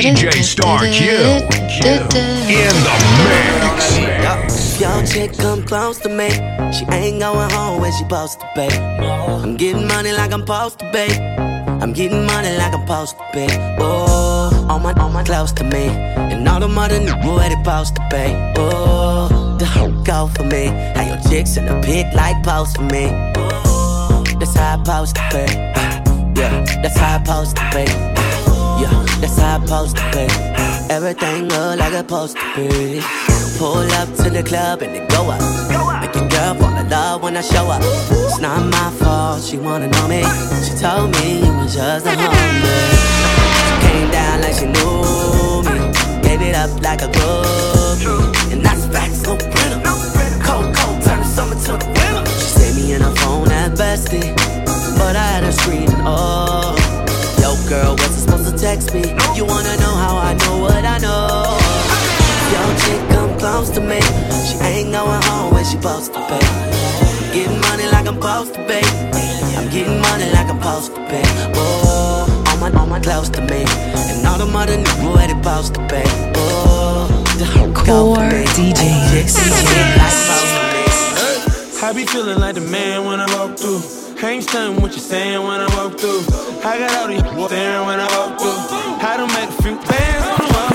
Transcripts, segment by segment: DJ Star Q in the mix. Yo, chick come close to me. She ain't going home when she supposed to be. I'm getting money like I'm supposed to be. I'm getting money like I'm supposed to be. Oh, all my close to me, and all the mother knew where they supposed to be. Oh, the hoe go for me. Now your chicks in the pit like post for me. Oh, that's how I supposed to be. Yeah, that's how I supposed to be. Yeah, that's how I supposed to be. Everything look like it's supposed to be. Pull up to the club and then go up. Make your girl fall in love when I show up. It's not my fault, she wanna know me. She told me you was just a homie. She came down like she knew me. Gave it up like a groupie. And that's facts, no printer. Cold, turn the summer to the winter. She saved me in her phone at bestie, but I had her screaming, oh. Yo, girl, wasn't supposed to text me. You wanna know how I know what I know? Yo, chick, come close to me. She ain't going home when she supposed to be. I'm getting money like I'm supposed to be. I'm getting money like I'm supposed to be. Oh, all my close to me, and all the mother knew where they supposed to be. Oh, the whole core DJs. I be feeling like the man when I walk through. Can't stand what you're saying when I walk through. I got all these staring when I walk through. I done made a few bands on the wall.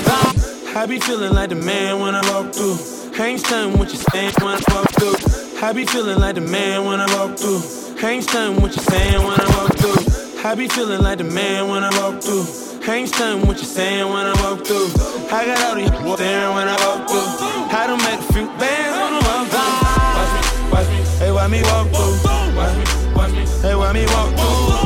I be feeling like the man when I walk through. Can't stand what you're saying when I walk through. I be feeling like the man when I walk through. Can't stand what you're saying when I walk through. I be feeling like the man when I walk through. Can't stand what you're saying when I walk through. I got all these staring when I walk through. I done made a few bands on the wall. Watch me, hey, why me walk through? Hey, why me walk through?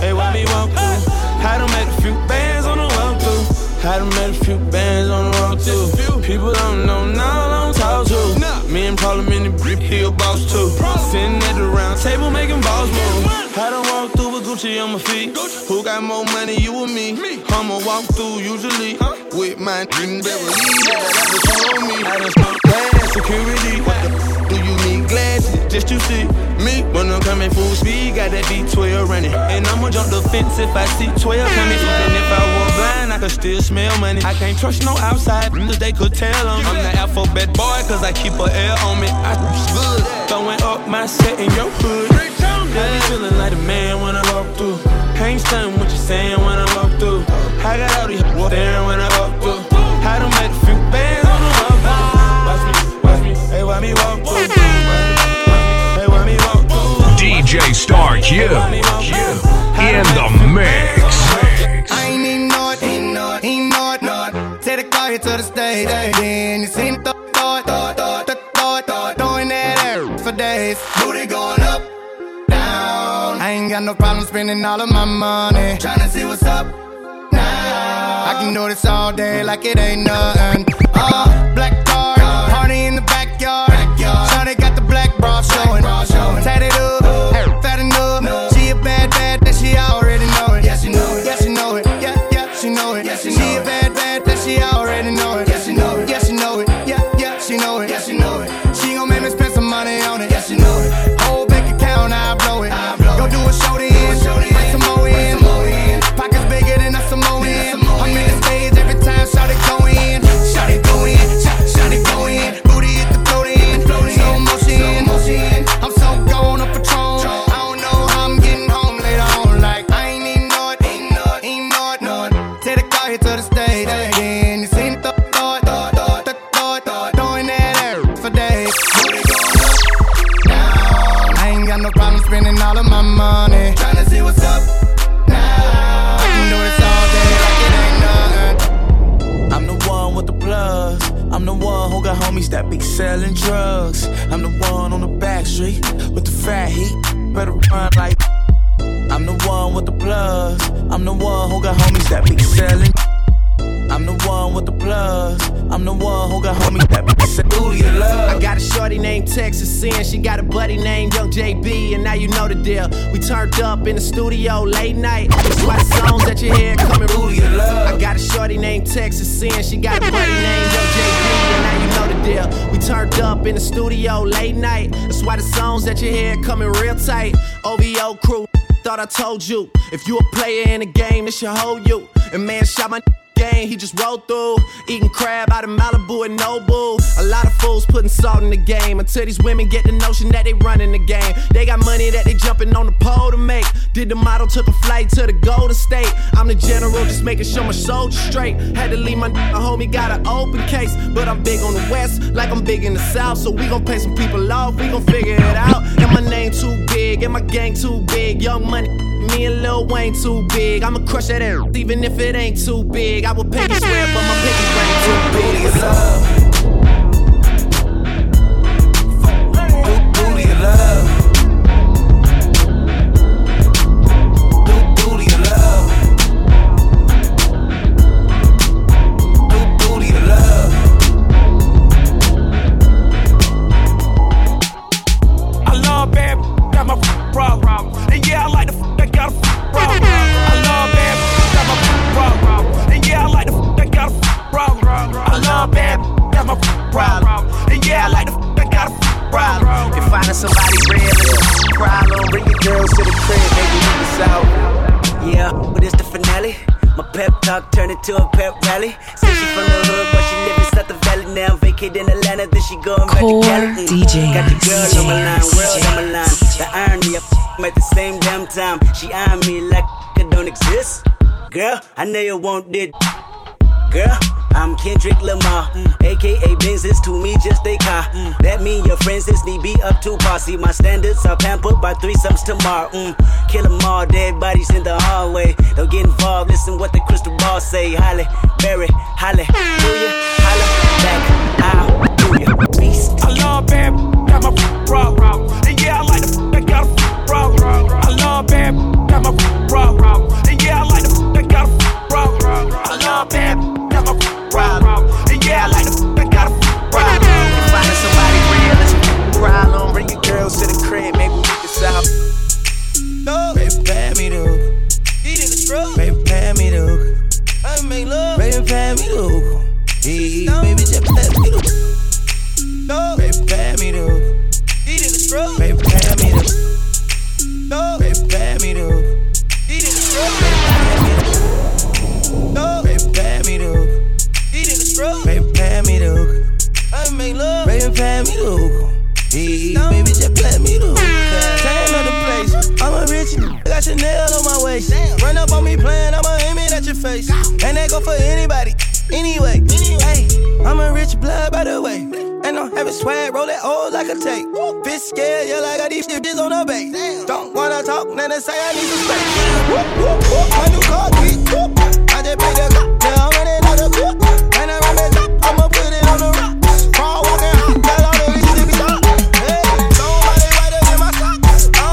Hey, why me walk through? I done made a few bands on the walk through. I done made a few bands on the walk through. People don't know now, I don't talk to. Me and Problem in the brick, he a boss too. Sitting at the round table making balls move. I done walk through with Gucci on my feet. Who got more money, you or me? I'ma walk through usually with my dream Beverly. I done smoked glass security. What the f*** do you need glasses? Just to see me when I'm coming full speed, got that V12 running. And I'ma jump the fence if I see 12 coming. And if I were blind, I could still smell money. I can't trust no outside, cause they could tell them. I'm the alphabet boy, cause I keep a L on me. I good, throwing up my set in your hood. I be feeling like a man when I walk through. Can't stand what you're saying when I walk through. I got all these staring when I walk through. I done made a few bands on the walk through. Watch me, hey, why me walk through? DJ Star Q in the mix. I ain't need naught, ain't naught. Take the car here to the stage, then you seen the thought, throwing that ass for days. Booty going up, down. I ain't got no problem spending all of my money. Tryna see what's up now. I can do this all day like it ain't nothing. Black card, party in the backyard. Shawty got the black bra showing. Tatted up. That be selling drugs. I'm the one on the back street with the fat heat. Better run like I'm the one with the plugs. I'm the one who got homies that be selling. I'm the one with the plugs. I'm the one who got homies that be selling. Do you love? shorty named Texas Sin. She got a buddy named Young JB, and now you know the deal. We turned up in the studio late night. That's why songs that you hear coming rude. I got a shorty named Texas Sin. She got a buddy named Young JB, and now you know the deal. We turned up in the studio late night. That's why the songs that you hear coming real tight. OVO crew, thought I told you. If you a player in the game, this should hold you. And man, shot my game, he just rolled through. Eating crab out of Malibu and Nobu. A lot of fools putting salt in the game until these women get the notion that they running the game. They got money that they jumping on the pole to make. Did the model, took a flight to the Golden State. I'm the general, just making sure my soldiers straight. Had to leave my homie, got an open case. But I'm big on the West, like I'm big in the South. So we gon' pay some people off, we gon' figure it out. And my name too big, and my gang too big. Young money, me and Lil Wayne too big. I'ma crush that ass, even if it ain't too big. I would pay to swear, but my pinky ring too big. Booty of love. Booty of love. Booty of love. I love bad, got my problem. And yeah, I like the got a problem. I love bad, got my problem. And yeah, I like the got a problem. I love bad, got my problem. And yeah, I like the got a problem. If finding somebody real is a problem, bring your girls to the crib, maybe we can solve. Yeah, but it's the finale. My pep talk turned into a pep rally. Said she from the hood, but she live in South the Valley now. Vacate in Atlanta, then she going back to Cali. Got the girl on my line, world on my line. The irony of at the same damn time. She eyeing me like I don't exist. Girl, I know you want it. Girl, I'm Kendrick Lamar, a.k.a. Benz is to me just a car. That mean your friends is need be up to par. See, my standards are pampered by threesomes tomorrow. Kill them all, dead bodies in the hallway. Don't get involved, listen what the crystal ball say. Holly, Berry, Holly, do ya? Holla back, I'll do ya. Beast. I love bad, got my problem. And yeah, I like the that got a problem. I love bad, got my problem. And yeah, I like the that got a problem. I love bad. Problem. And yeah, I like the I got a problem. If finding somebody real is a problem, bring your girls to the crib, maybe we can solve. Baby, pay me the he did the baby, pay me the I make love. Baby, pay me the hey, baby, just pay me the baby, pay me the he did the baby, pay me the baby, pay me the he did the baby, pay me the baby, pay me the hookah. I make love. Baby, pay me the hookah. Hey, baby, just pay me the hookah. Came out the place. I'm a rich. I got Chanel on my waist. Damn. Run up on me playing, I'ma aim it at your face. And that go for anybody. Anyway. Hey, I'm a rich blood, by the way. And I'm having swag, roll it old like a tape. Bitch scared, yeah, like I got these bitches on her base. Damn. Don't wanna talk, nothing say I need some space. My new car keep. I just paid the cop, now I'm running out of court. And I run it up, I'ma put it on the rocks. Crawl walking hot, got all the these to be hot. Hey, nobody right up in my socks. I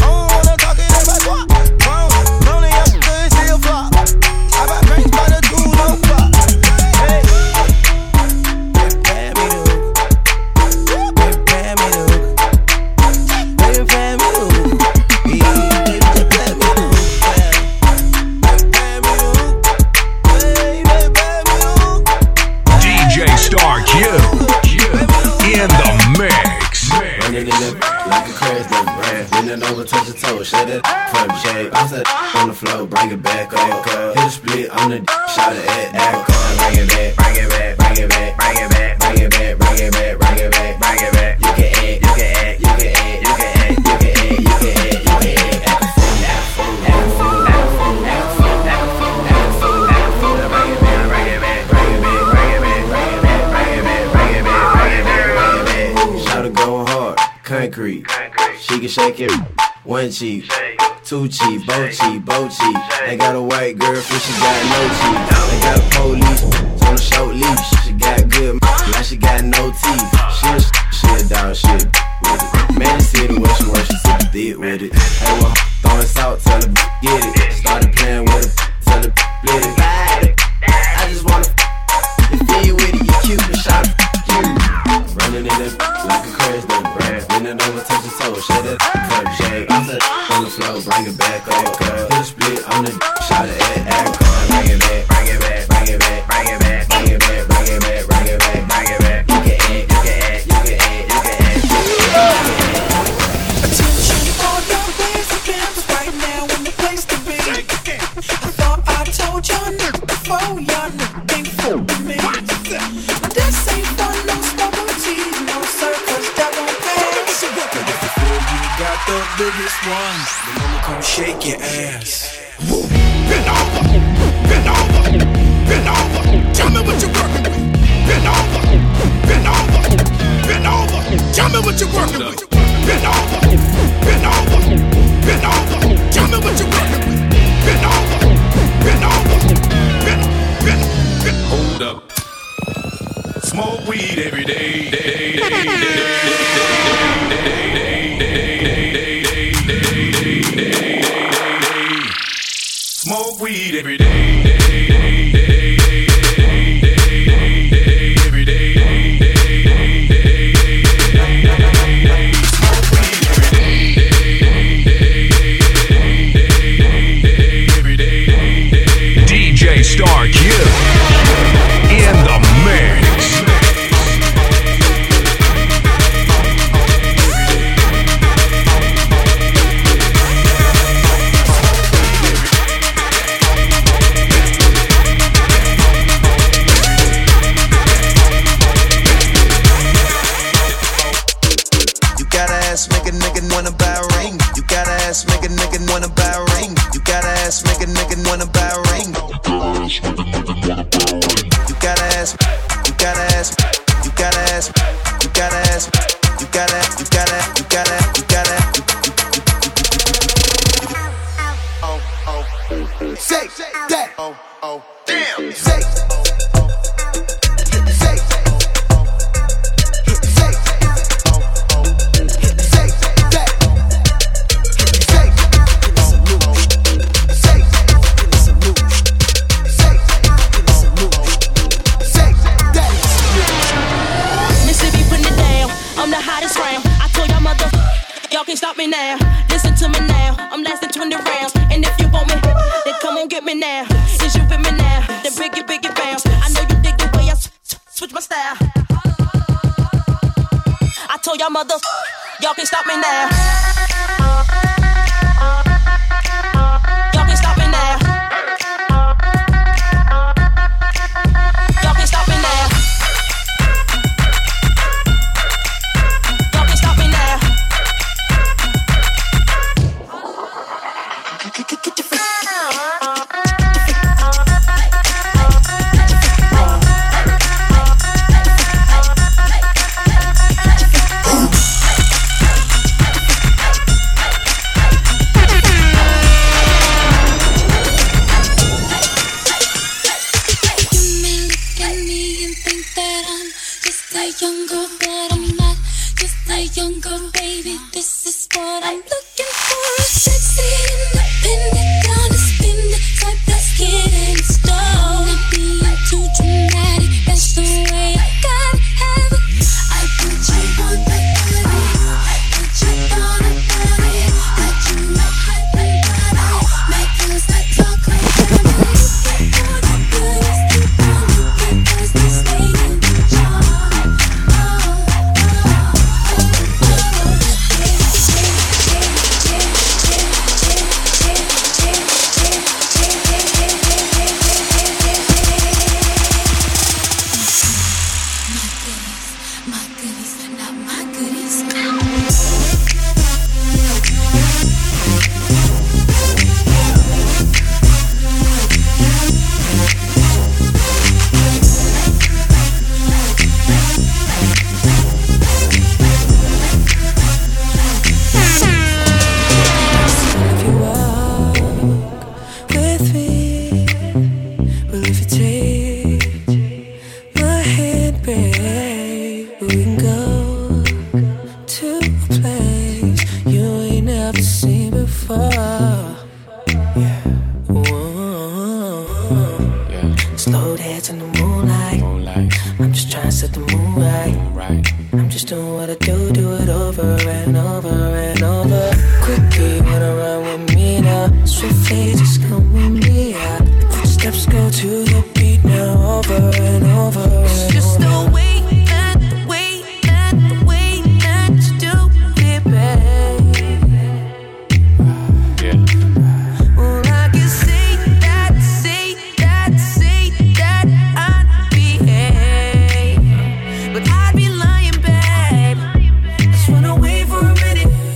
don't wanna talk it in my squat. Lonely up to the steel flop. I got drinks by the two little flop. Over touch your toe, shut it from shape. I said on the floor, bring it back up. Hit a split on the shot it at Echo. Bring it back, bring it back, bring it back, bring it back, bring it back, bring it back, bring it back, bring it back. You can act, you can act, you can act, you can act, you can act, you can act, you can act. Bring it back, bring it back, bring it back, bring it back, bring it back, bring it back, bring it back, bring it back. Shout it going hard, concrete. She can shake it, one cheek, two cheek, both cheek. Ain't got a white girl, but she got no cheek. Ain't got a police, on a short leash. She got good, now she got no teeth. She a dog, shit with it. Man, see the way she works, she took the dick with it. Hey, well, throwing salt, tell her, get it. Started playing with her, tell her, split it. I just wanna, if you with it, you cute, and shot, you. Running in it like a shake your ass. Bend over, bend over, bend over. Tell me what you're working with. Bend over, bend over, bend over. Tell me what you're working with. Bend over, bend over, bend over. Tell me what you're working with. Bend over, bend over, bend. Hold up. Smoke weed every day, smoke weed every day, every day. Smoke weed every day, every day. DJ Star Q in the mix.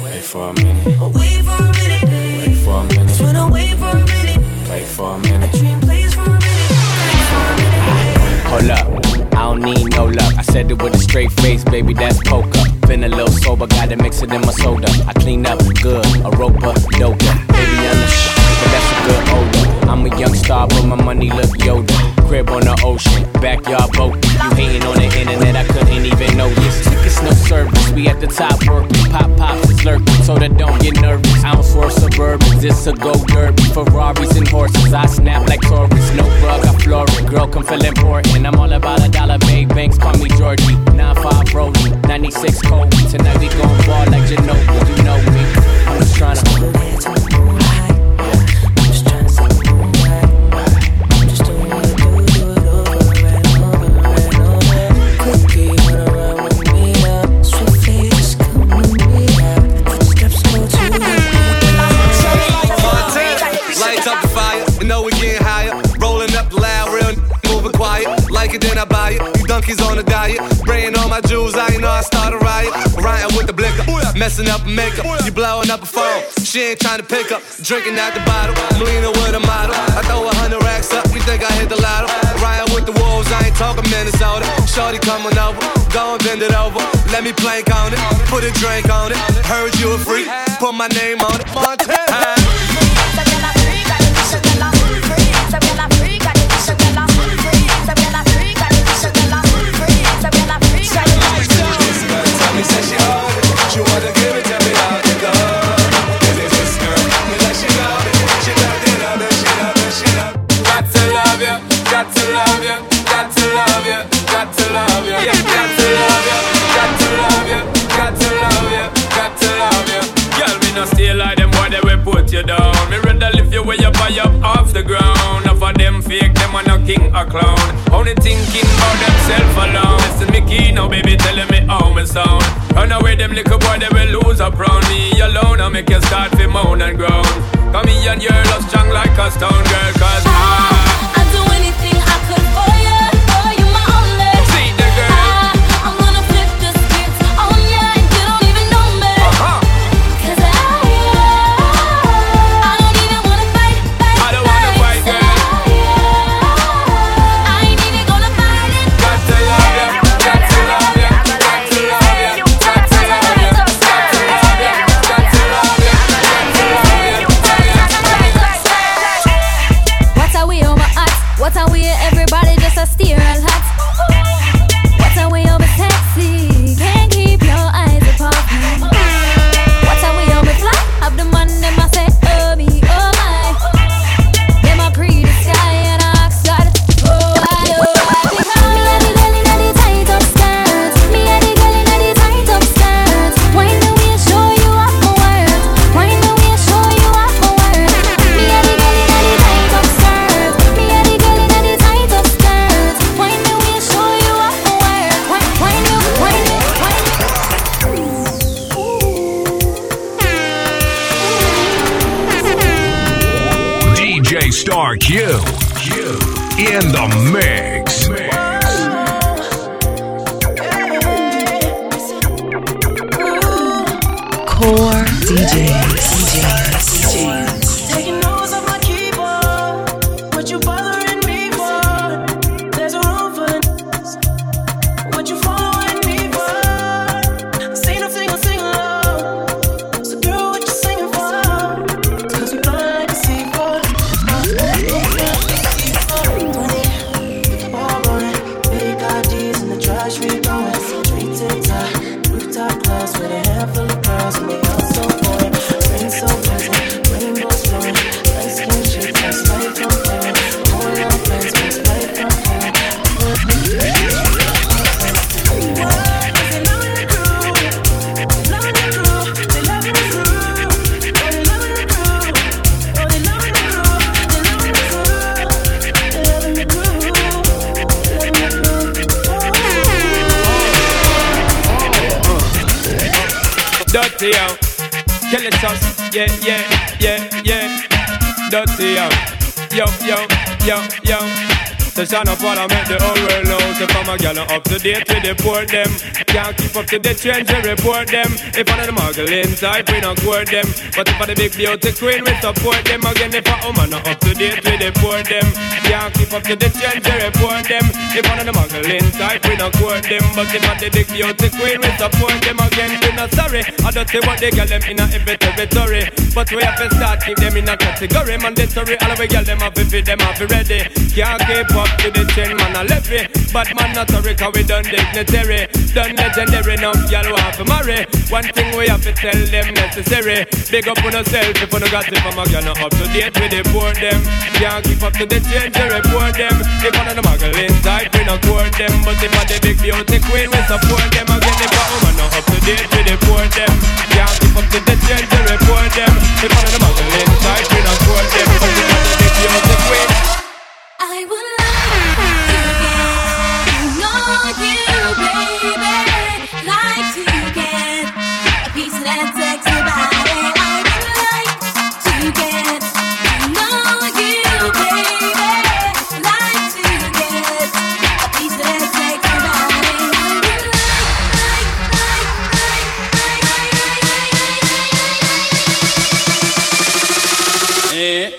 Wait for a minute. Wait for a minute. Wait for a minute. I said it with a straight face, baby, that's poker. Been a little sober, gotta mix it in my soda. I clean up good, Aropa, Doka. Baby, I'm the shit, but that's a good odor. I'm a young star, but my money look Yoda. Crib on the ocean, backyard boat. You hating on the internet, I couldn't even notice. Tickets, no service, we at the top working. Pop-pops is lurking, so that don't get nervous. I don't swerve Suburbans, it's a go derby. Ferraris and horses, I snap like Taurus. No rug, I florid, girl, come feel important. I'm all about a dollar, babe, banks call me Georgie. 9-5 Brody, 96 Kobe. Tonight we gon' ball like Ginobili, you know me. I'm just tryna then I buy it. You donkeys on a diet. Brayin' on my jewels, I ain't know I start a riot. Riding with the blicker, messing up makeup. You blowing up a phone, she ain't trying to pick up. Drinking out the bottle, I'm leaning with a model. I throw 100 racks up, you think I hit the lotto. Riding with the wolves, I ain't talking Minnesota. Shorty coming over, go and bend it over. Let me plank on it, put a drink on it. Heard you a freak, put my name on it. King or clown, only thinking about themself alone. Listen me key now, baby, telling me how me sound. Run away them little boy, they will lose up round me alone. I make you start to moan and groan. Come me and your love strong like a stone, girl, cause I'll do anything I could for you my only. See the girl, I'm gonna flip the script on ya and you don't even know me. Cause I don't even wanna fight. I don't wanna fight, girl. So shine up and I make the whole world know. If I'm a girl up to date with the port them, can't keep up to the trends and report them. If I'm the muggle inside, we don't court them. But if I'm the big beauty queen, we support them. Again, if I'm a woman not up to date with the port them, can't keep up to the trends and report them. If I'm the muggle inside, we don't court them. But if I'm the big beauty queen, we support them. Again, we not sorry. I don't say what they girl them in a every territory. But we have to start keep them in a category. Man, they sorry, all the girl them have to feed them have to ready. Can't keep up to the chain, man, I left it. But man, not sorry, cause we done dignitary. Done legendary, now y'all have to marry. One thing we have to tell them necessary. Big up on ourselves, if we don't got it from a girl, not up to date with the poor them. Can't keep up to the chain, they report them. If one of the muggle inside, we don't court them. But if I'm the big beauty queen, we support them. Again, if a woman not up to date with the poor them. Can't keep up to the chain, they report them. If one of the muggle inside, we don't court them. But if I'm the big beauty queen, I will love you again. You know you, baby.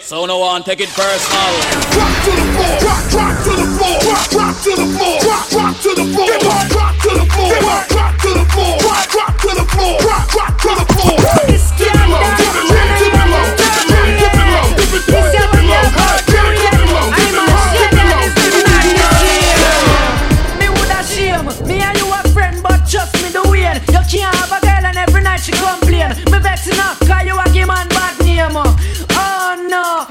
So no one take it personal. Drop to the floor, drop to the floor, drop to the floor, drop to the floor, drop to the floor, drop to the floor, drop to the floor, drop to the floor. It's dip it low, dip it low, dip it low, dip it low, dip it low, dip it low, dip it low, dip it low. Me woulda shame, me and you a friend, but trust me the way. You can't have a girl and every night she complain. Me vex enough, cause you a give man bad name.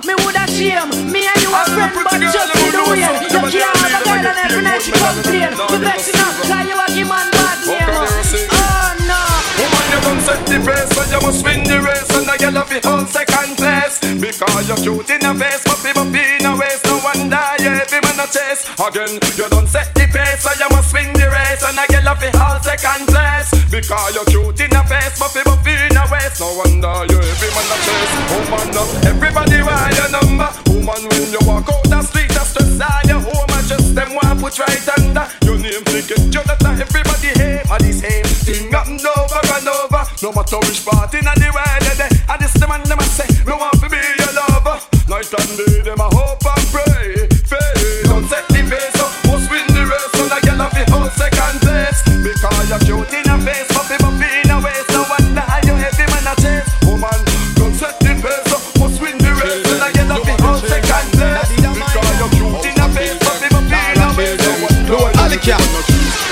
Me woulda shame, me and you a friend, but just be the way. You can't have a girl and every night she complain. Me vex enough, cause you a give man bad name. Oh no. Woman, you come set the pace, so you must win the race. And the girl of it hold second place, because you're cute in a face, puppy in a waist. No wonder you every man a chase. Again, you don't set the pace, so you must win the race. And the girl of it hold second place, because you're cute in a face, puppy in a waist. No wonder you every man a chase. Woman, everybody want your number. Woman, when you walk out the street, that's just on your home address. Them want put right under your name. Click it, you that everybody hate all the same thing up and over and over. No matter which part in the world you're there, and this the man them a say, we want to be your lover. Night and day, them a hope and pray. Faith, don't set the face up, must win the race. So the girl of the whole second place, because you're cute in a face, puppy in a waist. No wonder how you heavy man a chase. Woman, don't set the face up, must win the race. So the girl of the whole second place, because you're cute in a face, puppy in a waist. No wonder how you heavy man a chase.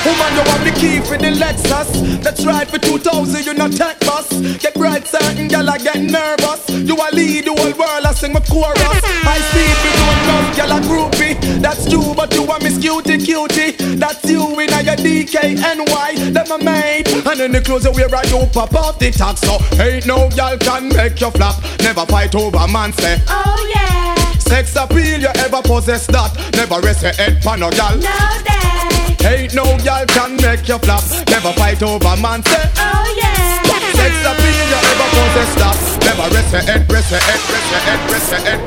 Woman, you want the key for the Lexus. That's right, for 2000 you not tech bus. Get bright certain girl I get nervous. You a lead the whole world, I sing my chorus. I see if you don't love girl a groupie. That's true, but you a miss cutie cutie. That's you in a your DKNY. Them a mate, and in the clothes you wear a you pop off the top. So ain't no girl can make you flap. Never fight over man say, oh yeah. Sex appeal, you ever possess that. Never rest your head pan no girl. No that. Ain't no y'all can make you flop. Never fight over man say, oh yeah. Sex appeal, you ever possess that. Never rest your head, rest your head, rest your head, rest your head,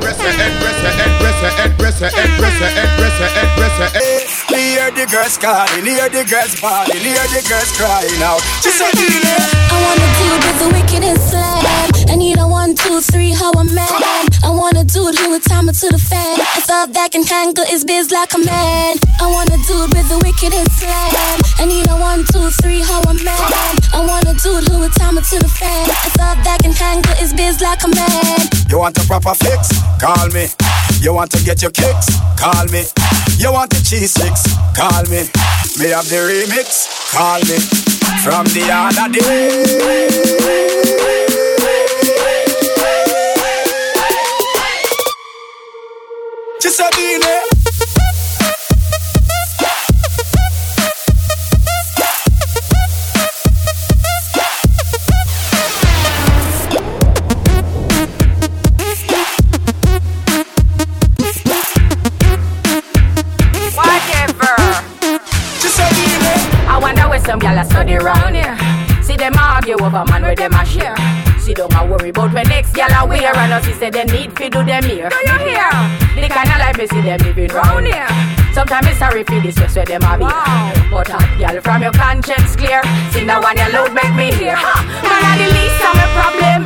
rest your head, rest your head, rest your head, rest your head, rest your head, rest your head, rest your head. Hear the girls calling, hear the girls bawling, hear the girls crying out. She said, I wanna deal with the wicked and slave. I need a 1, 2, 3, how I'm mad. I wanna do it with time to the fan. I thought that can tangle his biz like a man. I wanna do it with the wicked and slam. I need a 1, 2, 3, how I'm mad. I wanna do it with time to the fan. I thought that can tangle his biz like a man. You want a proper fix? Call me. You want to get your kicks? Call me. You want the cheese sticks? Call me. Me have the remix? Call me. From the other day. Just a minute. Whatever. Just a minute. I wonder where some y'all are study round here. See them argue over man where them a share. She don't a worry about when next y'all are wear. And she said they need to do them here. Do you hear? The kind of life you see them living round here. Sometimes it's sorry for this, yes, where them are be. But y'all from your conscience clear. See now one your load make me hear. Man, I the least of my problem.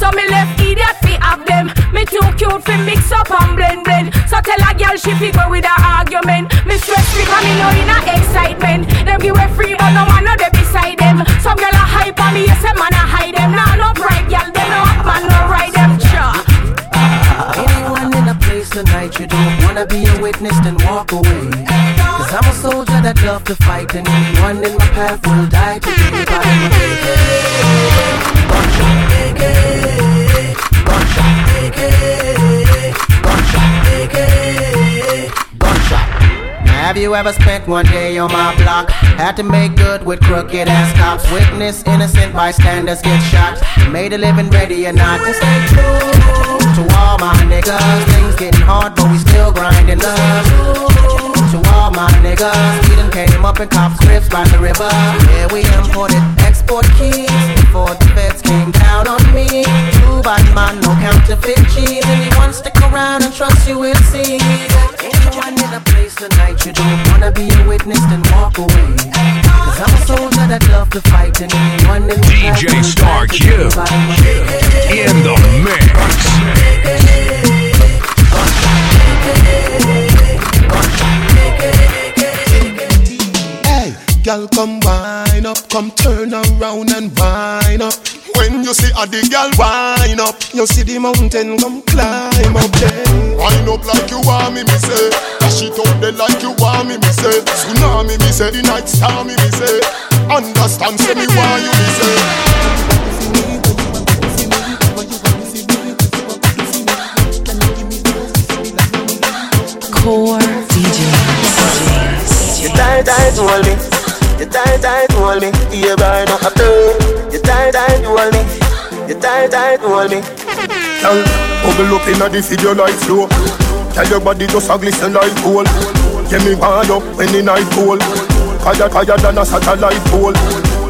So me left idiot fi have them. Me too cute fi mix up and blend. So tell a girl she fi go with her argument. Me stress fi cause me know in a excitement. Them give way free but no one know they beside them. Some girl a hype on me, yes, a man a hide them. Now no bright girl, them no hot man no ride them. Anyone in a place tonight you don't wanna be a witness, then walk away. Cause I'm a soldier that love to fight, and anyone in my path will die to be part of my baby. Buckshot AK, buckshot AK, buckshot AK, buckshot. Have you ever spent one day on my block? Had to make good with crooked ass cops. Witness innocent bystanders get shot. Made a living ready or not to stay true to all my niggas. Things getting hard but we still grinding love. To all my niggas, we done came up in cop scripts by the river. Yeah, we imported export keys before the feds came down on me. Two by man, no counterfeit cheese. Anyone stick around and trust you will see. Anyone in a place tonight you don't wanna be a witness, then walk away. Cause I'm a soldier that love to fight, and anyone in the DJ Star Q in the mix. Hey, girl, come wind up, come turn around and wind up. When you see a the girl wind up, you see the mountain come climb up there. Wind up like you want me say. Dash it out there like you want me say. Tsunami me say, the night star me say. Understand say me why you me say. Core DJs. You die to all me. You die to all me. You burn up a third. You die to all me. You die to all me. Tell, bubble up inna the video like flow. Tell your body just a glisten like gold. Get me wired up when the night cold. Higher than a satellite pole.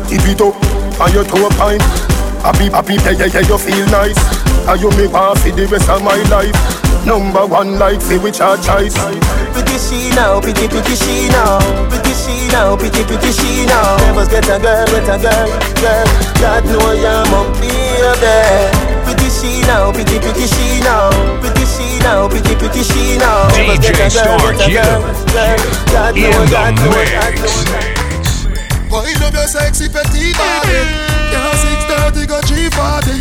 Tip it up and you throw a pint. Happy, yeah, you feel nice. And you me want for the rest of my life. Number one like say which are choice. Pretty she now, pretty she now. Pretty she now, pretty she now. Never get a girl. God know ya must be there. Pretty she now, pretty she now. DJ Star Q in the mix. Wind up your sexy petite body. Yeah, 6:30 go 3:40.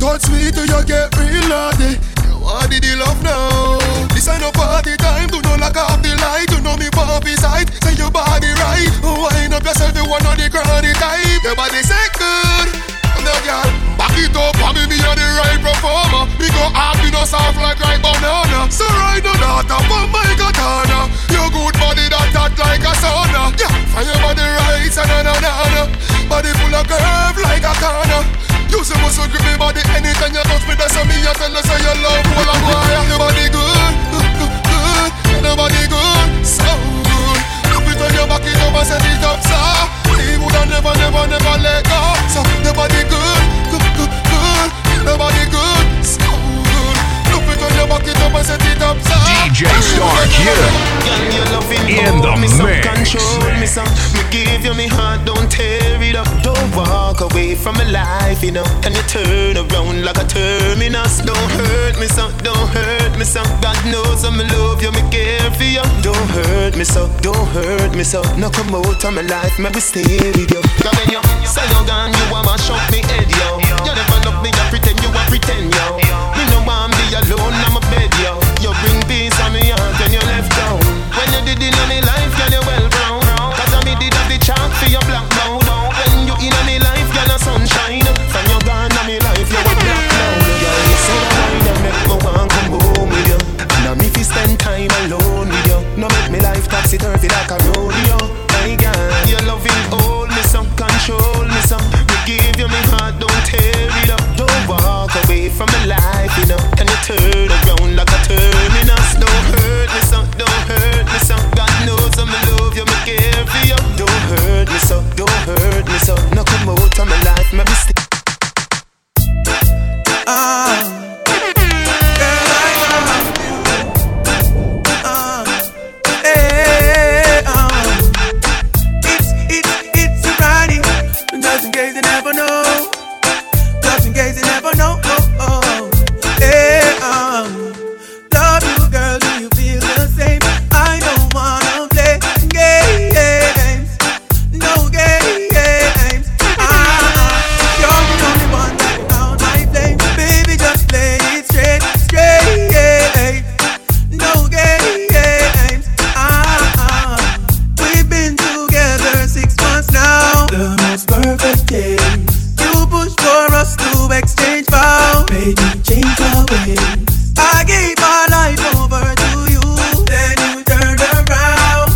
Touch me till you get real naughty. What did you love now? This ain't no party time. Do not lock up the light. Do know me poppy side. Say your body right. Wind up yourself, you one of the crowdy type. Your body say good. Now, girl, back it up, I me a the right performer. Me go up, me no soft like right banana. So right now, daughter, but my katana. Your good body that hot like a sauna. Yeah, and your body right, na-na-na-na. Body full of curve like a corner. You see muscle grip me body anytime you touch me. That's how me you tell us how you love all of wire. Your body good, good. Your body good, so good. Look it on your back, it up and set it up, sir. He would have never let go. So the body good. The body good, so good. Look it on your bucket up and set it up, so DJ Star Q in the mix. Me give you me heart, don't tear it up. Don't walk away from my life, you know. And you turn around like a terminus. Don't hurt me, son. God knows I'm in love, you me care for you. Don't hurt me, son. No come out of my life, maybe stay with you. Cause when you say you're gone, you wanna shock me head, yo. You never love me, you pretend, yo. Me no want be alone, I'm a bed, yo. You bring peace on me heart when you left down. When you did it on me life, girl, you well brown. Cause I me did have the chance for your black mouth. When you in on me life, girl, a sunshine. When you gone on me life, you a black cloud. Girl, you say I don't ever want to come home with you. And I'm if you spend time alone with you. No make me life topsy-turvy like a rodeo. My girl, your loving hold me some, control me some. We give you me heart, don't tear it up. Don't walk away from me life. case they never know. Just in case they never know. Oh, oh. Hey, love you, girl. Do you feel the same? I don't wanna play games. No games. You're the only one that can out my flame. Baby, just play it straight, straight. No games. We've been together 6 months now. The most perfect days. You push for us to exchange vows. Baby, change our ways. I gave my life over to you, then you turned around.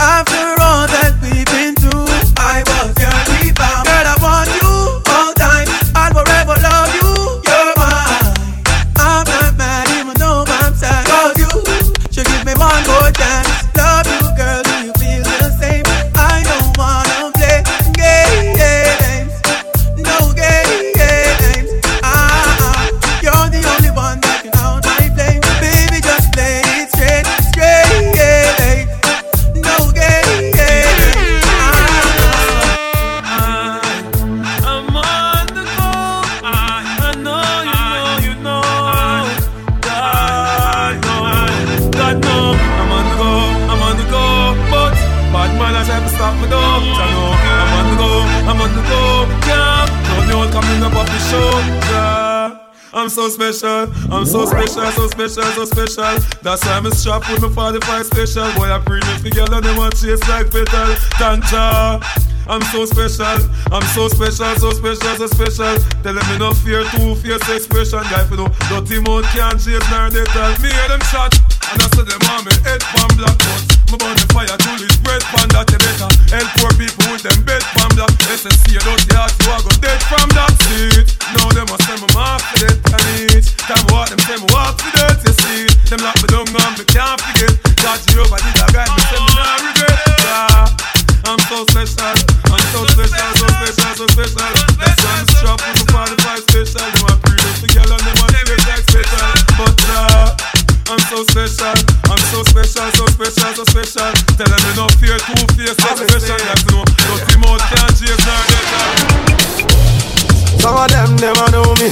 After all that we've been through, I was your rebound. Girl, I want you all time. I'll forever love you. You're mine. I'm not mad even though I'm sad. 'Cause you should give me one more chance. Love you, girl. Do you feel the same? I don't wanna play games. No games. You're the only one that can out my flame. Baby, just play it straight, straight. No games. I'm on the go. I know you know. God, no. I'm on the go. But bad man, I try to stop me though. I know I'm on the go. Yeah, don't know what's coming up off the shoulder. I'm so special. That's why I'm a strap with my 45 special. Boy, I premium the girl and they want chase like petal. Thank ya. I'm so special. Tell them me no fear, two fierce expression. Guy, for no dirty mouth can't chase nor they tell me hear them shot. And I said them on me head from black box. My burn the fire to this bread panda they better. Help poor people with them bed panda. SSC, you don't hear you are go dead from that seat. Now them must send me off for death and eat. Time what them send me off for death, you see. Them lock me down and me can't forget. God, Jehovah did a guide me, send me no regret. I'm so special. That's why I'm strapped with the 45 special. You want freedom to girl and them want to get like special. But I'm so special. Tell them they no fear, two fears, that's special. That's no, don't see more can't chase nor get out. Some of them never know me.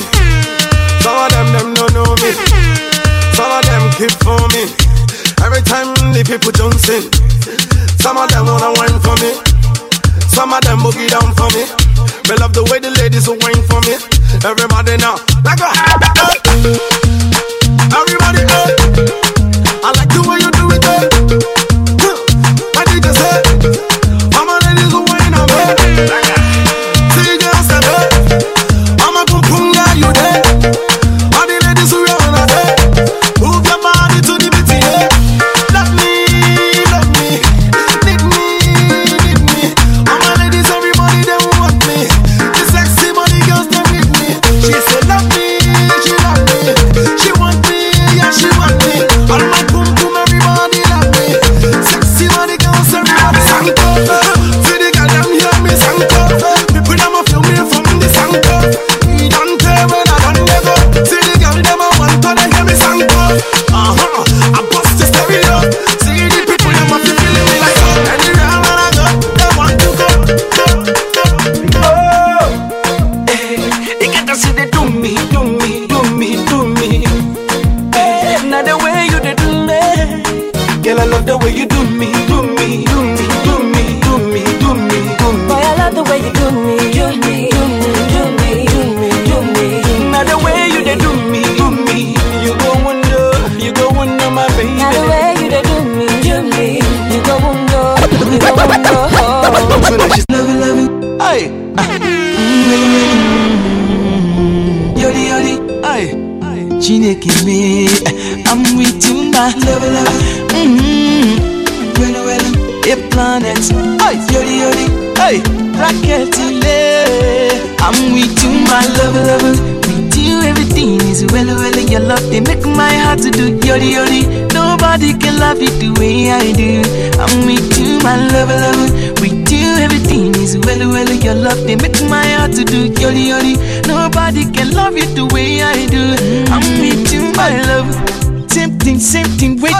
Some of them don't know me. Some of them keep for me. Every time the people don't sing. Some of them wanna wine for me. Some of them boogie down for me. Me love the way the ladies will wine for me. Everybody now, like a everybody up. I like the way you do it up. What did you say? All my ladies will wine on me. See you said up. I'm a cocoon guy, you there. All the ladies who run on us. Move your body to the beat, yeah.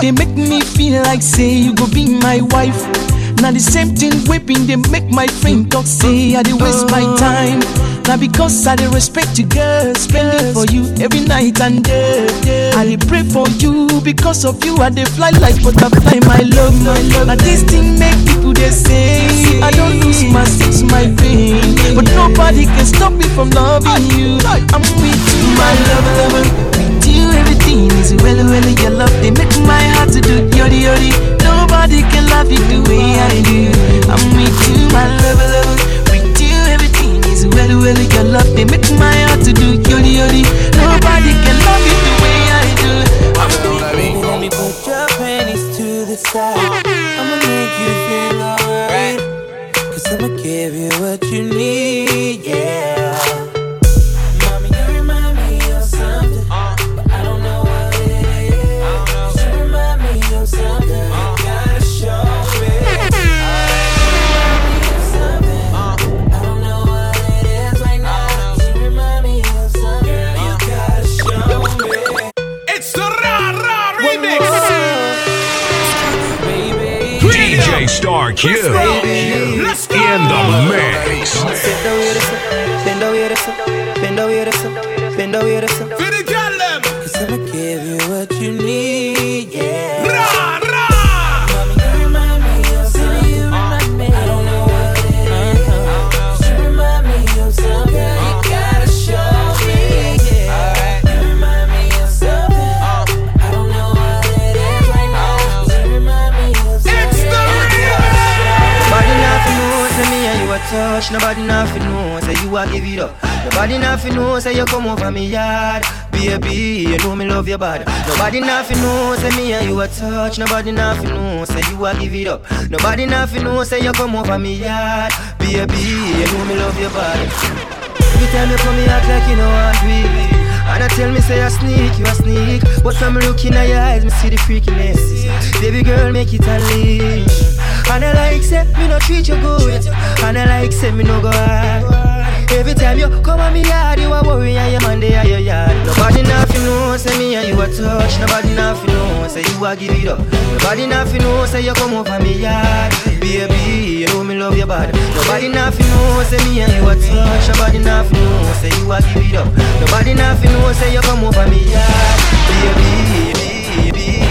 They make me feel like say you go be my wife. Now the same thing whipping, they make my friend talk, say I dey waste my time. Now because I dey respect you, girl, spending for you every night and day. I dey pray for you, because of you I dey fly like butterfly, my love, my love. Now this thing make people dey say I don't lose my sense, my pain, but nobody can stop me from loving you. I'm with you, my love, lover. With you everything is well, well, your love they make my heart to do yodi yodi. Nobody can love you the way I do. I'm with you, my love, lover. With you everything is well, well, your love they make my heart to do yodi yodi. Nobody can love you the way I do. I'm with you, let me put your panties to the side. I'ma make you feel alright, 'cause I'ma give you what you need, yeah. Star Q in the mix. Bend over yourself, bend over yourself, bend over yourself. Cause I'ma give you what you need, yeah. Rah, rah. Mommy, you remind me of something. I don't know what it is. You remind me of something. You gotta show me, yeah. You remind me of something. I don't know what it is right now. You remind me of something. Touch, nobody nothing knows, say you a give it up. Nobody nothing knows, say you come over me yard. Baby, you know me love your body. Nobody nothing knows, say me and you a touch. Nobody nothing knows, say you a give it up. Nobody nothing knows, say you come over me yard. Baby, you know me love your body. Every time you come me act like you know I'm really. And I tell me say I sneak, you a sneak. But from looking at your eyes, me see the freakiness. Baby girl, make it unleash. And I like say, me no treat you good. And I like say, me no go hard. Every time you come on me yard, you a worry and your man they are your yard. Nobody nothing knows, say me and you a touch. Nobody nothing knows, say you a give it up. Nobody nothing knows, say you come over me yard. Baby, you know me love your body. Nobody nothing knows, say me and you a touch. Nobody nothing knows, say you a give it up. Nobody nothing knows, say you come over me yard. Baby, baby.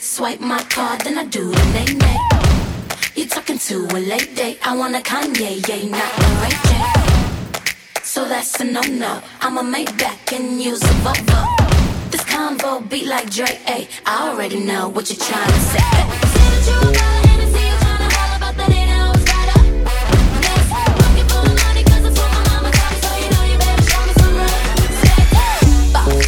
Swipe my card, then I do the nay-nay. You're talking to a late date. I want a Kanye, yay, not a Ray J. So that's a no-no. I'ma make back and use a Volvo. This convo beat like Drake, ayy. I already know what you're trying to say. Say that you about Hennessy, you trying to holler about that 8 hours rider. Next, looking for a money, 'cause that's what my mama got me. So you know you better show me some love. Say, hey, fuck.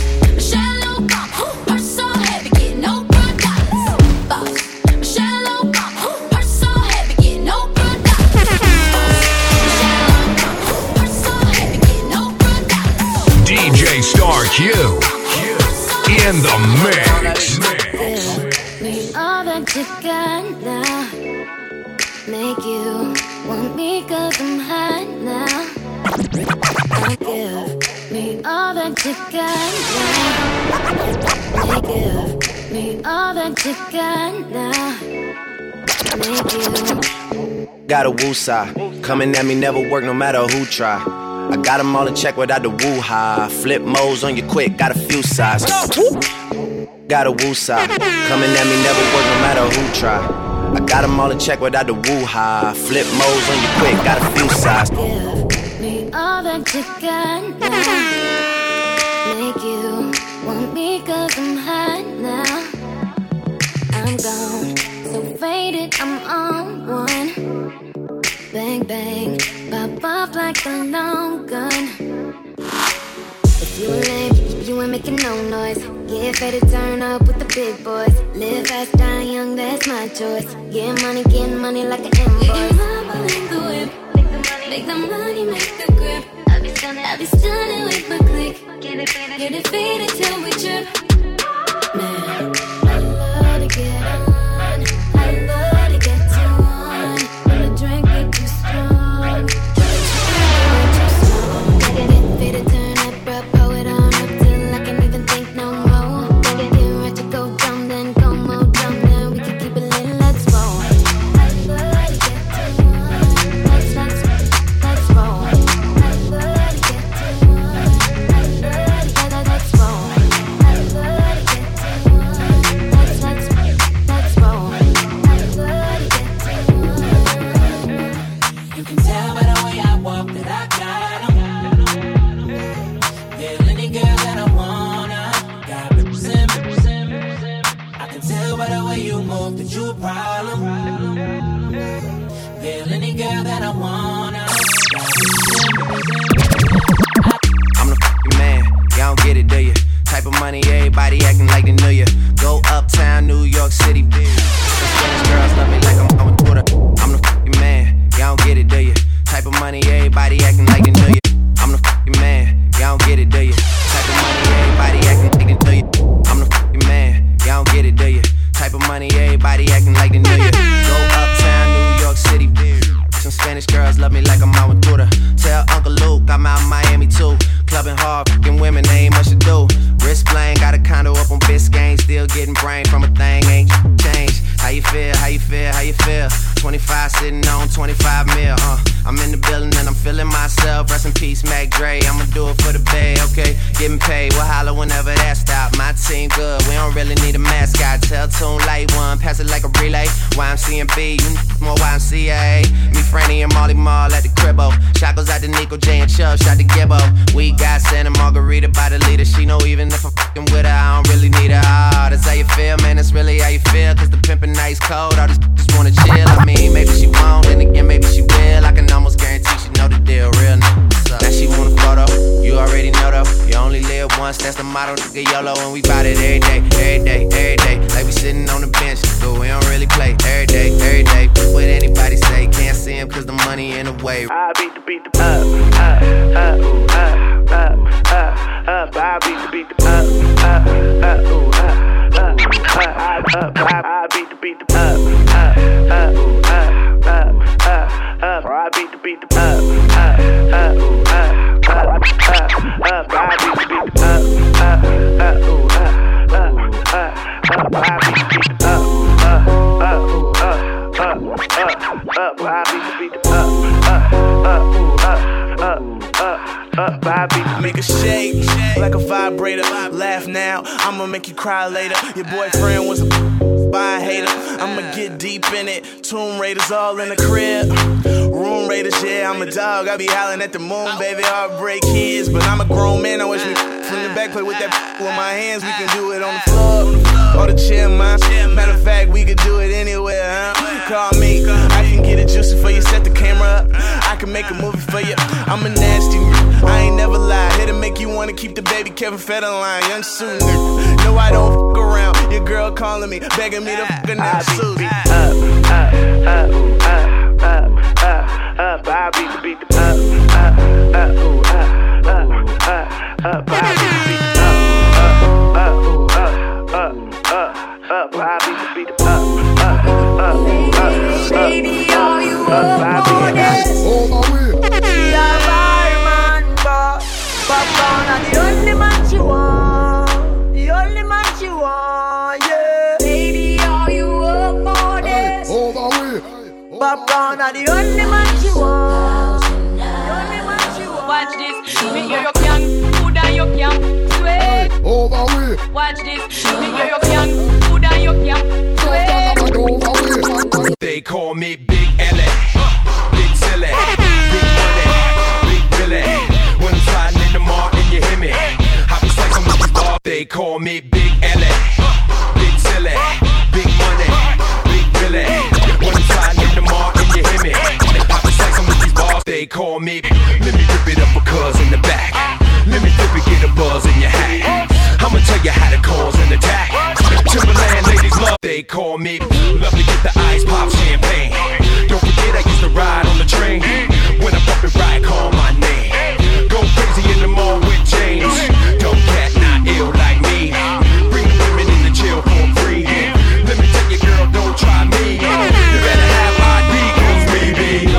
You in the mix. We all back together. Make you want me 'cause I'm hot now. I give me all back together. They give me all back together. Make you. Got a woosah coming at me, never work no matter who try. I got them all in check without the woo-ha. Flip modes on you quick, got a few sides. Got a woo-side. Coming at me, never work no matter who try. I got them all in check without the woo-ha. Flip modes on you quick, got a few sides. Give me all that you got now. Make you want me 'cause I'm hot now. hate it, I'm on one. Bang, bang, pop off like a long gun. If you ain't lame, you ain't making no noise. Get ready to turn up with the big boys. Live fast, die young, that's my choice. Get money like an invoice. Get mama like the whip. Make the money, make the grip. I'll be stunning with my click. Get it faded till we trip. Man, I love to get on. I love to get you on. When the drink get too strong, get it faded, turn up, bro, pour it on up till I can't even think no more. Get it right to go down, then go more down, then we can keep it lit, let's roll. I love to get you on. Let's roll. I love to get you on. I love to get, let's roll. I love. Everybody acting like they knew ya. Go uptown, New York City, bitch. These girls love me like I'm on Twitter. I'm the fucking man, y'all don't get it, do ya? Type of money, everybody acting like they knew ya. I'm the fucking man, y'all don't get it, do ya? Type of money, everybody acting like they knew ya. I'm the fucking man, y'all don't get it, do ya? Type of money, everybody acting like they knew ya. Go uptown, New York City, bitch. Some Spanish girls love me like I'm on Twitter. Tell Uncle Luke I'm out in Miami too. Clubbing hard, fucking women, they ain't much to do. Wrist playing, got a condo up on Biscayne. Still getting brain from a thing, ain't changed. How you feel, how you feel, how you feel? 25 sitting on 25 mil, I'm in the building and I'm feeling myself. Rest in peace, Mac Dre, I'ma do it for the bay, okay? Getting paid, we'll holler whenever that stop. My team good, we don't really need a mascot. Tell Tune Light One, pass it like a relay. YMC and B, you more YMCA. Me, Franny, and Molly Mall at the cribbo. Shot goes out to Nico, J, and Chubb, shot to Gibbo. We got Santa Margarita by the leader. She know even if I'm fucking with her, I don't really need her. Oh, that's how you feel, man, that's really how you feel. Cause the pimpin' ice cold, all these just wanna chill. I mean, maybe she won't, then again, maybe she will. I can almost guarantee she know the deal, real nigga. Now she want a photo, you already know though. You only live once, that's the motto, nigga, YOLO. And we bout it every day, every day, every day. Like we sitting on the bench, nigga, we don't really play. Every day, what anybody say. Can't see him cause the money in the way. I beat the up. I beat the up. I beat the up. I beat the up. I beat the Make a shake, like a vibrator. Laugh now, I'ma make you cry later. Your boyfriend was a hater. I'ma get deep in it. Tomb Raiders all in the crib. Room Raiders, yeah, I'm a dog. I be howling at the moon, baby. Heartbreak kids, but I'm a grown man. I wish me from the back play with that with my hands. We can do it on the floor or the chair, man. Matter of fact, we could do it anywhere, huh? Call me, I can get it juicy for you. Set the camera up, I can make a movie for you. I'm a nasty, I ain't never lie. Here to make you wanna keep the baby Kevin Federline. Young Sooner, no, I don't fuck around. Your girl calling me, begging me to fuck her now, Susie. I beat the up. I beat the up. Lady, all you want more than. Papa, the only man she want, the only man she want, yeah. Baby, all you want more this. Papa, the only man she want, the only man she want. Watch this, video you can, food and you can, sweet. Watch this, video you can, food and you can, sweet. They call me Big Ellie, Big Silly, Big Billy, Big Billy. When I'm sliding in the mall and you hear me, I be like I'm ball. They call me Big Ellie, Big Silly, Big Money, Big Billy. on me. Let me rip it up for cuz in the back. Let me flip it, get a buzz in your hat. I'ma tell you how to cause an attack. Timberland ladies love, they call me. Love to get the ice pop champagne. Don't forget I used to ride on the train. When I bump and ride, call my name. Go crazy in the mall with James. Don't cat not ill like me. Bring the women in the jail for free. Let me tell you girl, don't try me. You better have my D, cause baby in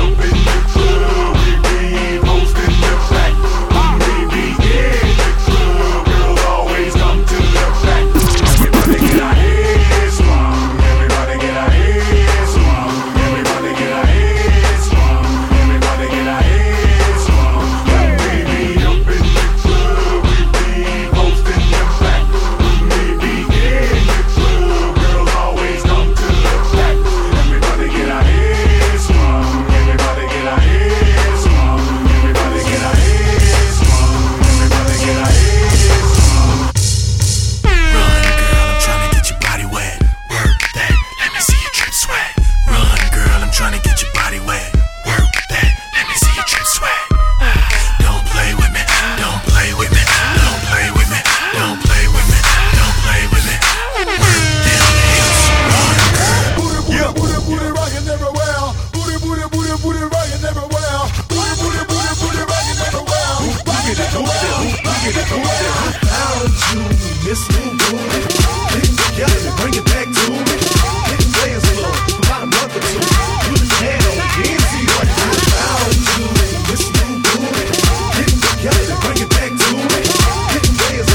the mix.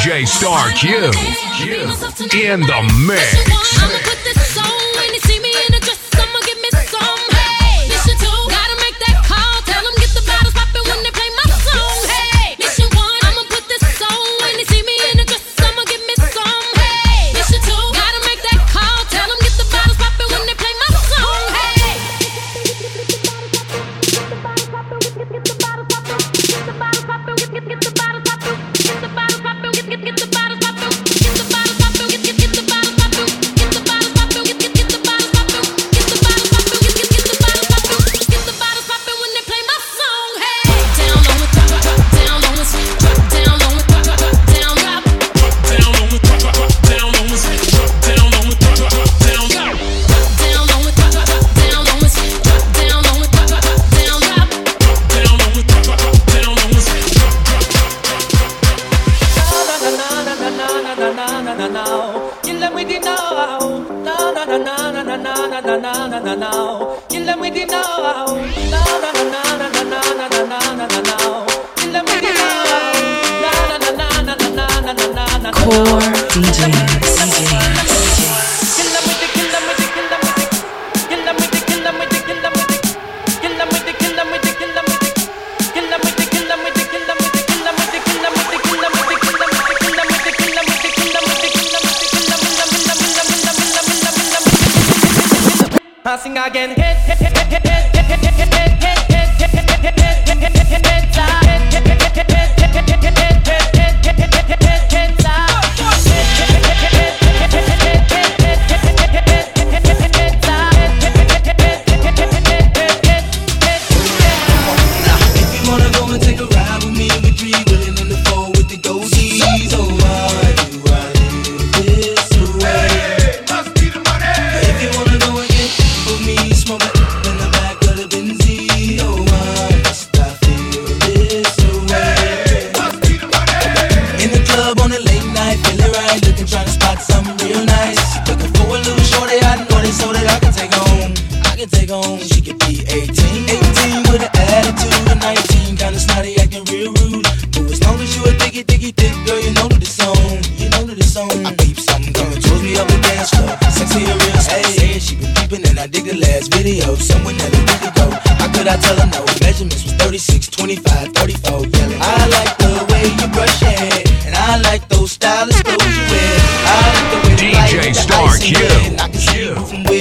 DJ Star Q.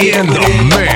in the mix.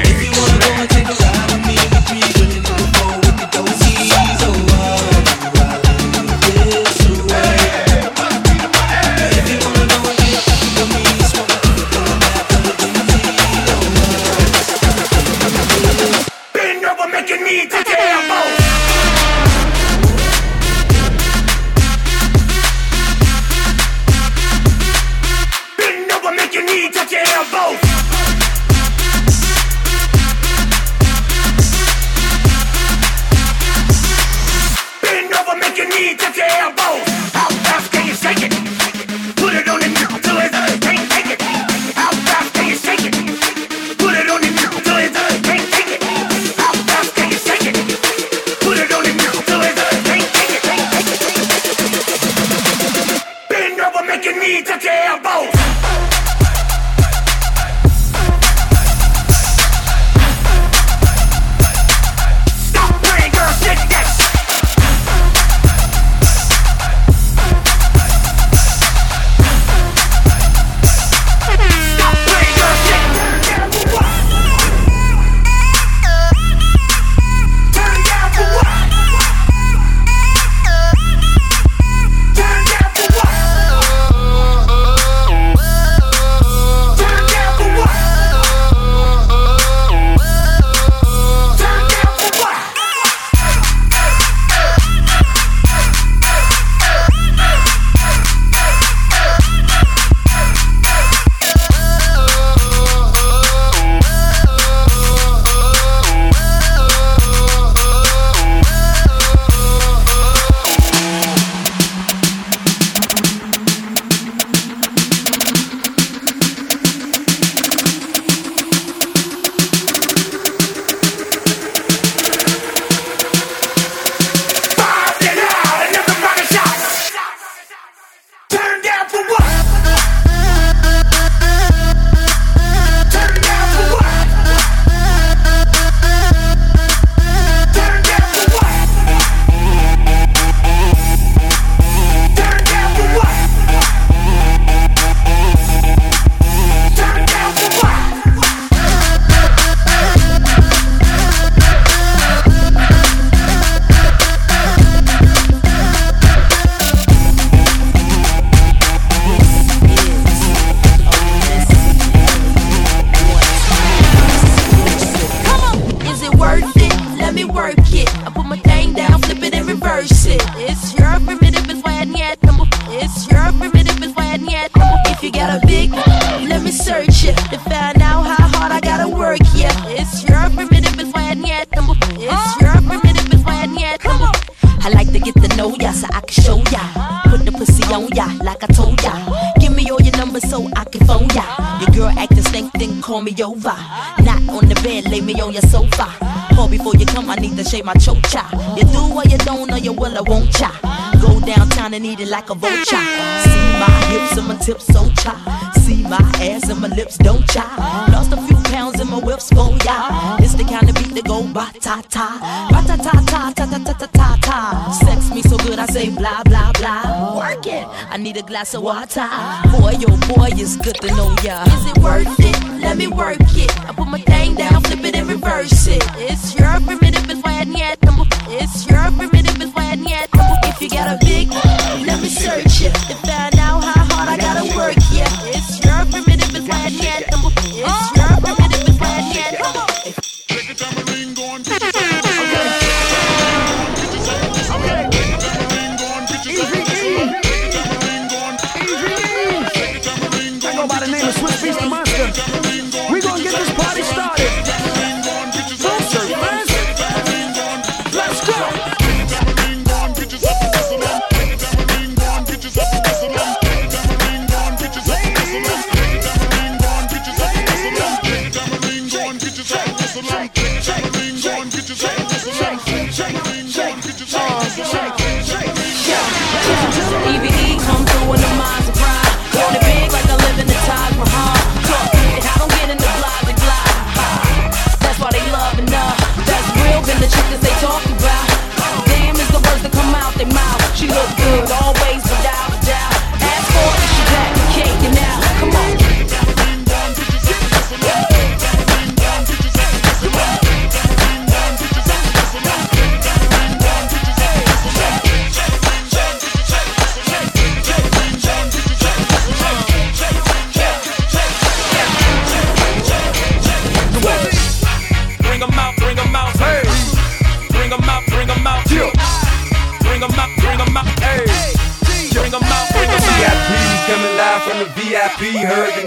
My chocha, you do or you don't, or you will or won't cha. Go downtown and eat it like a vulture. See my hips and my tips, so cha. See my ass and my lips, don't cha. Lost a few pounds in my whips, for ya. It's the kind of beat that go ba ta ta, ba ta ta ta ta ta ta ta ta. Sex me so good, I say blah blah blah. Work it, I need a glass of water. Boy, yo, oh boy, it's good to know ya. Is it worth it? Let me work it. I put my thing down, flip it and reverse it. It's your primitive, it's wet and yet. It's your primitive, it's wet and yet. If you got a big, let me search it to find out how hard I gotta work. Yeah, it's your primitive, it's wet and yet. It's your primitive, it's wet and yet. Come on. Take a tambourine, go on, get your tambourine, get your tambourine, go on, get your tambourine, take a tambourine, go on, get your tambourine, take a tambourine, go on, get your tambourine. I go by the name of Swiss Beast the Monster. Big like I live in the Taj Mahal. And I don't get in the block to glide.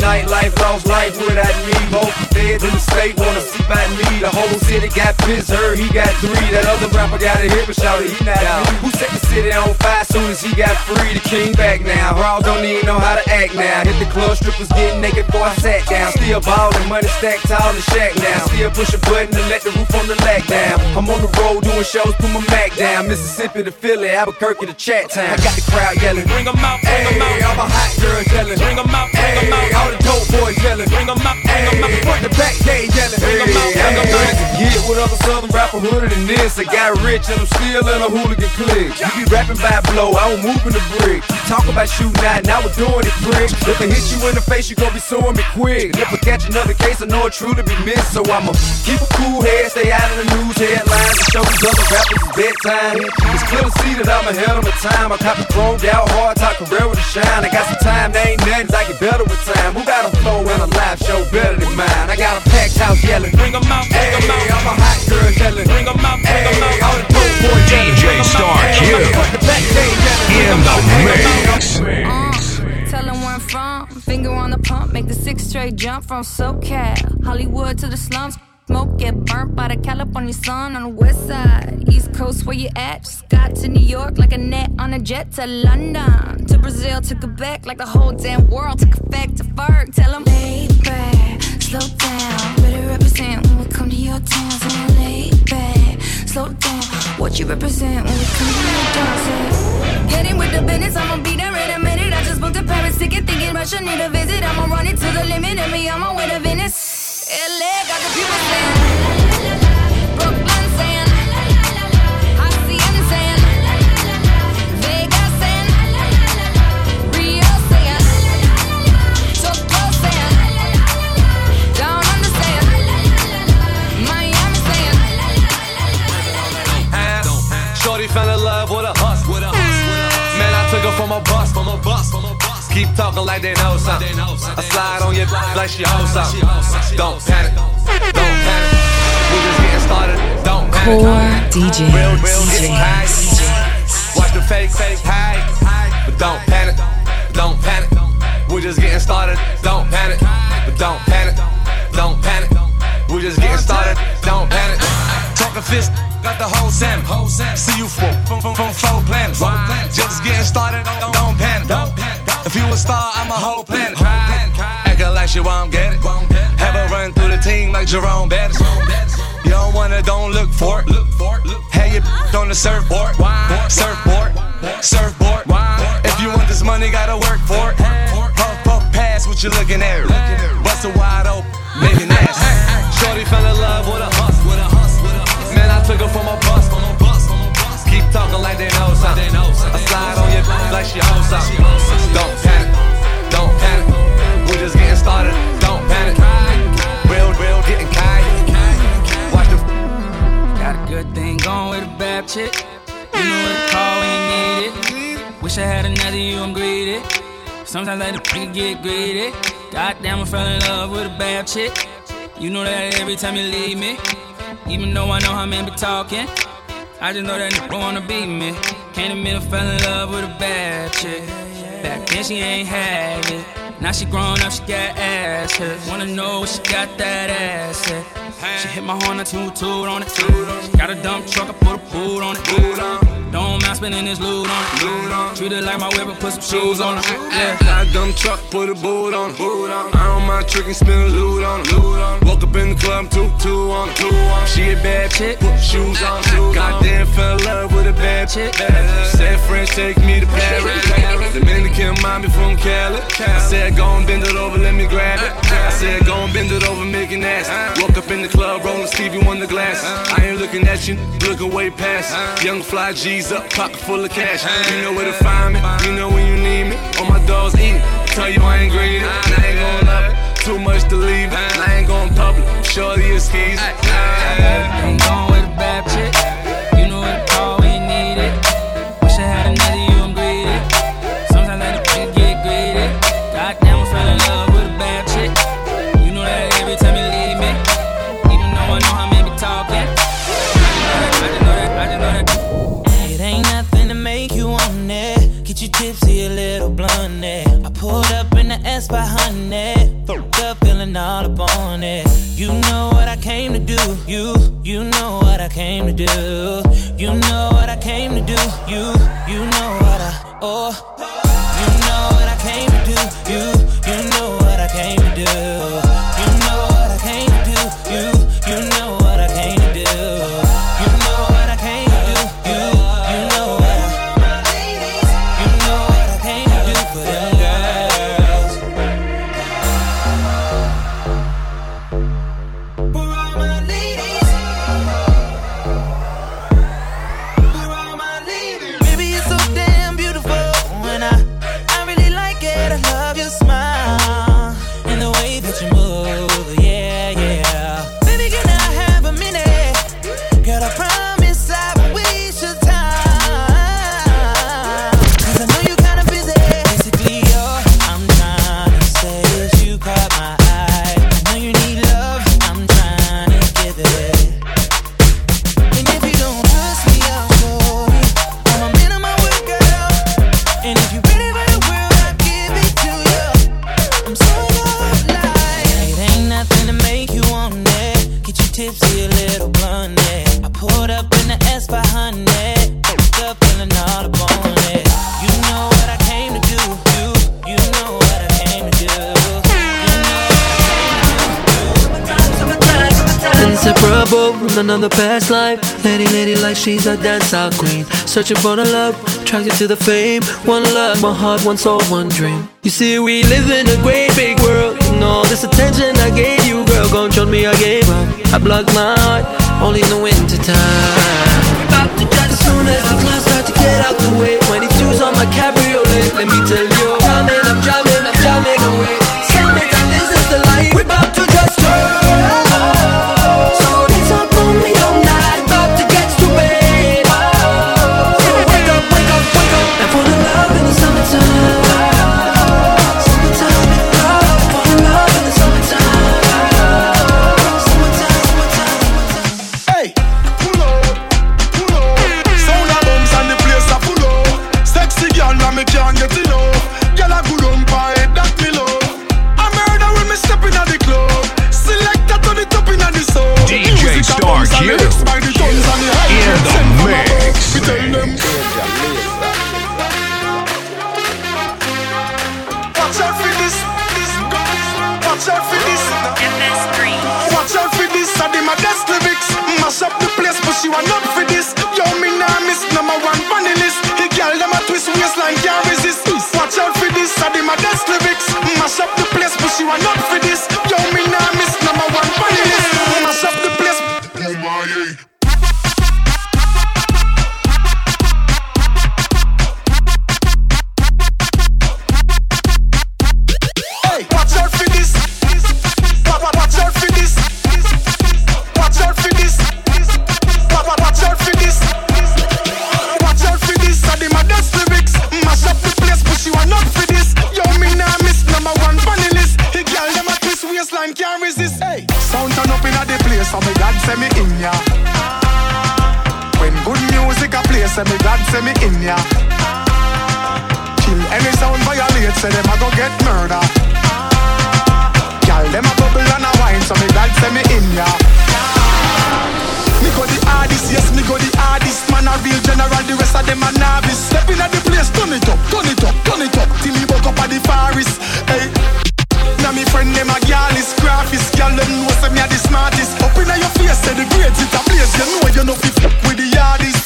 nightlife, lost life without me. Both feds in the state wanna see by me. The whole city got pissed, heard he got three. That other rapper got a hip and shouted, he not out. Who set the city on fire soon as he got free? The king back now, Raw don't even know how to act now. Hit the club, strippers getting naked before I sat down. Still ballin', money stacked tall in shack now. Still push a button to let the roof on the lack down. I'm on the road doing shows, put my Mac down. Mississippi to Philly, Albuquerque to Chat Town. I got the crowd yelling, bring 'em out, bring 'em out. I'm a hot girl yelling, bring 'em out, bring 'em out. All the dope boys yelling, bring 'em out, bring 'em out. Front to back, they yelling, bring 'em out, bring 'em out. Get with other southern rapper hooder than this. I got rich and I'm still in a hooligan clique. You be rapping by blow, I don't move in the brick. You talk about shooting out and I was doing it, prick. If I hit you in the face, you gon' be suing me quick. And if I catch another case, I know it's true to be missed. So I'ma keep a cool head, stay out of the news headlines, and show these other rappers it's bedtime. It's clear to see that I'm ahead of my time. I copy thrown out hard, talk career with a shine. I got some time, there ain't nothing, I get better with time. Who got a flow and a live show better than mine? I got a packed house yelling, bring 'em out, bring 'em out. I'm a hot girl yelling, bring 'em out, bring 'em out. All the dope boys yelling, bring 'em out, bring 'em out. The back day yelling, bring 'em out, bring 'em out. Tellin' where I'm from, finger on the pump, make the six straight jump from SoCal, Hollywood to the slums. Smoke get burnt by the California sun on the west side. East coast where you at, just got to New York like a net on a jet to London. To Brazil, to Quebec, like the whole damn world. To Quebec, to Ferg, tell them lay back, slow down. Better represent when we come to your town. So lay back, slow down. What you represent when we come to your town. Heading with the business, I'ma be there in a minute. I just booked a Paris ticket, thinking Russia need a visit. I'ma run it to the limit, and me on my way to Venice. LA got the people saying, la, la, la, la. Brooklyn saying, la, la, la, la. Hacienda saying, la, la, la, la. Vegas saying, la, la, la, la. Rio saying, la, la, la, la. Tokyo saying, la, la, la, la. Down under saying, la, la, la, la. Miami saying, la, la, la, la. Shorty fell in love with a hus. Man, I took her from a bus, from a bus, from a bus. Keep talking like they know something. I slide on your block like she holds something. Don't panic, don't panic. We just getting started, don't panic. Core DJs. Real DJs. Watch the fake, hide. But don't panic, don't panic. We just getting started, don't panic. But don't panic, don't panic. We just getting started, don't panic. Talking fist, got the whole salmon. See you from four planets. Just getting started, don't panic. If you a star, I'm a whole planet. Acting like she won't get it. Have her run through the team like Jerome Bettis. You don't want it, don't look for it. Have your on the surfboard. Surfboard. If you want this money, gotta work for it. Puff, pass what you looking at. Bust a wide open, making ass. Shorty fell in love with a hustle. Man, I took her from a bus. Keep talking like they know something. I slide on your block like she holds something. Don't panic, don't panic. We just getting started, don't panic. Real getting kind. Watch the got a good thing going with a bad chick. You know what to call when you need it. Wish I had another you, I'm greedy. Sometimes I let the freak get greedy. Goddamn, I fell in love with a bad chick. You know that every time you leave me. Even though I know how men be talking, I just know that nigga wanna beat me. Can't admit I fell in love with a bad chick. Back then she ain't had it. Now she grown up, she got ass hit. Wanna know what she got that ass hit. She hit my horn, I toot on it. Got a dump truck, I put a boot on it. Don't mind spending this loot on it. Treat it like my whip, I put some shoes on it. Yeah. Got a dump truck, put a boot on it. I don't mind tricking, spending loot on it. Woke up in the club, toot on it. She a bad chick, put shoes on it. Goddamn fell in love with a bad chick. Said French, take me to Paris. Dominican mommy from Cali. I said go and bend it over, let me grab it. I said go and bend it over, make an ass. Walk up in the club, rolling Stevie Wonder glasses. I ain't looking at you, looking way past. Young fly G's up, pocket full of cash. You know where to find me, you know when you need me. All my dogs eating, tell you I ain't greedy. I ain't gon' love it, too much to leave it. I ain't gon' public, shorty is skis. I'm going with a bad chick. You know what to call when you need it. Wish I had another you, I'm greedy. Sometimes I let the get greedy. Goddamn, I fell in love with a bad chick. You know that every time you leave me. Even though I know how men be talking, I just know that. It ain't nothing to make you on it. Get you tipsy, a little blunt, eh? I pulled up in the S500. feeling all upon it. You know what I came to do. You know what I came to do. You know what I came to do. You know what I, oh. You know what I came to do. You know what I came to do. You know what I came to do. You know what I came to do. You know what I came to do. You know what I, you know what I came to do for them girls. For all my ladies, for all my ladies. Baby, you're so damn beautiful, and I really like it. I love your smile and the way that you move. Yeah, yeah. Baby, can I have a minute? Girl, I promise I won't waste your time, 'cause I know you're kinda busy. Basically, all I'm trying to say is you caught my eye. I know you need love, I'm trying to give it. And if you don't trust me, I'll show you. I'm a man of my word, girl. And if you're ready for the world, I'll give it to you. I'm so in love, like it ain't nothing to make you want it. Get you tipsy, a little blunt, yeah. I pulled up in the S500, hooked up, feeling all upon it. You know what I came to do. You know what I came to do. You know what I came to do. Inseparable from another past life. Lady like she's a dance hall queen. Searching for the love, attracted to the fame. One love, one heart, one soul, one dream. You see, we live in a great big world, and all this attention I gave you, girl, controlled me, I gave up. I blocked my heart, only in the winter time. About to judge as soon as the clouds start to get out the way. 22's on my cabriolet, let me tell you. I'm driving away. Tell me that this is the life. We're about to just turn. So it's up on me all night. About to get stupid. So wake up, wake up, wake up. And for the love in the summertime. Summertime, love. For the love in the summertime. Summertime, summertime, summertime. Hey, pull up. Sound a bumps and the place a full up. Sexy girl and me can't get enough. Girl a good on by it, that me love. I murder when me step in at the club. Select that on the top in at the soul. DJ Star Q in the mix. We tell them watch out for this. Watch out for this. Watch out for this. I did my best lyrics. Mash up the place, but she want up for this. Yo, me nah miss #1 funny list. The girl them a twist waistline, can't resist. Watch out for this. I did my best lyrics. Mash up the place, but she want up for this. Yo, me nah miss #1 funny list. Mash up the place. Oh my yeah. Say me God, say me in ya. Kill any sound violate, say them a go get murder. Girl, them a bubble and a wine, so me God, say me in ya. Me go the hardest, yes, me go the hardest. Man a real general, the rest of them a novice. Step in at the place, turn it up, turn it up, turn it up. Till he woke up at the forest, hey. Now me friend them a girl is graphist. Girl, them know say me a the smartest. Up in your face, say the grades it a place. You know you no fit with the hardest.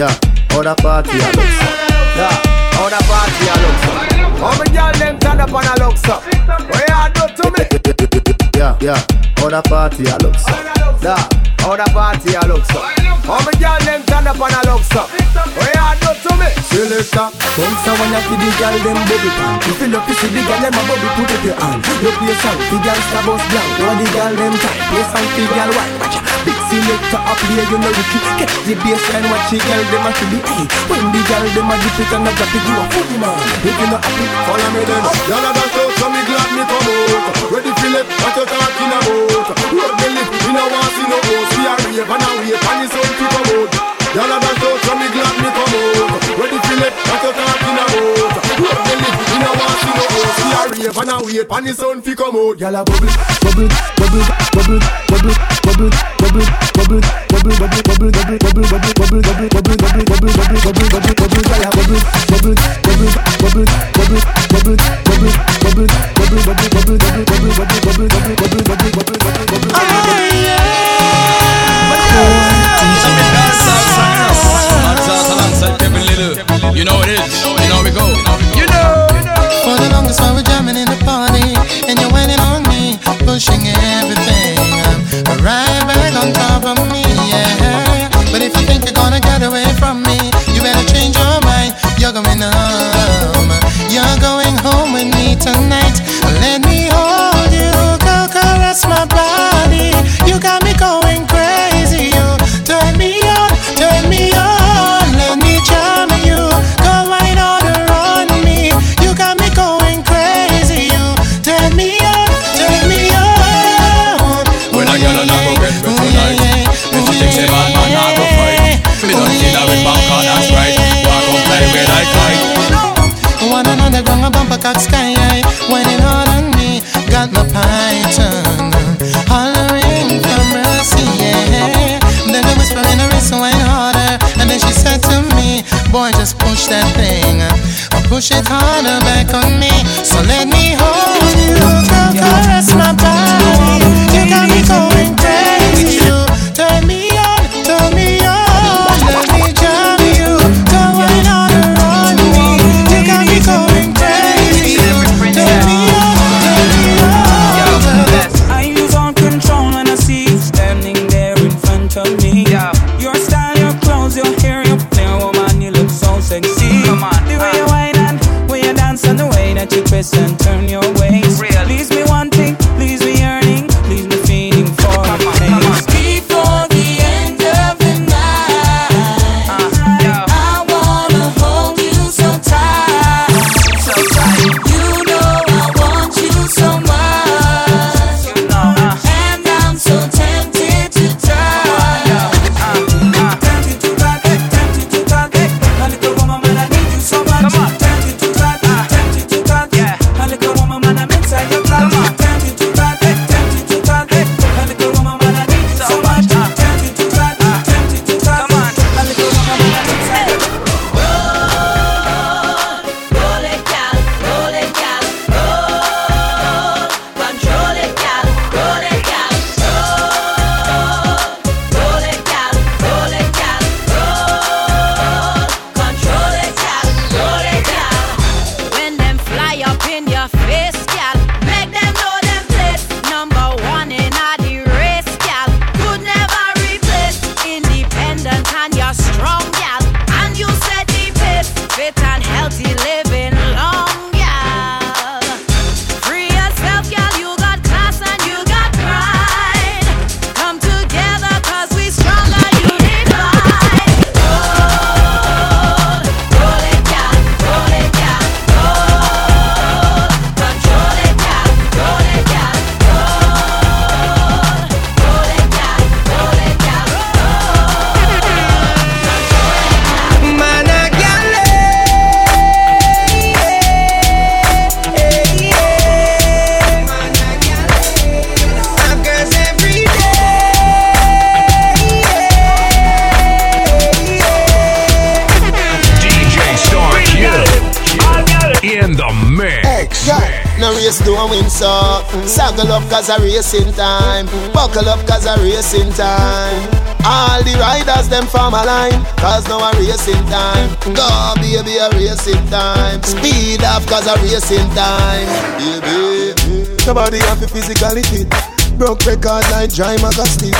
Yeah, other party a looks up. Yeah, other party a looks up. How many y'all them stand up and a looks up? What y'all do to me? Yeah, yeah, other party a looks up. Yeah, other party a looks up. How many y'all them stand up and a looks up? What y'all do to me? Selector, come someone up to the girl them baby pan. You feel up to see the girl them a bubble put up your hand. You play song, the girl Starbucks blank. You are the girl them tight, play song, the girl white. Watch ya. Big selector up here, you know you kick. Catch the baseline, watch the girl, them a should be hey. When the girl, them a dip it and a drop it, you a foodie man. If you not happy, follow me then. Y'all a dance out, so me glad me come out. Ready Philip, what you talking about? Road me lift, we no want see no host. We a rave and a wave and the sound people out. Y'all a dance out, so me glad me come out. Ready Philip, what you talking about? Road me lift, we no want see no host. We a rave and a wave. wait on the sound fi come out. Gyal a bubble, bubble, bubble, bubble, bubble, bubble, bubble, bubble, bubble, bubble, bubble, bubble, bubble, bubble, bubble, bubble, bubble, bubble, bubble, bubble, bubble, bubble, gyal a bubble, bubble, bubble, bubble, bubble, bubble, bubble, bubble, bubble, bubble, bubble, bubble, bubble, bubble, bubble, bubble, bubble, bubble, bubble, bubble. Oh yeah! You know it is. You know we go. You know. For the longest while we're jamming in the party, and you're waiting on me, pushing everything. I'm right back on top of me, yeah. But if you think you're gonna get away from me, you better change your mind. You're going home. You're going home with me tonight. Let me hold you, go caress my body. You got me going crazy. You turn me on, turn me on. Let me charm you, go wine order on me. You got me going crazy. You turn me on, turn me on. When I got a knock on red with tonight, if she thinks a bad man, I go fight. We don't see that with back on us right. Walk on play with I fight. One another ground a bumper cock sky high. Whining hard on me, got my python hollering for mercy, yeah. Then the whisper in her wrist went harder, and then she said to me, boy, just push that thing, or push it harder back on me. So let me hold you, girl, caress my body. You got me going crazy. You turn me on, turn me on. Let me jam you, go in order on me. You got me going crazy. Turn me on, turn me on. I lose all control when I see you standing there in front of me. Your style, your clothes, your hair, your flair, woman, you look so sexy. Come on. The way you whine and way you dance and the way that you twist and turn your waist. Please me wanting, please me yearning, please me feeling for a taste. Before the end of the night, I wanna hold you so tight. You know I want you so much. And I'm so tempted to try. Tempted to try, tempted to try. My little woman, man, I need you so much. Tempted to try, tempted to try. My little woman, man, I'm inside your blood. Tempted to try, tempted to try. My little woman, man, I need you so much. Tempted to try, tempted to try. My little woman, man, I'm inside your blood. Roll it, gal, roll it, gal, roll. Control it, gal, roll it, gal, roll. Roll it, gal, roll it, gal, roll. Control it, gal, roll it, gal. When them fly up in your face, gal, make them know them place. Number one in a the race, gal, could never replace. Independent and you're strong, gal, and you set the pace. Fit and healthy living long, gal. Free yourself, gal, you got class and you got pride. Come together, cause we strong and unified. Roll it, gal, roll it, gal, roll. Control it, gal, roll it, gal, roll. Roll it, gal, roll it, gal, roll. I've girls every DJ Star Q in the mix. No race don't win, so saddle up cause a racing time. Buckle up cause a racing time. All the riders them form a line, cause now a racing time. Go baby a racing time. Speed up cause a racing time. Baby, somebody have a physically fit. Broke record like Jai Magastic.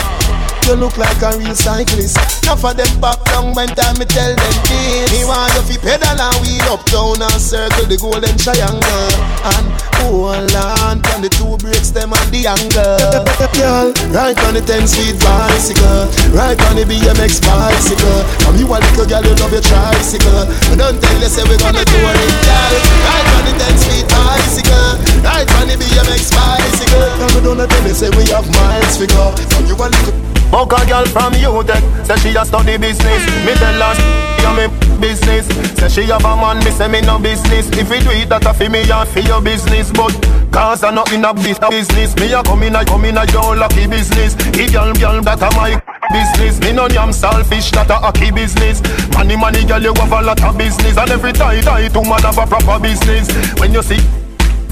You look like a real cyclist. Now for them pop down when time me tell them this. Me want you fi pedal and wheel uptown and circle the golden triangle and hold on from the two brakes them and the angle. Girl, right on the 10-speed bicycle, right on the BMX bicycle. From you a little girl you love your tricycle, but don't tell you say we gonna do it, girl. Right on the 10-speed bicycle, right on the BMX bicycle. Now we don't girl, tell me say we have minds figure. So you a little buck a girl from UTEC, say she a study business. Me tell her you me business. Say she have a man, me say me no business. If we do it, that a fi me and fi your business. But cause I not in a business, me a come in a your lucky business. If girl, that a my business. Me no am selfish, that a hockey business. Money, girl, you have a lot of business. And every time to man have a proper business. When you see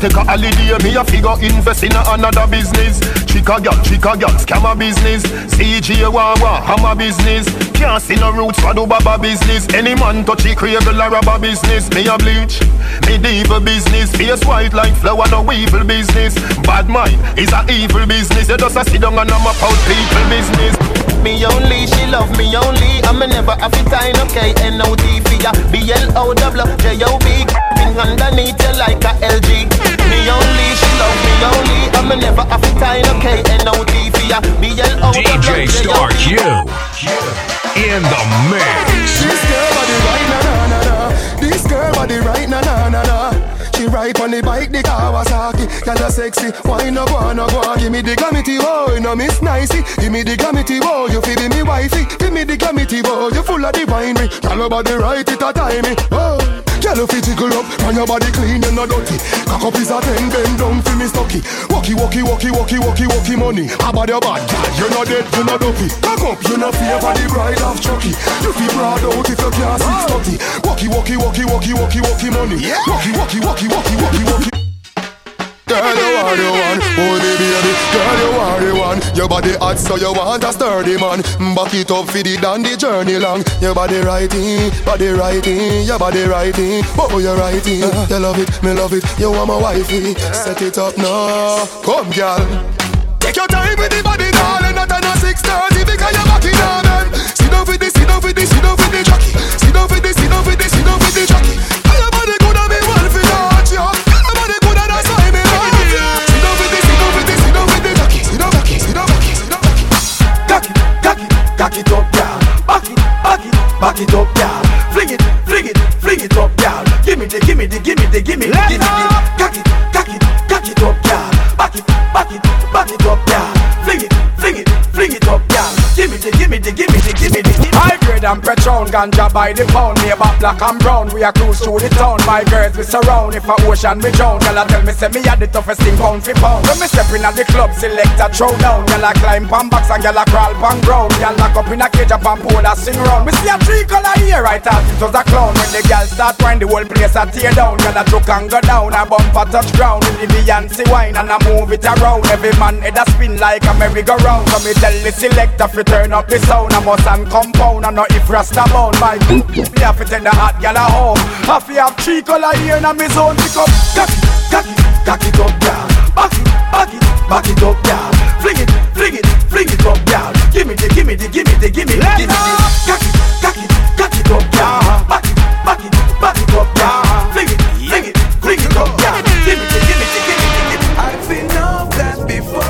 take a holiday, me a figure invest in another business. Chica girl, scam a business. CJ Wawa, hammer business. Can't see no roots for do baba business. Any man touch a cradle or rubber business. Me a bleach, medieval business. Face white like flower, no evil business. Bad mind is a evil business. You just a sit down and I'm about people business. Me only, she love me only. I'm never have it time, okay, N-O-T for ya. B-L-O-W-J-O-B underneath you like a LG. Me only, she love me only. I'm never have it time, okay, N-O-T for ya. B-L-O-W-J-O-B DJ Star Q in the mix. This girl body right na-na-na-na. This girl body right na-na-na-na. She ride on the bike, the Kawasaki. Girl a sexy, why no go, no go. Give me the gamity, oh, no miss nicey. Give me the gamity, oh, you feel me wifey. Give me the gamity, oh, you full of the winery. Girl about the right, it a timey, oh. Girl you fit jiggle up, and your body clean and not dirty. Cock up is a ten, bend down, feel me stocky. Walkie money. How about your bad girl, you not dead, you not dopey. Cock up, you not favor the bride of Chucky. You feel proud out if you can't see stocky. Walkie money. Walkie. Girl, you are the one, oh baby. Girl, you are the one. Your body hot, so you want a sturdy man. Back it up for the dandy journey long. Your body righty. Oh, you righty. You love it, me love it. You are my wifey. Set it up now. Come, girl. Take your time with the body, darling. Not on a 6:30 because you're back in on them. Sit down with the jockey. Sit down with the jockey. Your body could have been one for you. Back it up, y'all. Back it up, y'all. Fling it up, y'all. Give me the. Cock it up, y'all. Back it up, y'all. Fling it up, y'all. Give me the. High grade and Patron, ganja by the pound. Me about black and brown, we a cruise through the town. My girls we surround, if a ocean we drown. Girl I tell me say me had the toughest thing pound for pound. When me step in at the club, select a throw down. Girl I climb pan box and girl I crawl pan ground. Girl lock up in a cage up and pole a sing round. Me see a tree color here, I thought it was a clown. When the girl start whine, the whole place a tear down. Girl I took and go down, I bump a touch ground. In the Beyonce wine and I move it around. Every man head a spin like a merry-go-round. So me tell the selector fi turn up the sound. I must and compound, I'm not if rasta bound. My me have to take the hot gal a home. Have to have three color here in my zone. Pick up, cock it up, y'all. Back it up, y'all. Fling it up, y'all. Give me the. Cock it up, y'all. Back it up, y'all. Fling it up, y'all. Give me the. I've seen enough that before,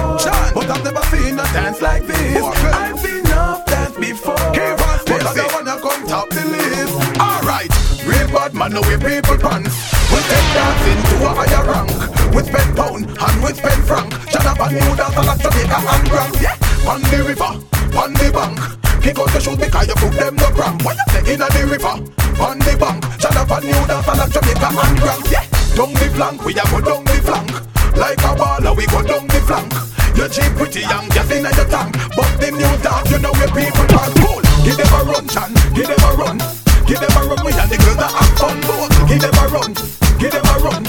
but I've never seen a dance like this. I've seen before, but I don't wanna come top the list. Alright, real bad man, no way people pants. We take dancing to a higher rank. With Ben Pound and with Ben Frank. Jonathan knew that a lot to make a hand crank. Yeah, on the river, on the bank. He got to shoot because you put them no cramp. What you say in the river, on the bank. Jonathan knew that a lot to make a hand crank. Yeah, down the flank, we a go down the flank. Like a baller, we go down the flank. You cheap pretty young, just in your tank. But the new dance, you know where people are cool. Give them a run, Chan, give them a run. Give them a run, we and the girls that have fun. Give them a run, give them a run.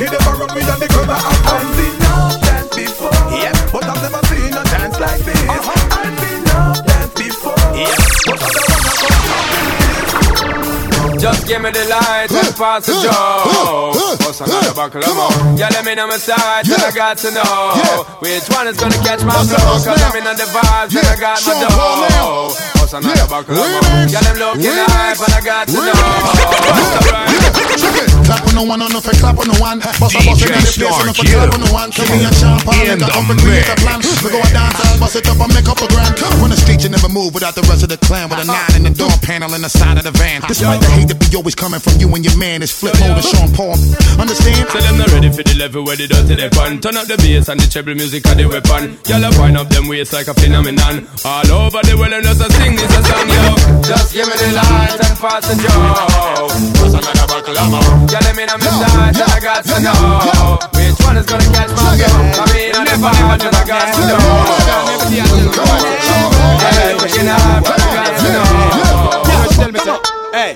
Give them a run, we and the girls that have fun. I've seen no dance before, yeah, but I've never seen a dance like this. I've seen no dance before, yeah, but I don't wanna go like this. Just give me the light and pass the door. Yeah, let me know my side, yeah. I got to know, yeah. Which one is gonna catch my flow? Cause I'm in on the vibes, yeah. I got my dough. What's another buckle? Yeah, them looking live, but I got to know. Clap on no one, on no fake, clap on no one. Boss a boss in the place, on no fake, clap on no one. Kill me and champagne, make a company, create a plan. We go a dance, bust it up and make up a grand. On the street you never move without the rest of the clan. With a nine in the door panel and the side of the van. Despite the hate that be always coming from you and your man, it's flip mode and Sean Paul. Understand? So them not ready for the level where they dirty they pan. Turn up the bass and the treble music are the weapon. Y'all wind up them waist like a phenomenon. All over the world and just a sing this a song, yo. Just give me the light and pass the joke. Put some in a buckle of my own. Y'all me in a mid-side and I got to know which one is gonna catch my soul. I mean I never had just I got to know. Hey, we can have just I got to know. Hey,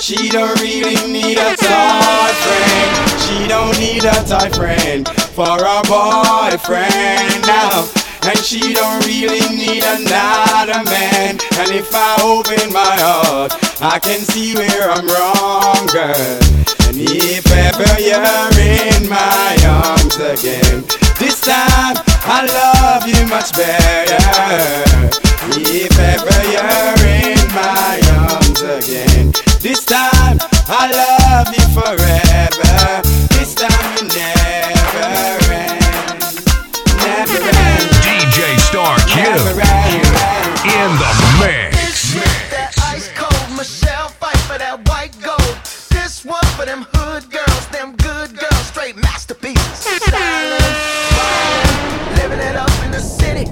she don't really need a tight friend. She don't need a tight friend for a boyfriend now. And she don't really need another man. And if I open my heart, I can see where I'm wrong, girl. And if ever you're in my arms again, this time I love you much better. If ever you're in my arms again, this time I love you forever. This time you never end. Never end. DJ Star Q in the mix. That ice cold Michelle fight for that white gold. This one for them hood girls, them good girls, straight masterpieces. Silence, living it up in the city.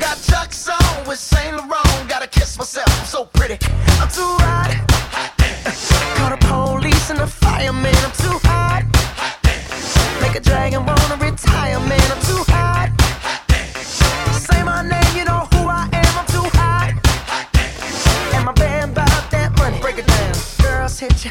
Got Chuck's on with Saint Laurent. Gotta kiss myself, I'm so pretty. I'm too hot. Call the police and the fireman. I'm too hot. Make a dragon wanna retire, man. I'm too hot. Say my name, you know who I am. I'm too hot. And my band bought that money. Break it down. Girls hit you,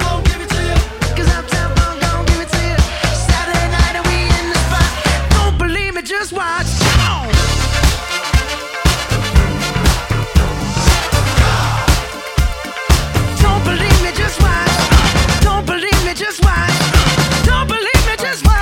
gon' give it to you. Cause Uptown Funk gon' give it to you. Saturday night and we in the spot. Don't believe me, just watch. Come on. Don't believe me, just watch. Don't believe me, just watch. Don't believe me, just watch.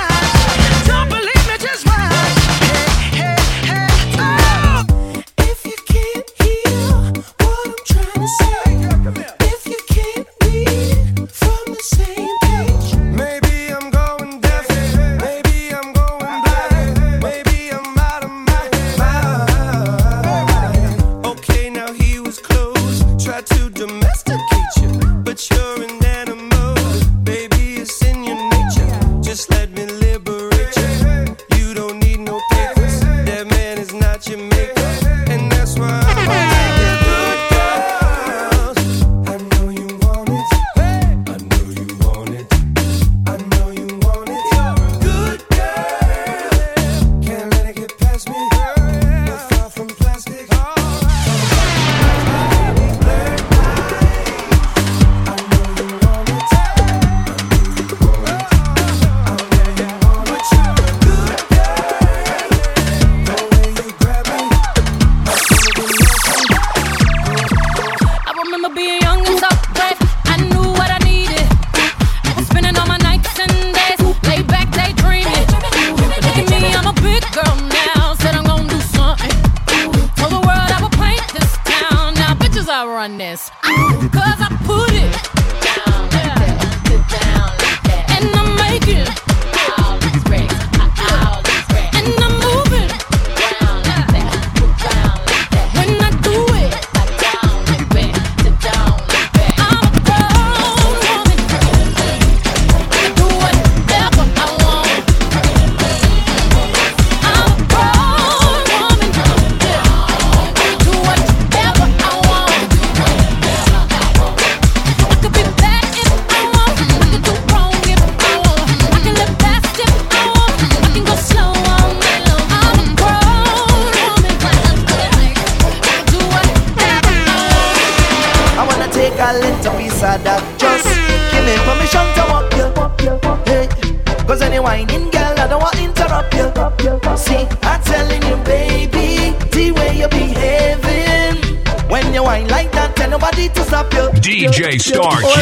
DJ Star Q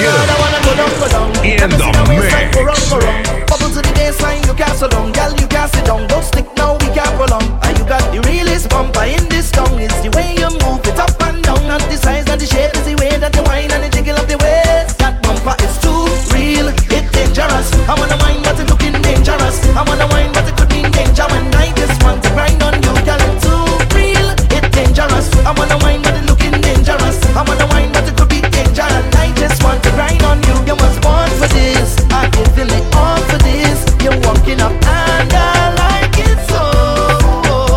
in the mix. down to the baseline, you can't so long. Girl, you can't sit down, don't stick now, we can't prolong. And you got the realest bumper in this tongue. It's the way you move it up and down, not the size, not the shape, it's the way that the wine and the jiggle of the waist. That bumper is too real, it's dangerous. I wanna wine, but it's looking dangerous. I wanna wine, but it could be in danger. When I just want to grind on you, girl, it's too real, it's dangerous. I wanna wine, but it's looking dangerous. I wanna wine, but it could be danger. And I just want to grind on you, you must born for this. I can feel it all for this. You're walking up and I like it so.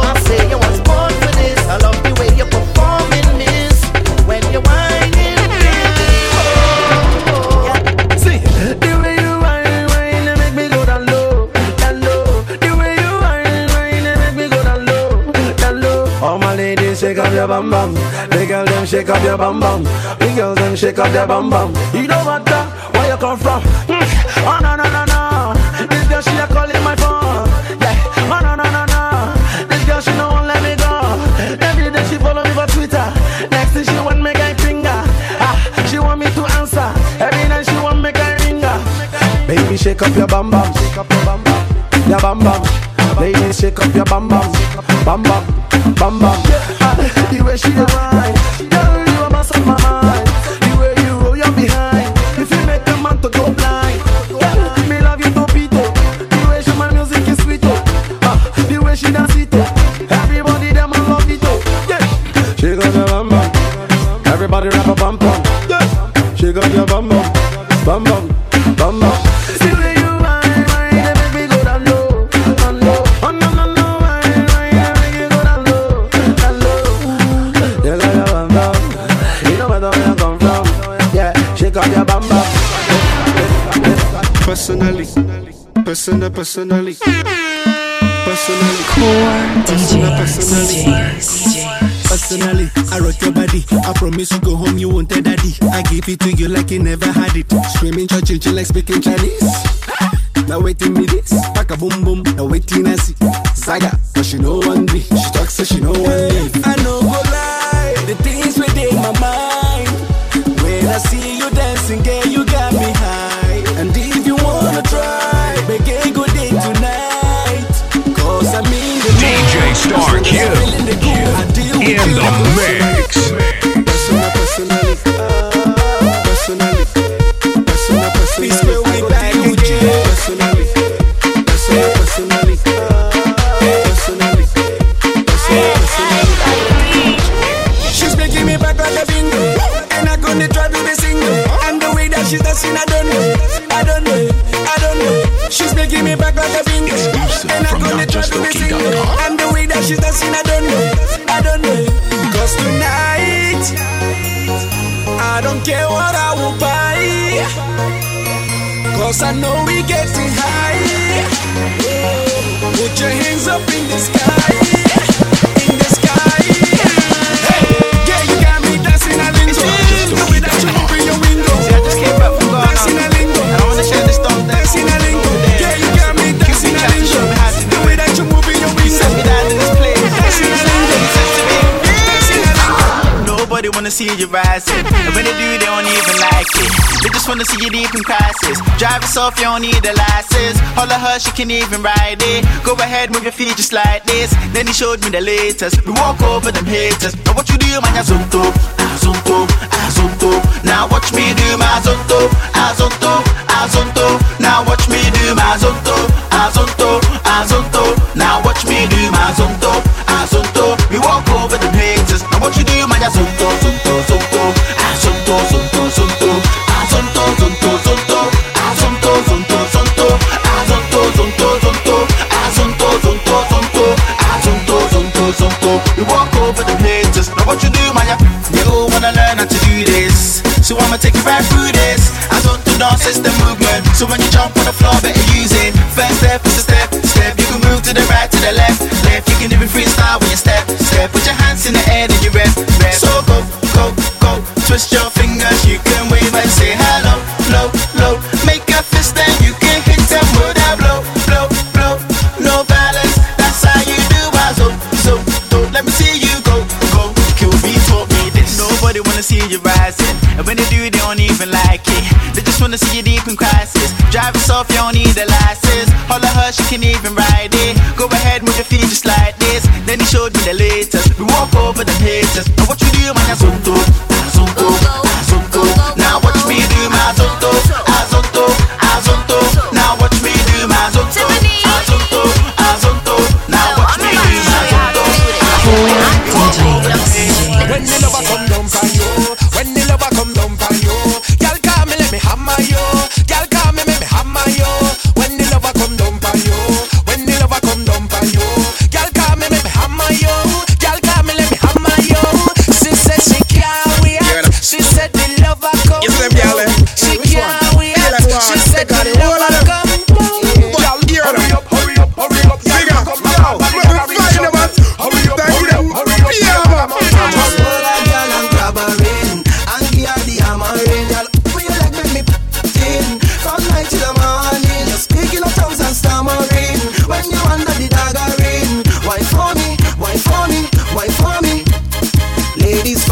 I say you was born for this. I love the way you're performing this. When you're whining, oh, yeah. See, the way you whine, and make me go down low, the way you whine, and make me go down low. All my ladies, shake up your bum bum. The girls them shake up your bum bum. The girls them shake up your bum bum. You know what the you come from? Oh no no no no! This girl she a calling my phone. Yeah. Oh no no no no! This girl she no won't let me go. Every day she follow me for Twitter. Next thing she want make I finger. Ah, she want me to answer. Every night she want make I ringer. Baby shake up your bam bam, shake up your bam bam, your bam bam. Baby shake up your bam bam, bam bam, bam bam. Ah, the way she a whine, girl you a boss of my mind. The way you roll your behind. If you make a man to go blind, yeah, me love you topito. The way she my music is sweet, the way she dance it, everybody them I love it, yeah. She got your bum bum, everybody rap a bum bum, yeah. She got your bum bum, bum bum, bum bum. See where you whine, they make me go down low, oh no no no, whine, they make me go down low, you got your bum bum, you know where I come from, yeah. She got your bum. Personally, Core DJs. Personally, I rock your body. I promise you go home, you won't tell daddy. I give it to you like you never had it. Screaming Churchill like speaking Chinese. Now waiting me this, pack a boom boom. Now waiting I see Zaga, but she know one day. She talks so she know one day. I know go lie, the things within my mind. When I see you dancing, girl, you got me high. And if you wanna try, make a good day tonight. Cause I'm in the DJ mood. Star Q in the mix. Personally, please go way back again. Personally. She's making me back on the bingo. And I gonna try to be single. And the way that she's dancing, I don't know. She's making me back like a bingo. And I'm gonna try to be single. And the way that she's dancing, I don't know. Cause tonight I don't care what I will buy. Cause I know we getting high. Put your hands up in the sky. In the sky. Hey, yeah, you got me dancing a lingo. The way that you open your window. See, I just came back from Ghana. Dancing a lingo. And I wanna share this thought that dancing a lingo. They wanna see you rising, and when they do, they don't even like it. They just wanna see you deep in crisis. Drive yourself, you don't need a license. All of her, she can even ride it. Go ahead, move your feet just like this. Then he showed me the latest. We walk over them haters. Now what you do, man, ya zonto, ah zonto, ah zonto. Now watch me do my zonto, ah zonto, ah zonto. Now watch me do my zonto, ah zonto, ah zonto. Now watch me do my zonto, ah zonto. We walk over them haters. Now what you do, man, ya zonto. You walk over the haters. Now what you do, man? You all wanna learn how to do this, so I'ma take you right through this. Azonto dance is the movement, so when you jump on the floor, better use it. First step is a step. You can move to the right, to the left. You can even freestyle when you step. Put your hands in the air and you rep. So go, twist your fingers. You can wave and say hello, low. Make a fist and you can hit them with a blow. No balance, that's how you do Azonto. Let me see you go, kill me, talk me this. Nobody wanna see you rising, and when they do, you, they don't even like it. They just wanna see you deep in crisis. Drive yourself, you don't need a license. Holler her, she can even ride it. Go ahead, move your feet just like this. Then he showed me the latest. We walk over the pages. Now what you do, man, azonto, azonto, azonto. Now watch me do my azonto, azonto, azonto. Now watch me do my azonto, azonto, azonto. Now watch me do my azonto. When the lover come down for you, when the lover come down for you, girl come and let me hammer you, girl come and let me hammer you. When the lover come down for you, when the lover come down for you, girl come and let me hammer you, girl come and let me hammer you. She said she can't wait, she said the lover come down. She can't wait, she said the lover come down. Girl, hurry up, hurry up, hurry up, girl come down. Hurry up, hurry up, hurry up, hurry up, hurry up.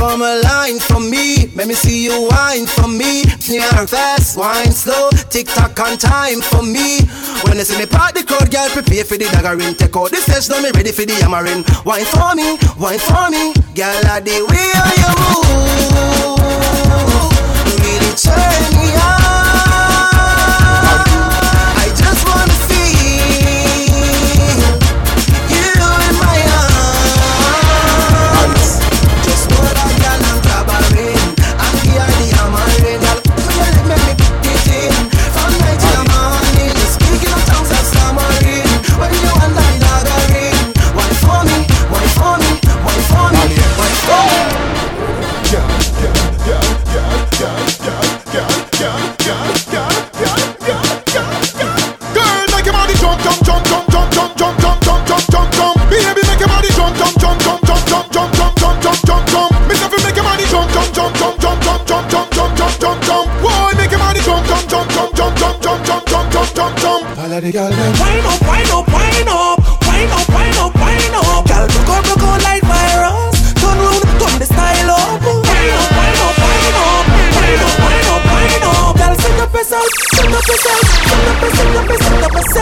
Form a line for me, let me see you wine for me. Yeah, fast, wine slow, tick tock on time for me. When they see me party crowd, girl prepare for the daggering. Take out the stage, now me ready for the hammering. Wine for me, girl I the way you move really turn me on. I just wanna feel you in my arms. Just wanna. Wine up, wine up, wine up, wine up, wine up, wine up. Girl, broke out like virus. Turn round, turn the style up. Wine up, wine up, wine up, wine up, wine up, wine up. Girl, send up yourself, send up yourself, send up yourself, send up yourself, send up yourself.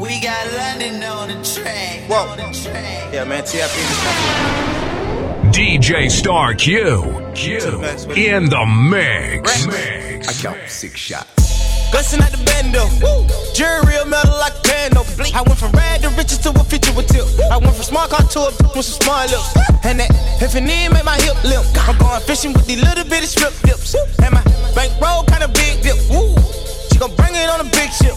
We got London on the track. Whoa, on the track. Yeah, man, TIP is DJ Star Q in the mix. I count 6 shots. Gussin' at the bando. Jury real metal like a piano. I went from rad to riches to a feature with tip. I went from smart car to a bitch with some smart lips. And that if it need make my hip limp. I'm going fishing with these little bitty strip dips. And my bankroll kinda big dip. Woo. She gon' bring it on a big ship.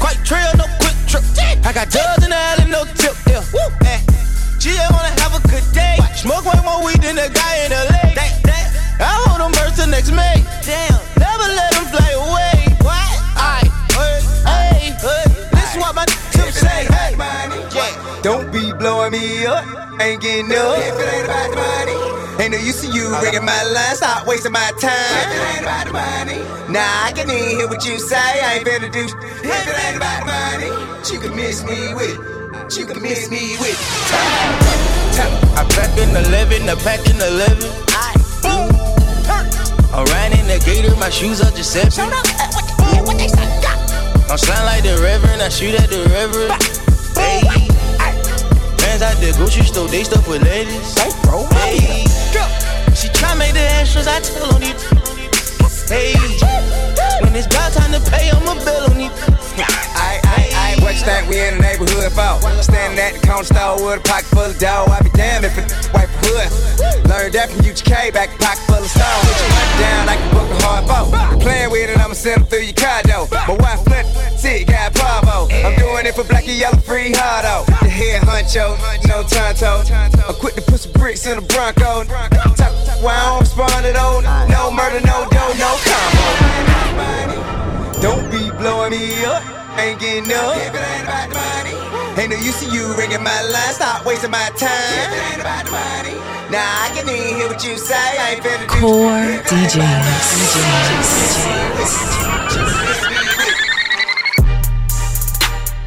Quite trail, no quick trip. I got dubs in the alley, no tip. Yeah. She just wanna have a good day. Smoke way more weed than the guy in LA. I hold them birds till next May. Damn, never let them fly away. What? I heard, hey, this is what my tip say. Hey, money, yeah. Don't be blowing me up, ain't getting up. If it ain't about the money, ain't no use to you breaking my line. Stop wasting my time. If it ain't about the money, nah, I can even hear what you say. I ain't finna do. If it ain't about the money, you can miss me with it. You can miss me with time. I'm packing 11, I'm packing 11. I boom, hurt. I'm riding the gator, my shoes are Giuseppe. Shout out, what they say? I'm sliding like the Reverend, I shoot at the Reverend. Hey, fans out the grocery store, they stuff with ladies. Hey, bro, hey, she try make the extras, I tell on it. Hey, when it's about time to pay, I'ma bail on it. Watch that, we in the neighborhood for. Standing at the corner store with a pocket full of dough. I be damned if it wipe the hood. Learned that from UGK, back pocket full of stone. Put your money down, I can book a hard boat. Playing with it, I'ma send them through your condo. My wife flip, see, got Pavo. I'm doing it for black and yellow, free hardo. The head honcho, no tonto. I'm quick to put some bricks in the Bronco. Talk, why I don't respond at all. No murder, no dough, no combo. Don't be blowing me up. Ain't getting up. If it ain't about the money, ain't no use to you ringing my line. Stop wasting my time. If it ain't about the money, nah, I can even hear what you say. I ain't finna do. Core DJs.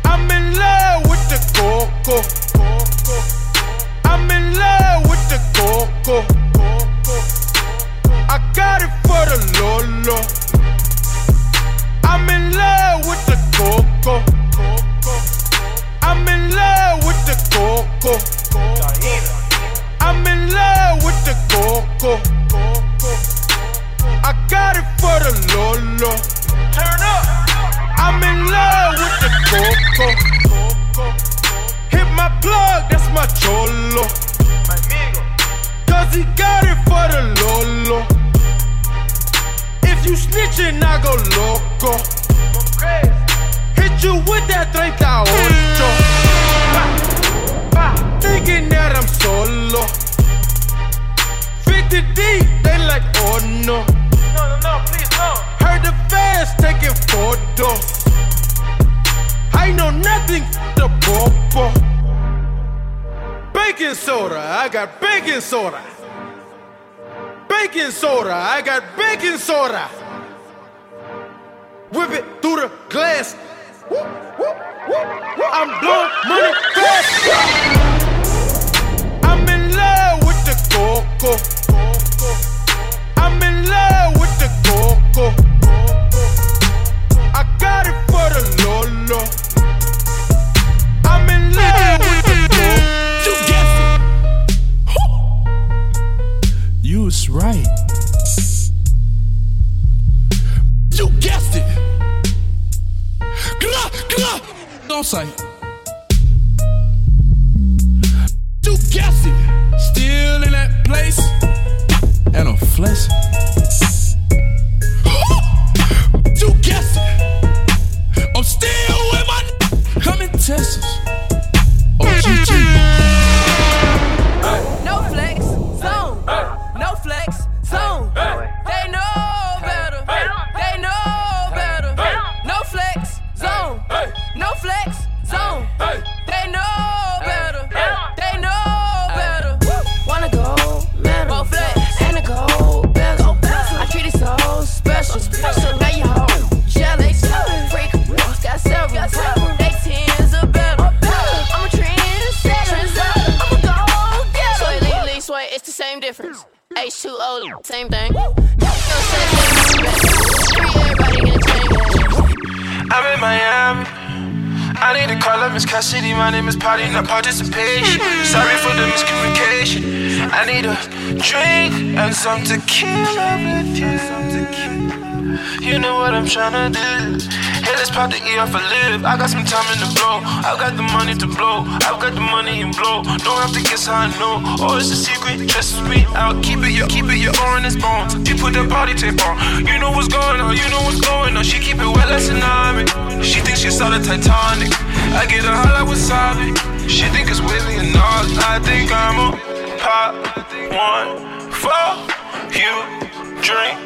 I'm in love with the coco. the go-go. I got it for the Lolo. Turn up. I'm in love with the go-go. Hit my plug, that's my cholo. Cause he got it for the Lolo. If you snitchin', I go loco. Hit you with that 38. Thinking that I'm solo. 50 deep, they like, oh no. No, please no. Heard the fans taking photos. I know nothing the popo. Baking soda, I got baking soda. Baking soda, I got baking soda. Whip it through the glass. Whoop, whoop, whoop, whoop. I'm blowing money fast. I'm in love with the coco. I'm in love with the coco. I got it for the Lolo. I'm in love with the coco. You guessed it. You was right. You guessed it. Offside. You guessed it. Still in that place. And a flesh. You guessed it. I'm still with my come in Texas. OGG. No flex zone. No flex zone. They know better. They know better. No flex zone. No flex zone. They know better. They know better. Wanna go, man. Go flex and a gold bezel. I treat it so special. So now you all jealous. Freak, got several. They tens are better. I'm a trendsetter. I'm a gold getter. Sway, lean, sway. It's the same difference. H2O, same thing. Everybody get a I'm in Miami. I need to call up Miss Cassidy, my name is Patty, not participation. Sorry for the miscommunication. I need a drink and some tequila with you. You know what I'm tryna do. Hey, let's pop the E off a lip. I got some time in the blow. I've got the money to blow. I've got the money and blow. Don't have to guess how I know. Oh, it's a secret. Trust me, I'll keep it your honest bones. You put that body tape on. You know what's going on, you know what's going on. She keep it wet like tsunami. She thinks she saw the Titanic. I get her high like wasabi. She think it's Willie and all. I think I'm a pop one for you. Drink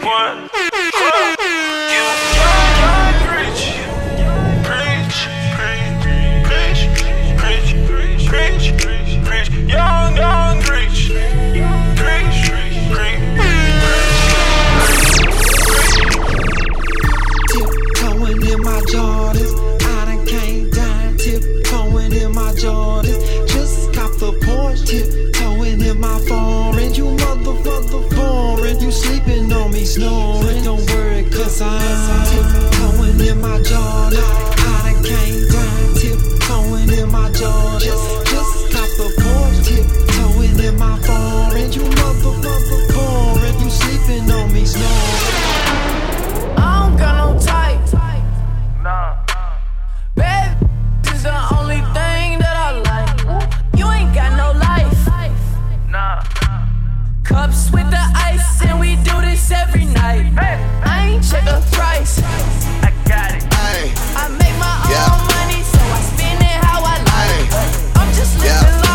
one for you. God, preach, preach, preach, preach, preach, preach, preach. Young, preach, preach, preach. Tiptoeing in my Jordans. I done came down. Tiptoeing in my Jordans. Just cop the Porsche. Tiptoeing in my foreign. You motherfucker foreign. You sleeping on me snoring. Don't worry, cause I'm tiptoeing in my Jordans. Came down, tiptoeing in my Jordans. Just cop the Porsche, tiptoeing in my foreign. You motherfucker foreign. You sleeping on me snoring. I don't got no type. Nah. Bad is the only thing that I like. You ain't got no life. Nah. Cups with the ice, and we do this every night. I ain't check the price. I got it. I make my own money, so I spend it how I like. I'm just living life.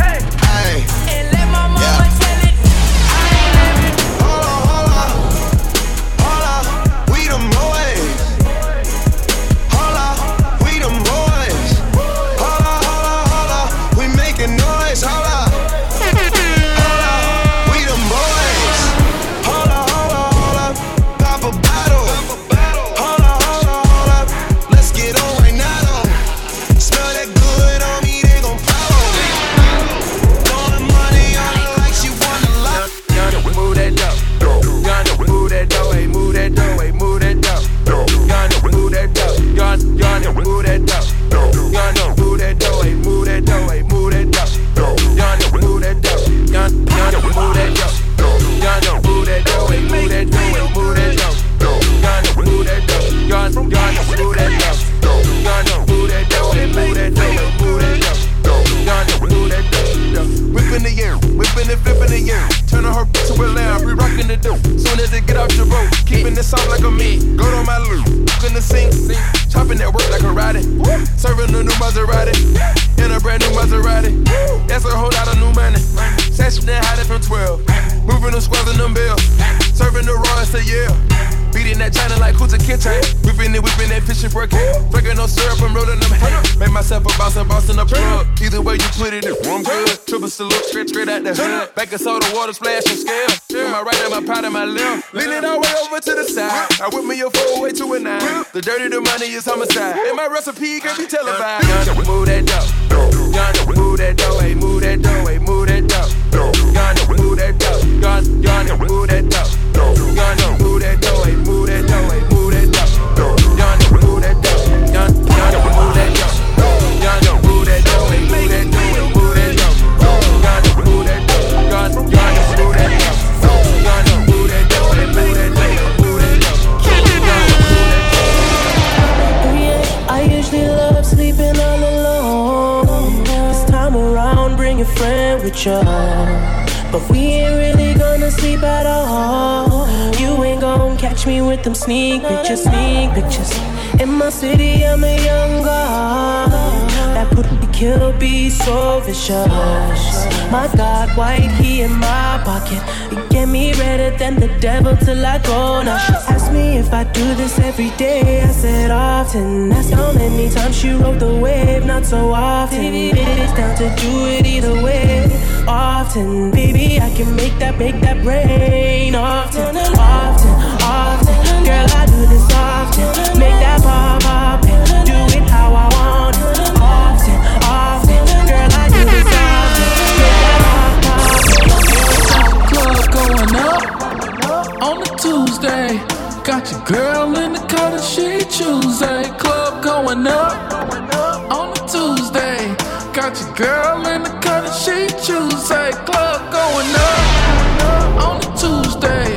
And let my mama tell it. I ain't living. Hold on, we them boys. We them boys. Hold on, we making noise. Hold on, we them boys. Hold on, pop a bottle. Move that dough, hey, move that dough, hey, move that dough. it soft like a meat. Gold on my loop, in the sink, chopping that work like a riding. Serving a new Maserati, in a brand new Maserati. That's a whole lot of new money. Sashing that hiding from 12, moving them squares and them bills. Serving the Royce to Yale, beating that China like Kuta Kitchen. Whipping that fishing for a cake. Drinking no syrup, I'm rolling them hay. Make myself a boss in a plug. Either way you put it, I'm good. Triple salute, straight out the hood. Back and soda, water splash and scale. My right and my pot and my left. Lean it all way over to the side. I whip me a 408 to a 9. The dirty, the money is homicide. And my recipe can be televised. Yonder, move that dough. Yonder, move that dough. Hey, move that dough. Hey, move that dough. Yonder, move that dough. Yonder, move that dough. Yonder, move that dough. Hey, move that dough. Hey, move that dough. Yonder, move that dough. Yonder, move that dough. Yonder, move that dough. Hey, move that dough. Move that dough. Yonder, move that dough. Yonder, move that dough. I usually love sleeping all alone. This time around, bring a friend with you. But we ain't really gonna sleep at all. You ain't gonna catch me with them sneak pictures. In my city, I'm a young god. That pussy kill be so vicious. My God, white key in my pocket. It get me redder than the devil till I go. Now she asked me if I do this every day. I said often. That's how many times she rode the wave. Not so often. It's down to do it either way. Often, baby, I can make that rain. Often. Girl, I do this often. Make that pop up and do it how I want it. Often. Girl, I do this often. Make that pop up. Club going up on a Tuesday. Got your girl in the cut and she Tuesday. Club going up on a Tuesday. Got your girl in the cut and she Tuesday. Club going up on a Tuesday.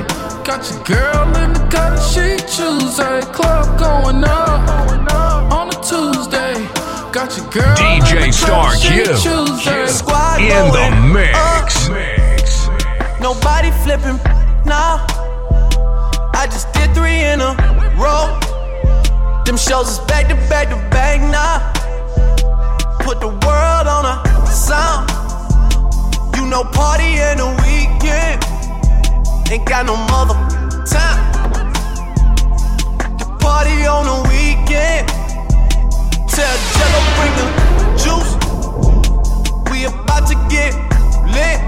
Got your girl in the cut, she Tuesday. Club going up on a Tuesday. Got your girl DJ in the cut, she Tuesday. Squad in the mix. Nobody flipping, nah. I just did 3 in a row. Them shows is back to back to back, nah. Put the world on a sound. You know, party in the weekend. Ain't got no mother time. The party on the weekend. Tell Jello bring the juice. We about to get lit.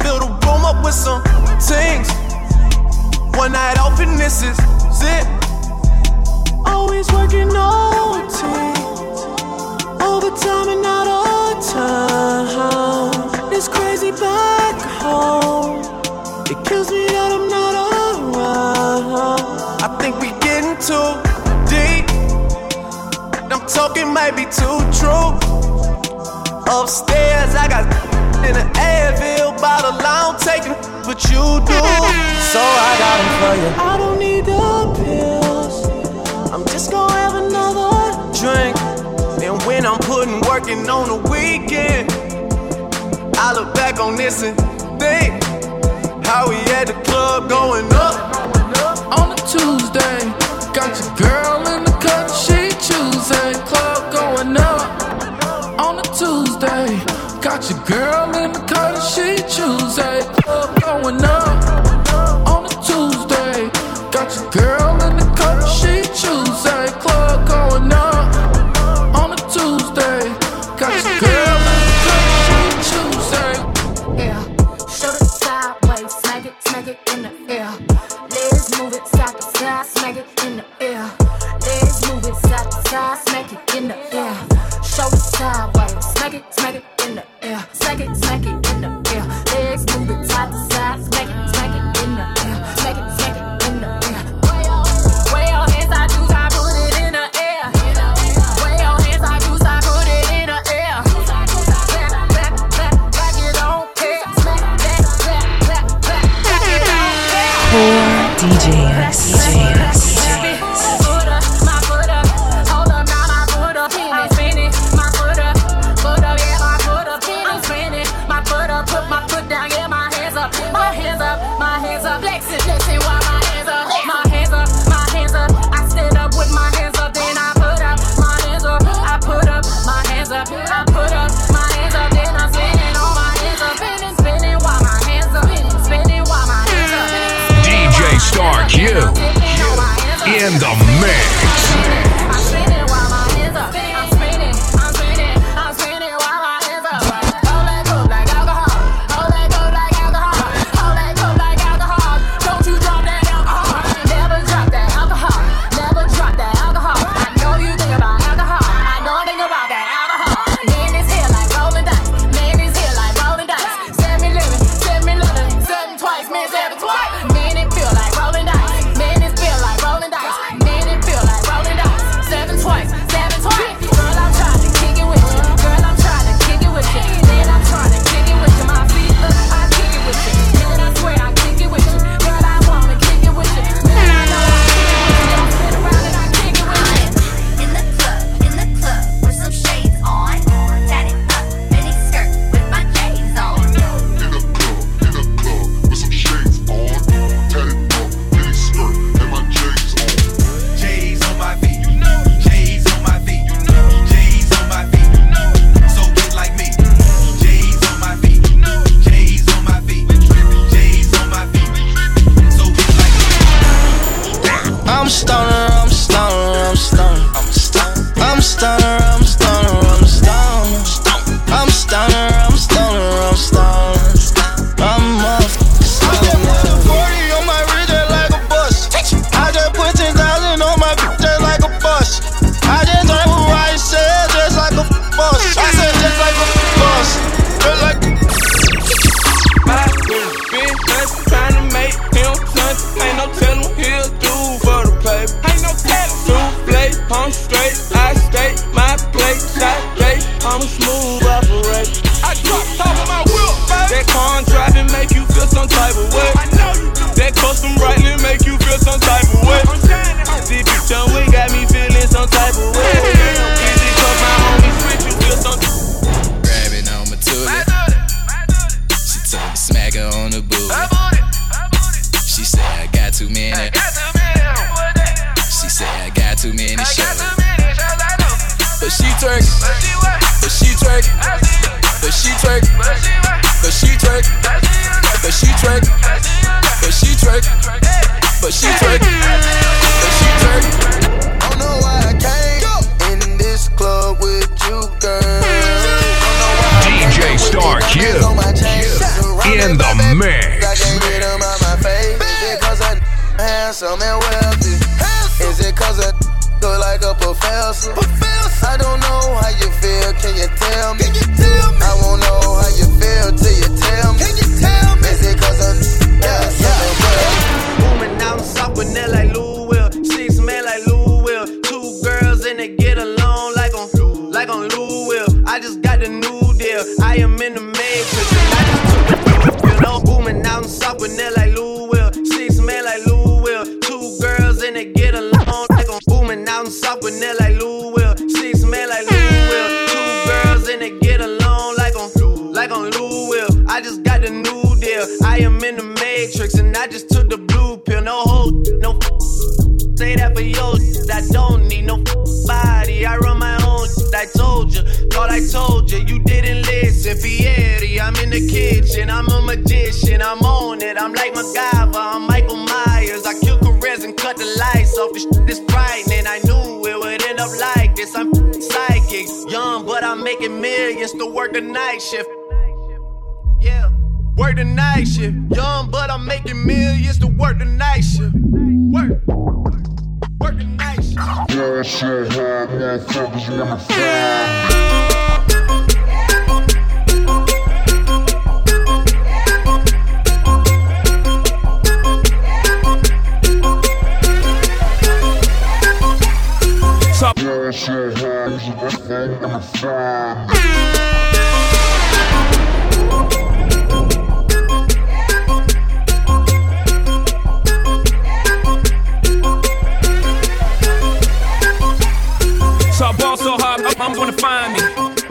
Fill the room up with some things. One night off and this is it. Always working OT, overtime and not all time. This crazy back home. It kills me that I'm not around. I think we getting too deep. I'm talking might be too true. Upstairs, I got in an Advil bottle. I don't take it, but you do. So I got them for you. I don't need the pills. I'm just gonna have another drink. And when I'm working on the weekend, I look back on this and think. How we at the club going up on a Tuesday. Got your girl in the cut, she Tuesday. Club going up on a Tuesday. Got your girl in the cut, she Tuesday. Club going up on a Tuesday. Got your girl in the cut, she Tuesday. Club going up on a Tuesday. Got your girl. Smack it in the air. Legs move it side to side. Smack it in the air. Shoulder sideways. Smack it in the air. Smack it in the air. Legs move it side to side. Smack it in the air. Smack it in the air. Way your hands I do, I put it in the air. Way your hands I do, I put it in the air. Back it on air. Back it on air. DJs. My foot down, yeah, my hands up, flexing, why my hands up. stoner, I'm stoner, I'm stoner. I'm a stoner. I just put a 40 on my wrist just like a bus. I just put 10,000 on my bitch just like a bus. I just drank what I said just like a bus. I said just like a bus, just like a bus. Been nothing trying to make him nothing. Ain't no telling he'll do for the paper. Ain't no telling. Two plate, I'm straight, I stay my plate, shot plate. I'm a smooth operator. I drop top of my wheel, baby. That car driving make you feel some type of way. I know you do. That custom riding make you feel some type of way. I'm saying that. This bitch on wing got me feeling some type of way. Busy 'cause my homies with you feel some. Grabbing on my tootie. She told me smack her on the booty. She said I got too many. She said I got too many shows. But she twerking. But she twerk, but she twerk, but she twerk, but she twerk, but she twerk, but she twerk, but she twerk. Don't know why I came in this club with you, girl. DJ Star Q in the mix. I can get them out my face. Is it 'cause I'm handsome and wealthy? Is it 'cause I look like a professor? I don't know how you feel, can you tell me? I won't know how you feel till you tell me. Is it 'cause I'm woman out south with Nell like Lou Will? She smell like Lou Will. Two girls and they get along like on Lou Will. I just got the new deal. I am in the matrix. I just took the woman out south with Nell like Lou Will. She smell like Lou Will. Two girls and they get along like on woman out south with Nell like Lou Will. I just got the new deal. I am in the matrix and I just took the blue pill. No hoe, no say that for yo. I don't need no body. I run my own. I told you, thought I told you. You didn't listen. Fieri, I'm in the kitchen. I'm a magician. I'm on it. I'm like MacGyver. I'm Michael Myers. I kill careers and cut the lights off. This shit is frightening. I knew it would end up like this. I'm psychic, young, but I'm making millions to work the night shift. Yeah, work the night shift. Young, but I'm making millions to work the night shift. Work the night shift. Girl, shit, hard, man, focus number 5. Girl, shit, hard, number 5. So I ball so hard, I'm gonna find me.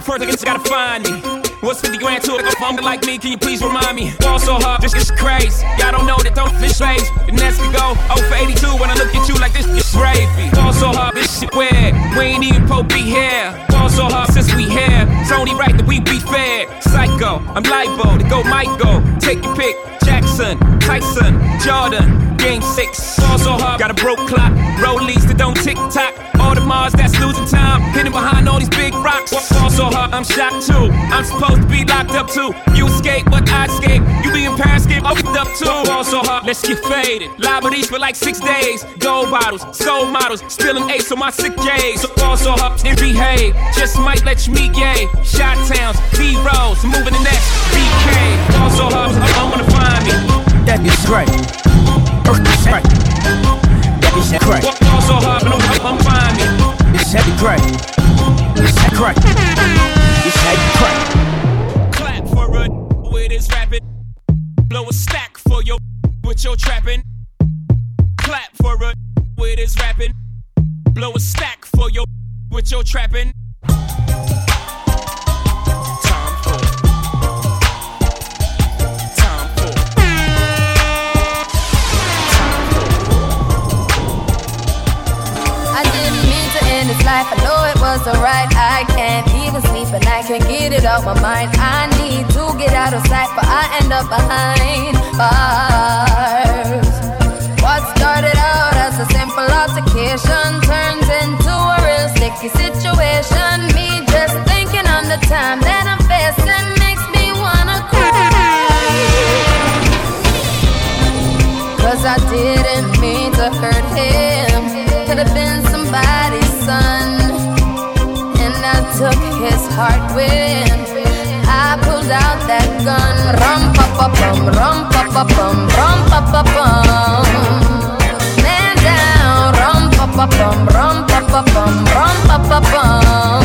First I guess I gotta find me. What's 50 grand to a woman like me? Can you please remind me? Ball so hard, this is crazy. Y'all don't know that don't fish slaves. And as we go, 0 for 82 when I look at you like this is crazy. Ball so hard, this shit weird. We ain't even po' be here. Ball so hard since we here. It's only right that we be fair. Psycho, I'm libo to go Michael. Take your pick. Jackson, Tyson, Jordan, Game 6. Ball so hard, got a broke clock. Rollies that don't tick tock. All the Mars that's losing time, hidden behind all these big rocks. Ball so hard, I'm shocked too. I'm supposed to be locked up too. You escape, but I escape. You be in Paris, get opened up too. Ball so hard, let's get faded. Liberties for like 6 days. Gold bottles, soul models, spilling ace on my sick days. So ball so hard, and behave. Just might let you meet gay. Shot towns, D-Rolls, moving the next BK. Ball so hard, I'm gonna find. That is right. It's right. That is right. Walk so hard, but I'm fine. It's heavy crack. It's heavy crack. It's heavy crack. Clap for a with his rapping. Blow a stack for your with your trapping. Clap for a with his rapping. Blow a stack for your with your trapping. Life, I know it was alright. I can't even sleep and I can't get it out my mind. I need to get out of sight, but I end up behind bars. What started out as a simple altercation turns into a real sticky situation. Me just thinking on the time that I'm facing. rum pa pa pum, rum pa pa pum, rum pa pa pum. Man down, rum pa pa pum, rum pa pa pum, rum pa pa pum.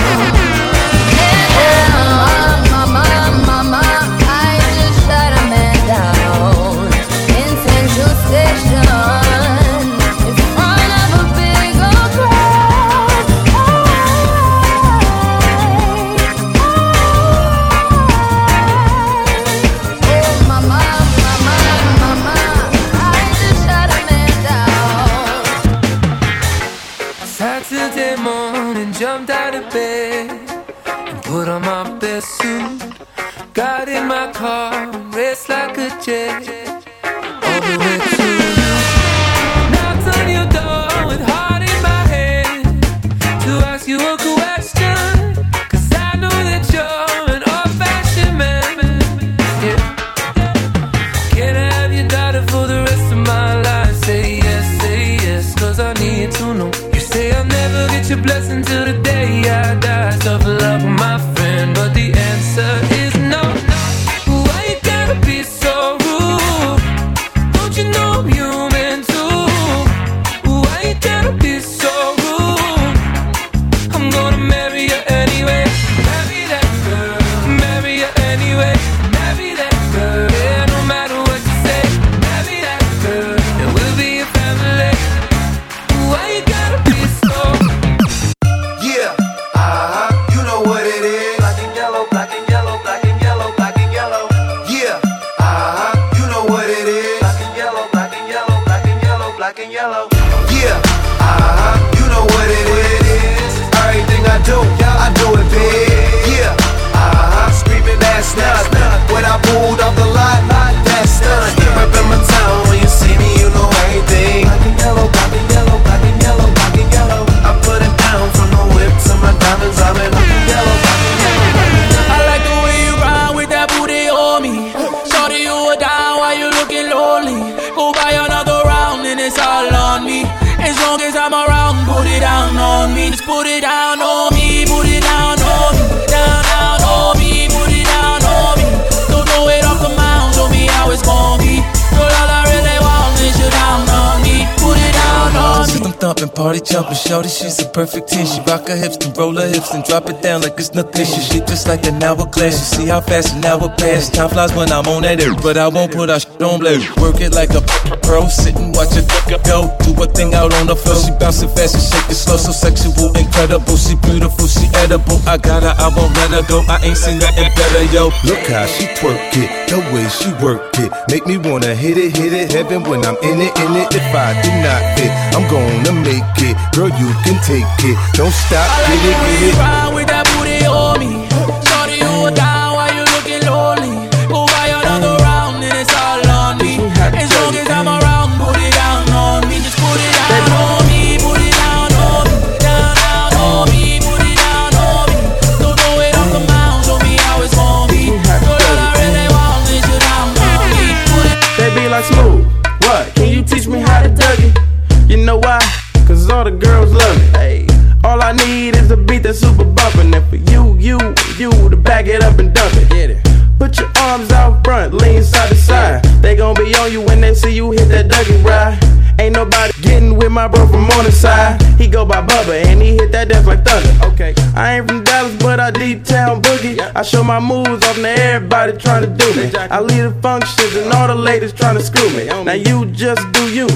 Man down, mama, mama, I just shut a man down in Central Station. Jumped out of bed and put on my best suit. Got in my car and raced like a jet over with you. Knocked on your door with heart in my head to ask you a question, 'cause I know that you're an old-fashioned man, yeah. Can I have your daughter for the rest of my life? Say yes, 'cause I need to know. I'll never get your blessing till the day I die. Tough love, my friend, but the answer is no, no. Why you gotta be so rude? Don't you know I'm human too? Why you gotta be so rude? I'm gonna marry you anyway. Marry that girl. Marry you anyway. Marry that girl. Yeah, no matter what you say. Marry that girl, and we'll be a family. Why you gotta be so? Thumping, party jumping, shorty, she's a perfect 10. She rock her hips and roll her hips and drop it down like it's nothing. She shit just like an hourglass. You see how fast an hour pass. Time flies when I'm on that air, but I won't put our shit on blast. Work it like a pro, sit and watch it go. Do a thing out on the floor. She bouncing fast and shake it slow, so sexual, incredible. She beautiful, she edible. I got her, I won't let her go. I ain't seen nothing better, yo. Look how she twerk it, the way she work it. Make me wanna hit it, heaven when I'm in it. If I do not fit, I'm gonna make it, girl, you can take it. Don't stop, I like get it. Ride with that booty on me. Shorty, you down while you looking lonely. Go buy another round and it's all on me. As long as I'm around, put it down on me. Just put it down on me, put it down on me. Down, down on me, put it down on me. Don't throw it off the mound, show me how it's gonna be. Girl, all I really want is you down on me. Put it. They be like smooth, what? Can you teach me how to dug it? You know why? 'Cause all the girls love it. Hey, all I need is a beat that's super bumpin'. And for you to back it up and dump it. Get it. Put your arms out front, lean side to side. They gon' be on you when they see you hit that Dougie ride. Ain't nobody getting with my bro from on the side. He go by Bubba and he hit that dance like thunder. Okay, I ain't from Dallas, but I deep town boogie. I show my moves off to everybody trying to do me. I lead the functions and all the ladies trying to screw me. Now you just do you,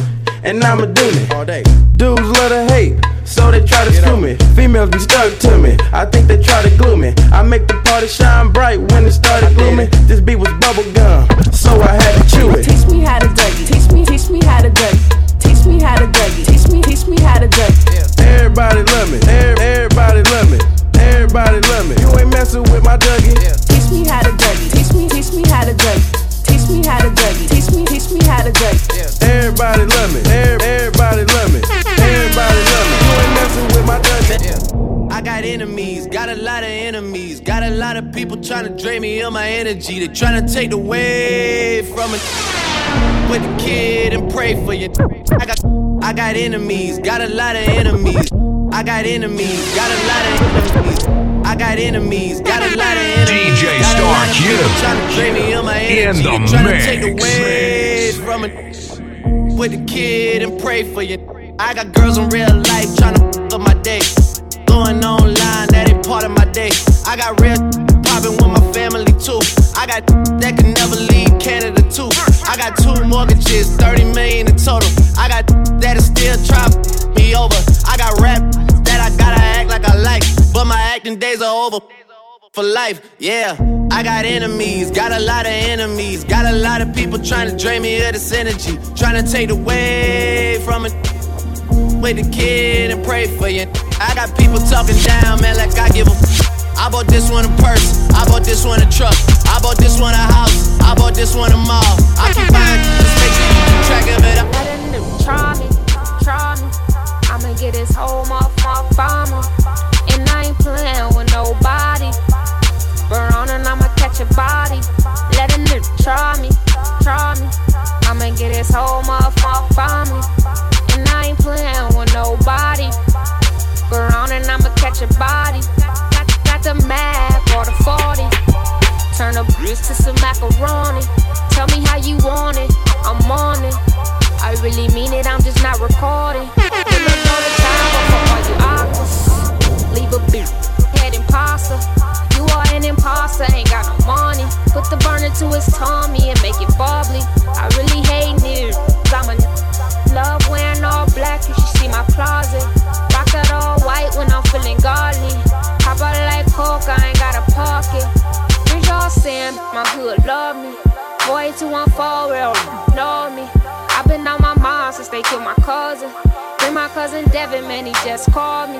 and I'ma do me all day. Dudes love to hate, so they try to screw me. Females be stuck to me, I think they try to glue me. I make the party shine bright when it started glooming. This beat was bubblegum, so I had to chew it. Teach me how to Dougie, teach me how to Dougie. Teach me how to Dougie, teach me how to Dougie. Everybody love me, everybody love me, everybody love me. You ain't messing with my Dougie. Teach me how to Dougie, teach me how to Dougie. Teach me how to Dougie, teach me how to Dougie. Yeah. Everybody love me, everybody love me, everybody love me. You ain't messing with my Dougie. Yeah. I got enemies, got a lot of enemies, got a lot of people trying to drain me of my energy. They trying to take away from it. With the kid and pray for you. I got enemies, got a lot of enemies. I got enemies, got a lot of enemies. I got enemies, got a lot of enemies. DJ Star Q in the mix. Trying to take away from it with the kid and pray for you. I got girls in real life trying to fuck up my day. Going online, that ain't part of my day. I got real popping with my family too. I got that can never leave Canada too. I got 2 mortgages, 30 million in total. I got that is still trying to me over. I got rap that I gotta act like I like, but my acting days are over for life, yeah. I got enemies, got a lot of enemies. Got a lot of people trying to drain me of this energy, trying to take away from it with the kid and pray for you. I got people talking down, man, like I give a I bought this one a purse, I bought this one a truck, I bought this one a house, I bought this one a mall. I keep buying, just make sure you keep track of it. I done knew, try me, I'ma get this whole motherfucker bomber. And I ain't playing with nobody. Burn and I'ma catch a body. Let a nigga try me, I'ma get this whole motherfucker bomber. And I ain't playing with nobody. Burn and I'ma catch a body. The Mac or the 40. Turn a bruise to some macaroni. Tell me how you want it, I'm on it. I really mean it, I'm just not recording. Fill up all the time, before all you aquas. Leave a bitch, head imposter. You are an imposter, ain't got no money. Put the burner to his tummy and make it bubbly. I really hate niggas, I'm a love wearing all black, you should see my closet. Rock it all white when I'm feeling godly. Pop out like coke, I ain't got a pocket. Bitch, y'all saying my hood love me. Boy, 214, real know me. I've been on my mind since they killed my cousin. Then my cousin Devin, man, he just called me.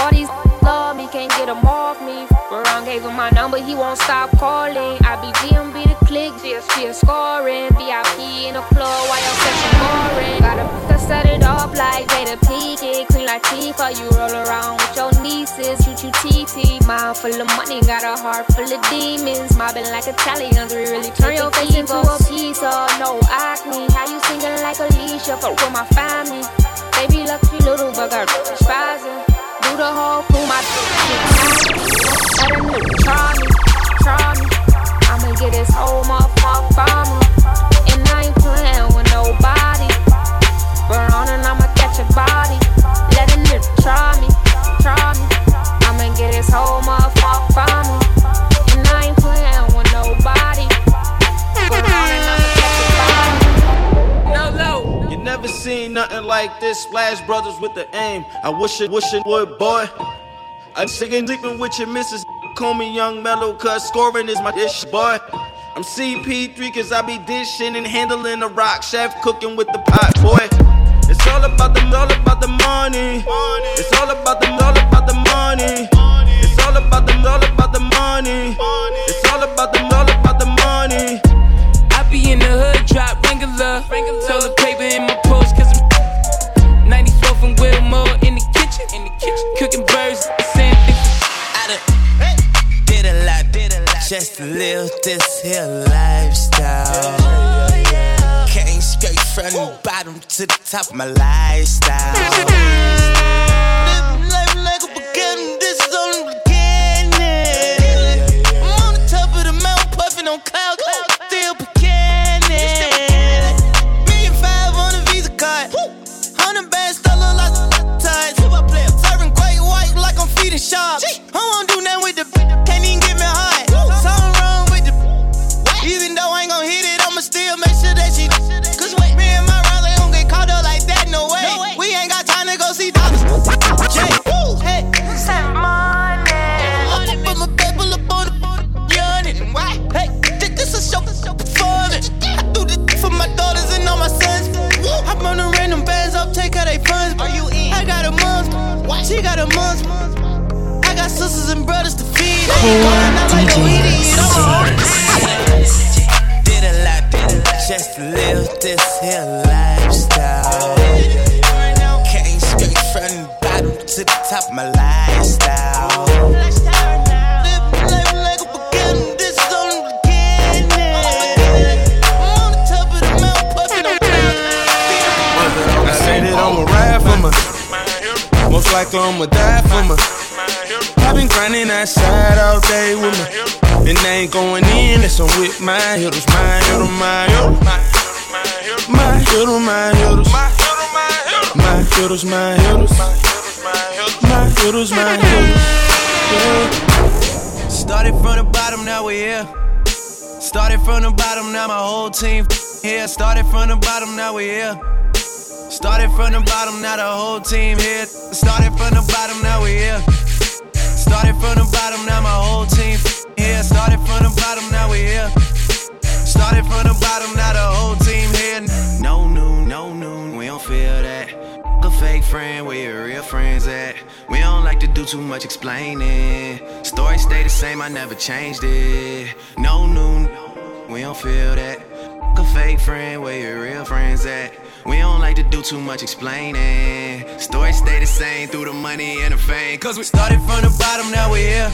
All these love me, can't get them off me. Baron gave him my number, he won't stop calling. I be GMB the click, GSP is scoring. VIP in the club while your section boring. Gotta set it up like Jada Pinkett. Queen Latifah, you roll around with your nieces. You TT, mind full of money, got a heart full of demons. Mobbing like Italians, we really turn your face into a pizza. No acne, how you singing like Alicia? Fuck with my family. They be lucky little, but got spazzing. Do the whole crew, my bitch. Let a nigga try me. I'ma get this whole motherfucker bomber. And I ain't playing with nobody. Burn on and I'ma catch a body. Let a nigga try me. Get this whole motherfucker bomber. And I ain't playing with nobody. But I'm a no low. You never seen nothing like this. Splash Brothers with the aim. I wish it would, boy. I'm sleeping with your missus. Call me Young Mellow, cuz scoring is my dish, boy. I'm CP3 cause I be dishing and handling the rock. Chef cooking with the pot, boy. It's all about the money. It's all about the money. It's all about the money. It's all about the money. I be in the hood, drop Wrangler. Toilet paper in my post, cause I'm 94 from Wilmore in the kitchen. Cooking birds, saying different. I done did a lot, just to live this here lifestyle. Came straight from the bottom to the top of my lifestyle. Living life like a beginning, this is only beginning. I'm on the top of the mountain, puffing on cloud, still beginning. $1,500,000 on a Visa card, $100 still on lots ties. Serving great white like I'm feeding sharks. I won't do nothing with the can't even get me hard. Something wrong with the even though I ain't gon' hit it, I'ma still make sure that she. I'm on the random bands up, take out they funds. Are you in? I got a mom, she got a mom. I got sisters and brothers to feed. Did a lot, just to live this here lifestyle. Came straight from the bottom to the top of my lifestyle. Live life like a beginning, this is only beginning. I'ma ride for me, most likely I'ma die for me. I been grinding outside all day with me. And I ain't going in, that's I'm with my hitters. My hitters, my hitters, my hitters, my hitters, my hitters, my hitters, my hitters, my hitters. Started from the bottom, now we here. Started from the bottom, now my whole team here. Started from the bottom, now we here. Started from the bottom, now the whole team here. Started from the bottom, now we here. Started from the bottom, now my whole team here. Started from the bottom, now we here. Started from the bottom, now the whole team here. No noon, no noon, we don't feel that. Fuck a fake friend, where your real friends at? We don't like to do too much explaining. Story stay the same, I never changed it. No noon, we don't feel that. Fuck a fake friend, where your real friends at? We don't like to do too much explaining. Stories stay the same through the money and the fame. Cause we started from the bottom, now we here.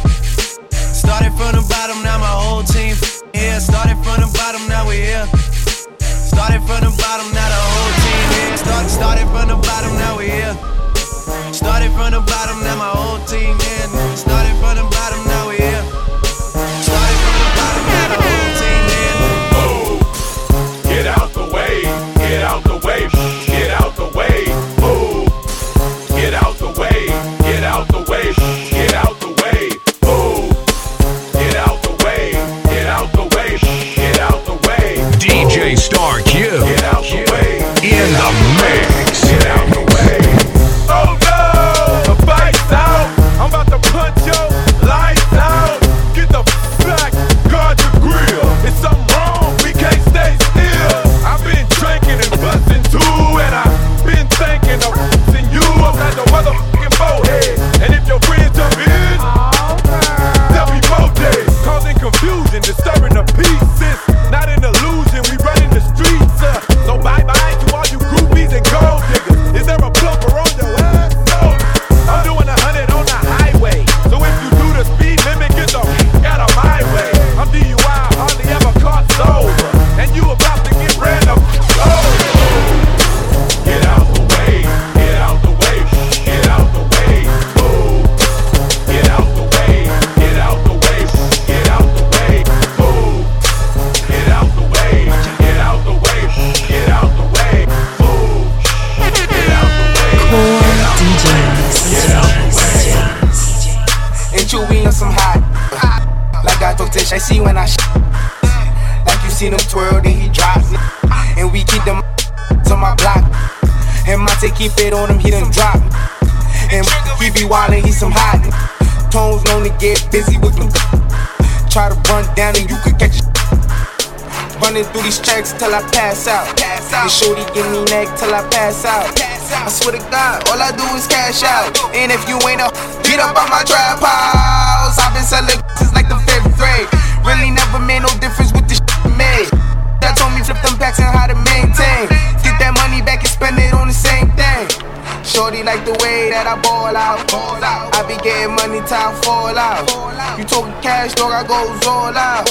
Started from the bottom, now my whole team here. Started from the bottom, now we here. Started from the bottom, now the whole team here. Started from the bottom, now we here. Started from the bottom, now my whole team here. Started from the bottom, now we here. Started from the bottom, now the whole team here. Oh, get out the way, get out the way. Get out the way, move. Get out the way, get out the way, get out the way, move. Get out the way, get out the way, get out the way. DJ Star Q, get out the way, in the mix. Get out the way. Oh no, the fight's out. I'm about to punch your lights out. Get the back, guard the grill. It's something wrong, we can't stay still. I've been drinking and busting. Thinking of f***ing you up like the motherfucking boathead. And if your friends jump in, they'll be both dead. Causing confusion, disturbing the peace. It's not an illusion, we running the streets. So bye-bye to all you groupies and gold diggers. Is there a plumper on your ass? No. I'm doing 100 on the highway. So if you do the speed limit, get the f*** out of my way. I'm DUI, hardly ever caught sober. And you about to get ran the f*** over. Get out. I see when I like you seen him twirl, then he drops. And we keep them to my block. And Monte keep it on him, he done drop. And we be wildin', he some hot. Tones known to get busy with them. Try to run down and you could catch it. Running through these checks till I pass out. And shorty give me neck till I pass out. I swear to God, all I do is cash out. And if you ain't a get up on my trap house. I've been selling since like the 5th grade. Really never made no difference with the shit made. That told me flip them packs and how to maintain. Get that money back and spend it on the same thing. Shorty like the way that I ball out. I be getting money time fall out. You talking cash, dog, I goes all out.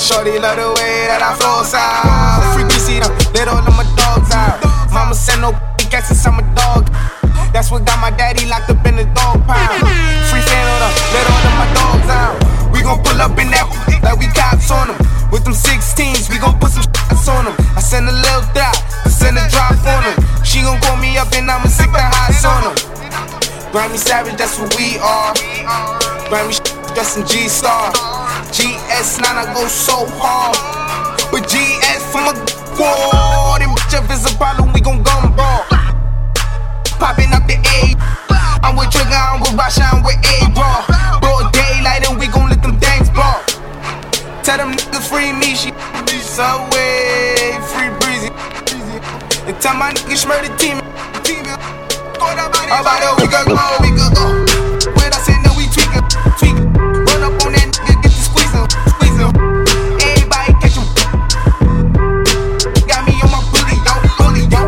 Shorty love the way that I flow out. Freaky see them, let all of my dogs out. Mama send no cats since I'm a dog. That's what got my daddy locked up in the dog pound. Free fan on them, let all of my dogs out. We gon' pull up in that like we cops on them. With them 16s, we gon' put some shots on them. I send a little dot, send a drop on them. She gon' call me up and I'ma sick the highs on them. Grammy Savage, that's what we are. Grammy that's some G-Star. GS9, I go so hard. But GS from a war. Them bitch if it's a problem, we gon' gumball. Popping up the A. I'm with Trigger, I'm with Rasha, I'm with A-Ball. Broad daylight and we gon' let them things blow. Tell them niggas free me, she be Subway, free breezy. And tell my niggas murder team. About a week ago, when I said no, we tweaking. Run up on that nigga, get to squeeze him. Everybody catch him. Got me on my bully, yo, bully, yo.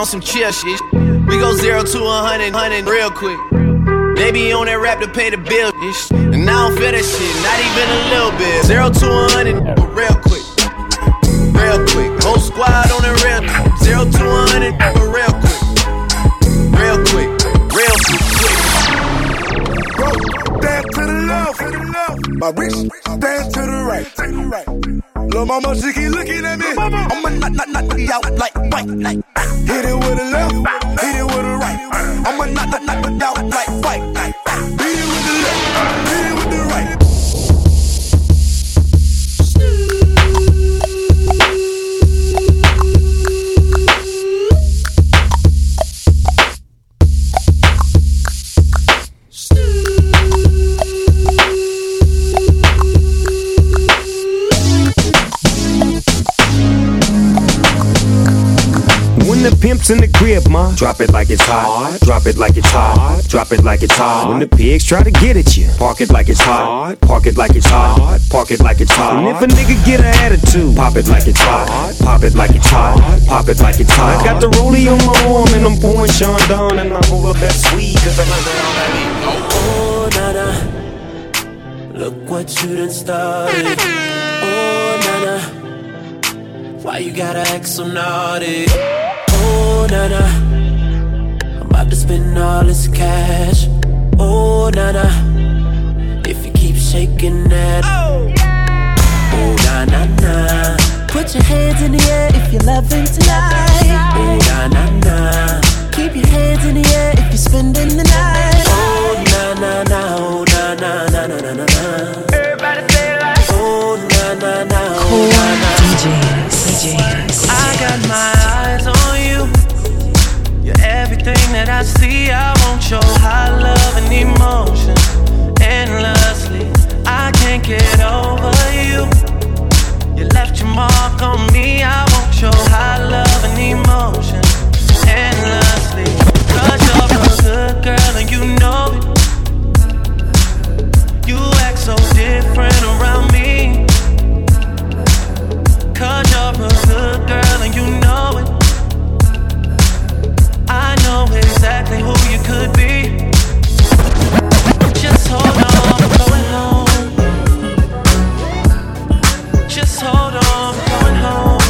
On some chill shit. We go 0 to 100 real quick. They be on that rap to pay the bill. And I don't feel that shit, not even a little bit. 0 to 100, real quick. Real quick. Whole squad on the real. 0 to 100, real quick. Real quick. Real too quick. Bro, dance to the left. My wrist, dance to the right. Take the right. Lil' mama, she keep looking at me. I'ma knock me out like white night. Hit it with a left, hit it with a right. I'ma knock it out like white night. Hit it with the left, hit it with the right. Pimps in the crib, ma. Drop it like it's hot. Drop it like it's hot. Drop it like it's hot. When the pigs try to get at you, park it like it's hot. Park it like it's hot. Park it like it's hot. And if a nigga get an attitude, pop it like it's hot. Pop it like it's hot. Pop it like it's hot. I got the rollie on my arm and I'm pouring Sean down and I roll up that sweet 'cause I love it all that meat. Oh, Nana, look what you done started. Oh, Nana, why you gotta act so naughty? Oh, Nana, I'm about to spend all this cash. Oh, Nana, if you keep shaking that. Oh, yeah. Oh, na na na. Put your hands in the air if you're loving tonight. Oh, na na na. Keep your hands in the air if you're spending the night. Oh, na na na. Oh, na na na na na na. Everybody say it like. Oh, na na na. Oh, na na. DJs. I got my eyes on you. You're everything that I see. I want your high love and emotion endlessly. I can't get over you. You left your mark on me. I want your high love and emotion endlessly. 'Cause you're a good girl and you know it. You act so different around me. 'Cause you're a good girl and you know it. I know exactly who you could be. Just hold on, I'm going home. Just hold on, I'm going home.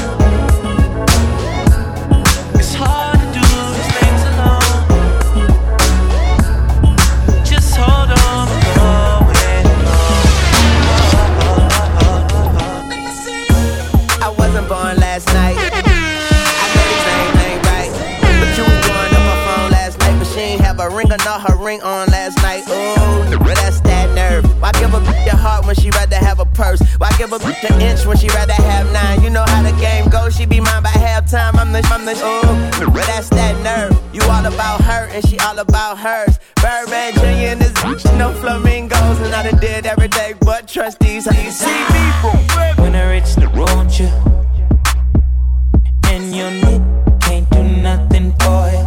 It's hard to do these things alone. Just hold on, I'm going home. I wasn't born last night. Ringing all her ring on last night. Ooh, well that's that nerve. Why give a bitch a heart when she rather have a purse? Why give a bitch an inch when she rather have 9? You know how the game goes. She be mine by halftime. I'm the. Ooh, well that's that nerve. You all about her and she all about hers. Birdman Jr. and this bitch, no flamingos, and I done did every day. But trust these, how you see me from when I reach the road, you and your nigga can't do nothing for you.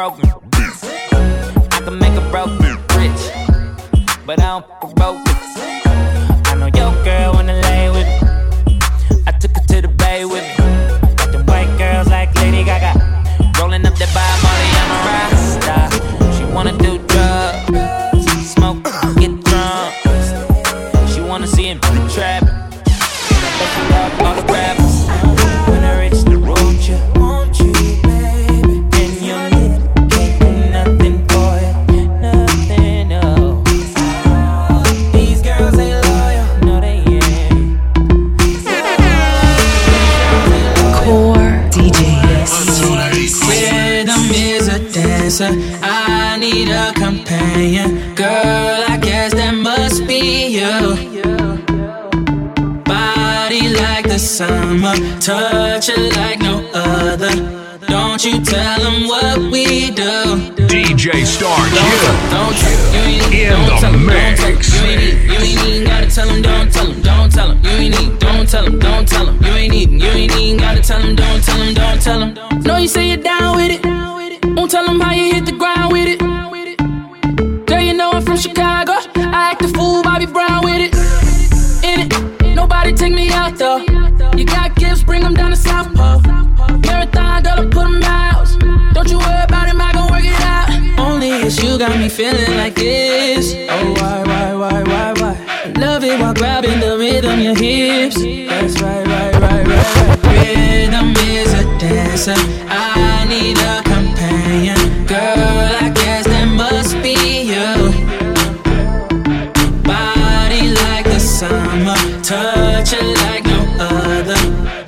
Broken. I can make a broke rich, but I don't fuck broke it. I know your girl wanna lay with me. I took her to the bay with me. Got them white girls like Lady Gaga, rolling up that Bob Marley, I'm a rockstar. She wanna do drugs, smoke, get drunk. She wanna see him trap. I bet she love all the rappers. When I reach the road, yeah. I need a companion. Girl, I guess that must be you. Body like the summer, touch it like no other. Don't you tell them what we do. DJ Star Q in the mix. You ain't even gotta tell them, don't tell them, don't tell them. You ain't even, don't tell them, don't tell them. You ain't even gotta tell them, don't tell them, don't tell them. No, you say you're down with it. Won't tell them how you hit the ground with it. Girl, you know I'm from Chicago. I act a fool, Bobby Brown with it. In it, nobody take me out though. You got gifts, bring them down to South Pole. Marathon, girl, I put them out. Don't you worry about him, I gon' work it out. Only it's you got me feeling like this. Oh, why, why? Love it while grabbing the rhythm, your hips. That's right. Rhythm is a dancer. I need a companion. Girl, I guess that must be you. Body like the summer, touching like no other.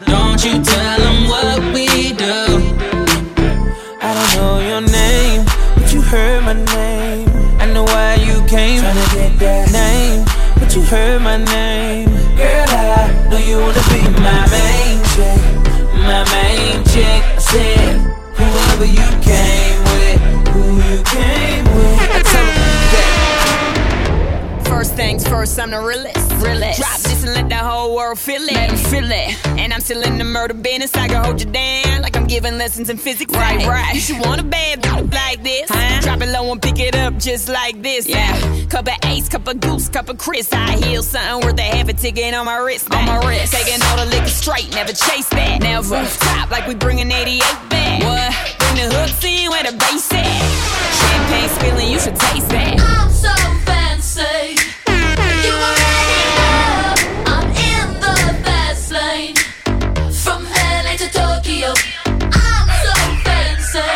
Don't you tell them what we do. I don't know your name, but you heard my name. I know why you came, tryna get that name, but you heard my name. Girl, I know you wanna be my main chick, my main chick. I said, whoever you came with, who you came with. I tell you that. First things first, I'm the realest. Drop this and let the whole world feel it. Let 'em feel it. And I'm still in the murder business. I can hold you down like I'm giving lessons in physics. Right. You should want a bad bitch like this. Huh? Drop it low and pick it up just like this. Yeah. Cup of Ace, cup of Goose, cup of Chris. I heal something worth a half a ticket on my wrist. Man. On my wrist. Taking all the liquor straight, never chase that. Never. Top like we bringing 88 back. What? Bring the hooks in where the bass at. Champagne spilling, you should taste that. I'm so fancy. You already know I'm in the fast lane. From LA to Tokyo, I'm so fancy.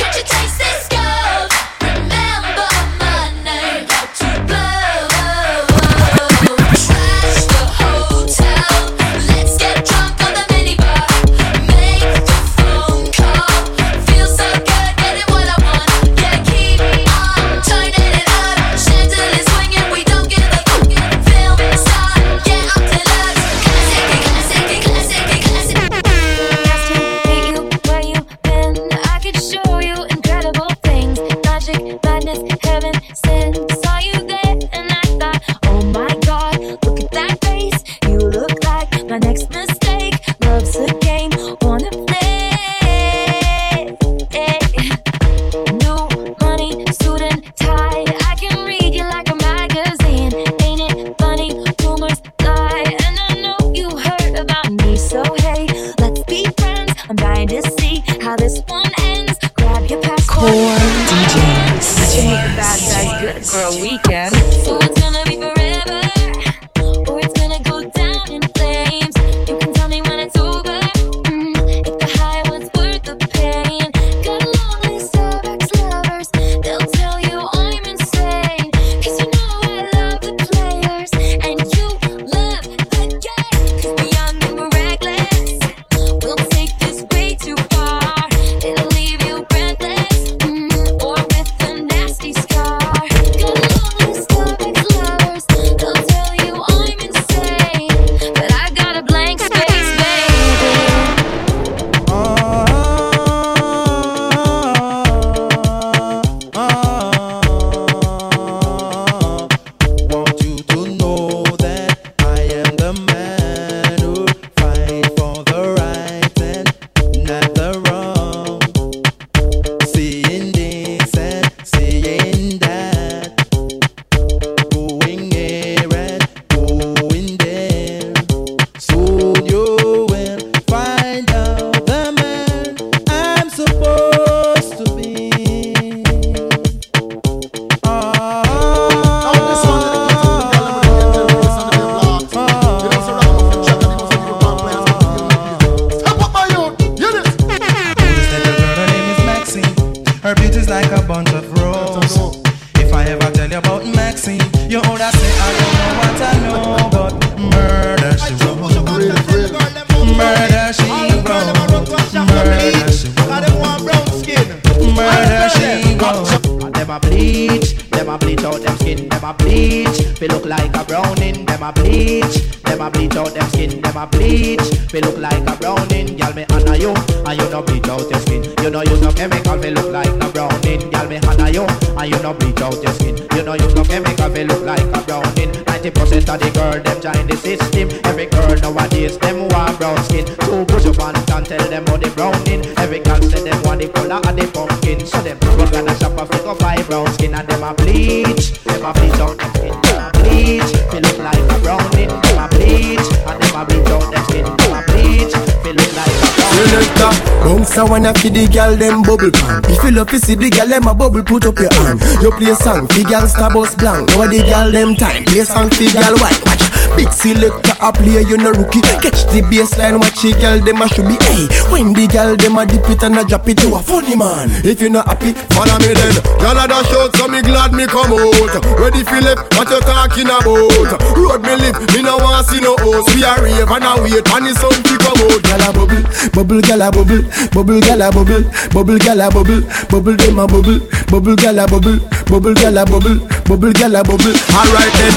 Can't you taste this girl? Remember my name, got to blow. Trash the hotel, let's get drunk on the minibar. Make the phone call, feel so good, getting what I want. Yeah, keep on turning it up. Chandelier swinging, we don't give a fuck. Film star, yeah, I'm deluxe. Classic. Nice to meet you, where you been? I could show you incredible things. Magic, madness, heaven sent. Saw you there and I thought, oh my god, look at that face. You look like my next mistake. Love's a game, wanna play. New money, suit and tie. I can read you like a magazine. Ain't it funny? Rumors lie. And I know you heard about me, so hey, let's be friends. I'm dying to see how this one ends. Grab your passport. DJs. Dream about that good for a weekend. So it's gonna be forever, or it's gonna go down in flames. You can tell me when it's over, if the high was worth the pain. Got a long list of ex-lovers, they'll tell you I'm insane. 'Cause you know I love the players, and you love the game. 'Cause we're young and we're reckless, we'll take this way too far. It'll leave you breathless, or with a nasty scar. Got a long list of ex-lovers, they'll tell you I'm insane. But I got a blank space, baby. Want you to know that I am the man who fight for the right and not the wrong. Seeing this and seeing that, going here and going there. Soon you will find out the man I'm supposed to be. This little girl, her name is Maxine. Her beauty's like a bunch of roses. If I ever tell you about Maxine, you would say I don't know what I know, but murder she wrote, murder she wrote, murder she wrote, murder she wrote. Them a bleach, them a bleach out them skin, them a bleach. We look like a browning, them a bleach. Them a bleach out them skin, them a bleach. We look like a browning, girl me honor you. And you no bleach out your skin, you no use no chemical. We look like a browning, girl me honor you. And you no bleach out your skin, you no use no chemical. We look like a browning. 90% of the girl them join the system. Every girl nowadays them want brown skin. So push up and tell them how they browning. Every girl say them want the color of the pumpkin. So them go gonna shop a a freak of my brown skin and them a bleach. Them a bleach out them skin, them a bleach. Me look like a brownie, them a bleach. And them a bleach out them skin, them a bleach. Me look like a brownie. Bounce a wanna feed the girl them bubble pan. If you love to see the girl them a bubble, put up your hand. You play a song, the girl starburst blank. Over the girl them time, play a song, the girl white. Watch. Big selector a player, you no rookie. Catch the baseline, watch the girl them a should be. Hey, when the girl them a dip it and a drop it, you a funny man. If you not happy, follow me then. Girl a dash out, so me glad me come out. Ready for left, what you talking about? Road me live, me no want see no host. We a rave and a wait, and the sun to come out. Girl a bubble, bubble girl a bubble, bubble girl a bubble, bubble girl a bubble, bubble them a bubble, bubble girl a bubble, bubble girl a bubble, bubble girl a bubble. All right then.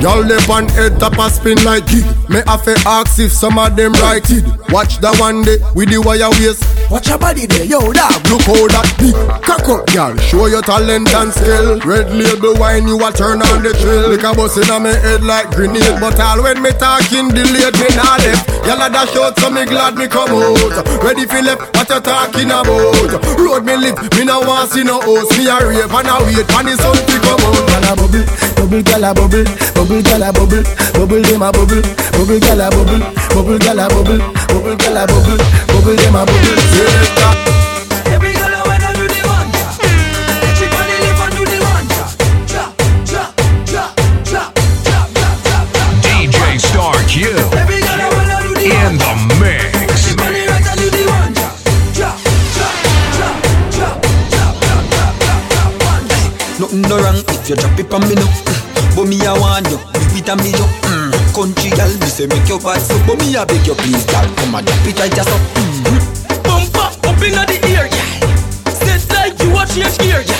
Y'all live on head top a spin like kid. Me have to ask if some of them right kid. Watch that one day with the wire waist. Watch your body there, yo dog. Look how that big cock up, y'all. Show your talent and skill. Red label wine, you a turn on the trail. Like a bus in a me head like grenade. But all when me talking, delayed me not left. Y'all a dash out, so me glad me come out. Ready for left, what you talking about? Road me lit, me no want see no host. Me a rave and a wait, and the sun to come out. Gala bubble, bubble, gala bubble, bubble. Bubble gala bubble, bubble dem a bubble, bubble gala bubble, bubble gala bubble, bubble gala bubble, bubble dem a bubble. Every girl I wanna do the one, she wanna live and do the one. Drop, drop, drop, drop, drop, drop, drop, drop. DJ Star Q. Every girl I wanna do the one in the mix. She wanna live and do the one. Drop, drop, drop, drop, drop, drop, drop, drop, drop. Nothing no wrong if you drop it on me now. But me a want you, with a me yo. Country girl, me say make your bad so. But me a beg you please, girl, come and drop it right just up. Bumper up inna the ear, girl. Set like you a change gear, girl.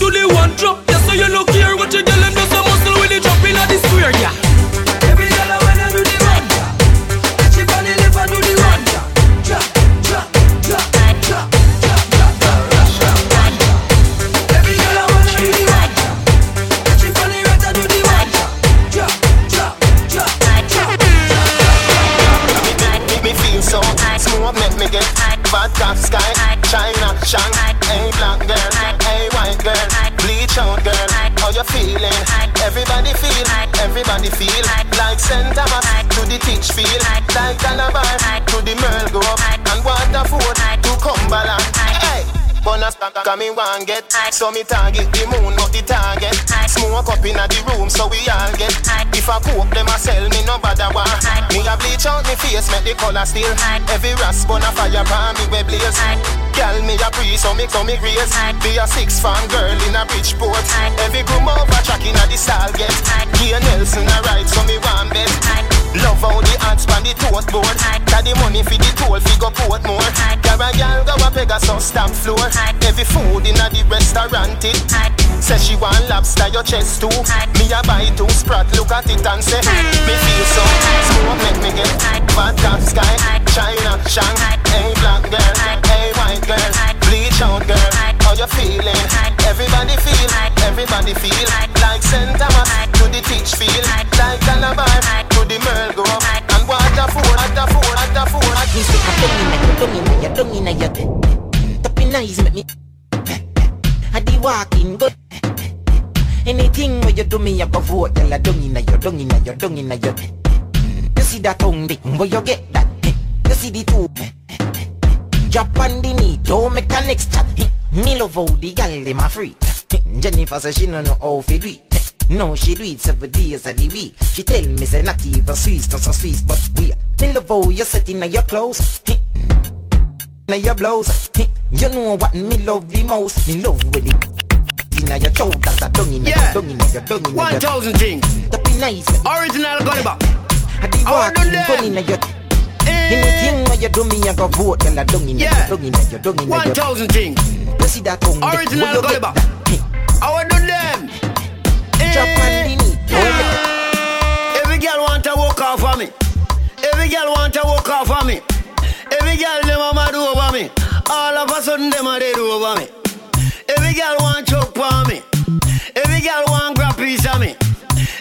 Do the one drop, yeah, so you look here. What you girl them just a muscle when they drop inna the square, girl. Every girl I wanna do the run, girl. She wanna live and do the run, girl. Drop, drop, drop, drop, drop, drop, drop, drop, drop. Every girl I wanna do the run. Make me get vodka sky, China shank. Hey black girl, hey white girl, bleach out girl. How you feeling? Everybody feel like Saint Thomas to the teach field, like Calabar to the Merle go up, and Waterford to Cumberland. Hey, bona stack me one get, so me target the moon not the target. Smoke up inna the room so we all get. If I cook them I sell me no bother war. Me a bleach out me face make the color still. Every rasp on a fire pan me we blaze. Girl me a breeze so me come me graze. Be a 6-farm girl in a Bridgeport. Every groom over track inna the stall get. Gia Nelson a ride so me warm bed. Love how the ants pan the toast board. Got the money for the toll fi go port more. Girl a girl go a Pegasus stamp floor. Every food inna the restaurant it. Say she want lobster your chest too. Me a buy two Sprat look at it and say me feel so. Smoke make me get bad top sky, China shank. Hey black girl, hey white girl, bleach out girl. How you feeling? Everybody feel like Saint Thomas to the teach field, like Calabar to the Merle go up, and what the fool. I can see a tongue in your tongue. Top in eyes make me. I the walking good. Anything where you do me up a vote, tell a dung in a your. You see that tongue dick, where you get that dick. You see the two. Drop on the knee, don't make an extra. Me love how the gal dem a free. Jennifer says she no know how to do it. No, she do it 7 days a week. She tell me say not even Swiss, not so Swiss, but we. Me love how you set in your clothes. Now your blouse. You know what me love the most. Me love with it. Yeah, 1,000 things. Original Gulliver. Our Dunlap. Anything where you do me, I go vote. Yeah, 1,000 things. Original Gulliver. Our Dunlap. Every girl want to walk off for me. Every girl them mama do over me. All of a sudden them they do over me. Every girl want choke for me. Every girl want grab piece of me.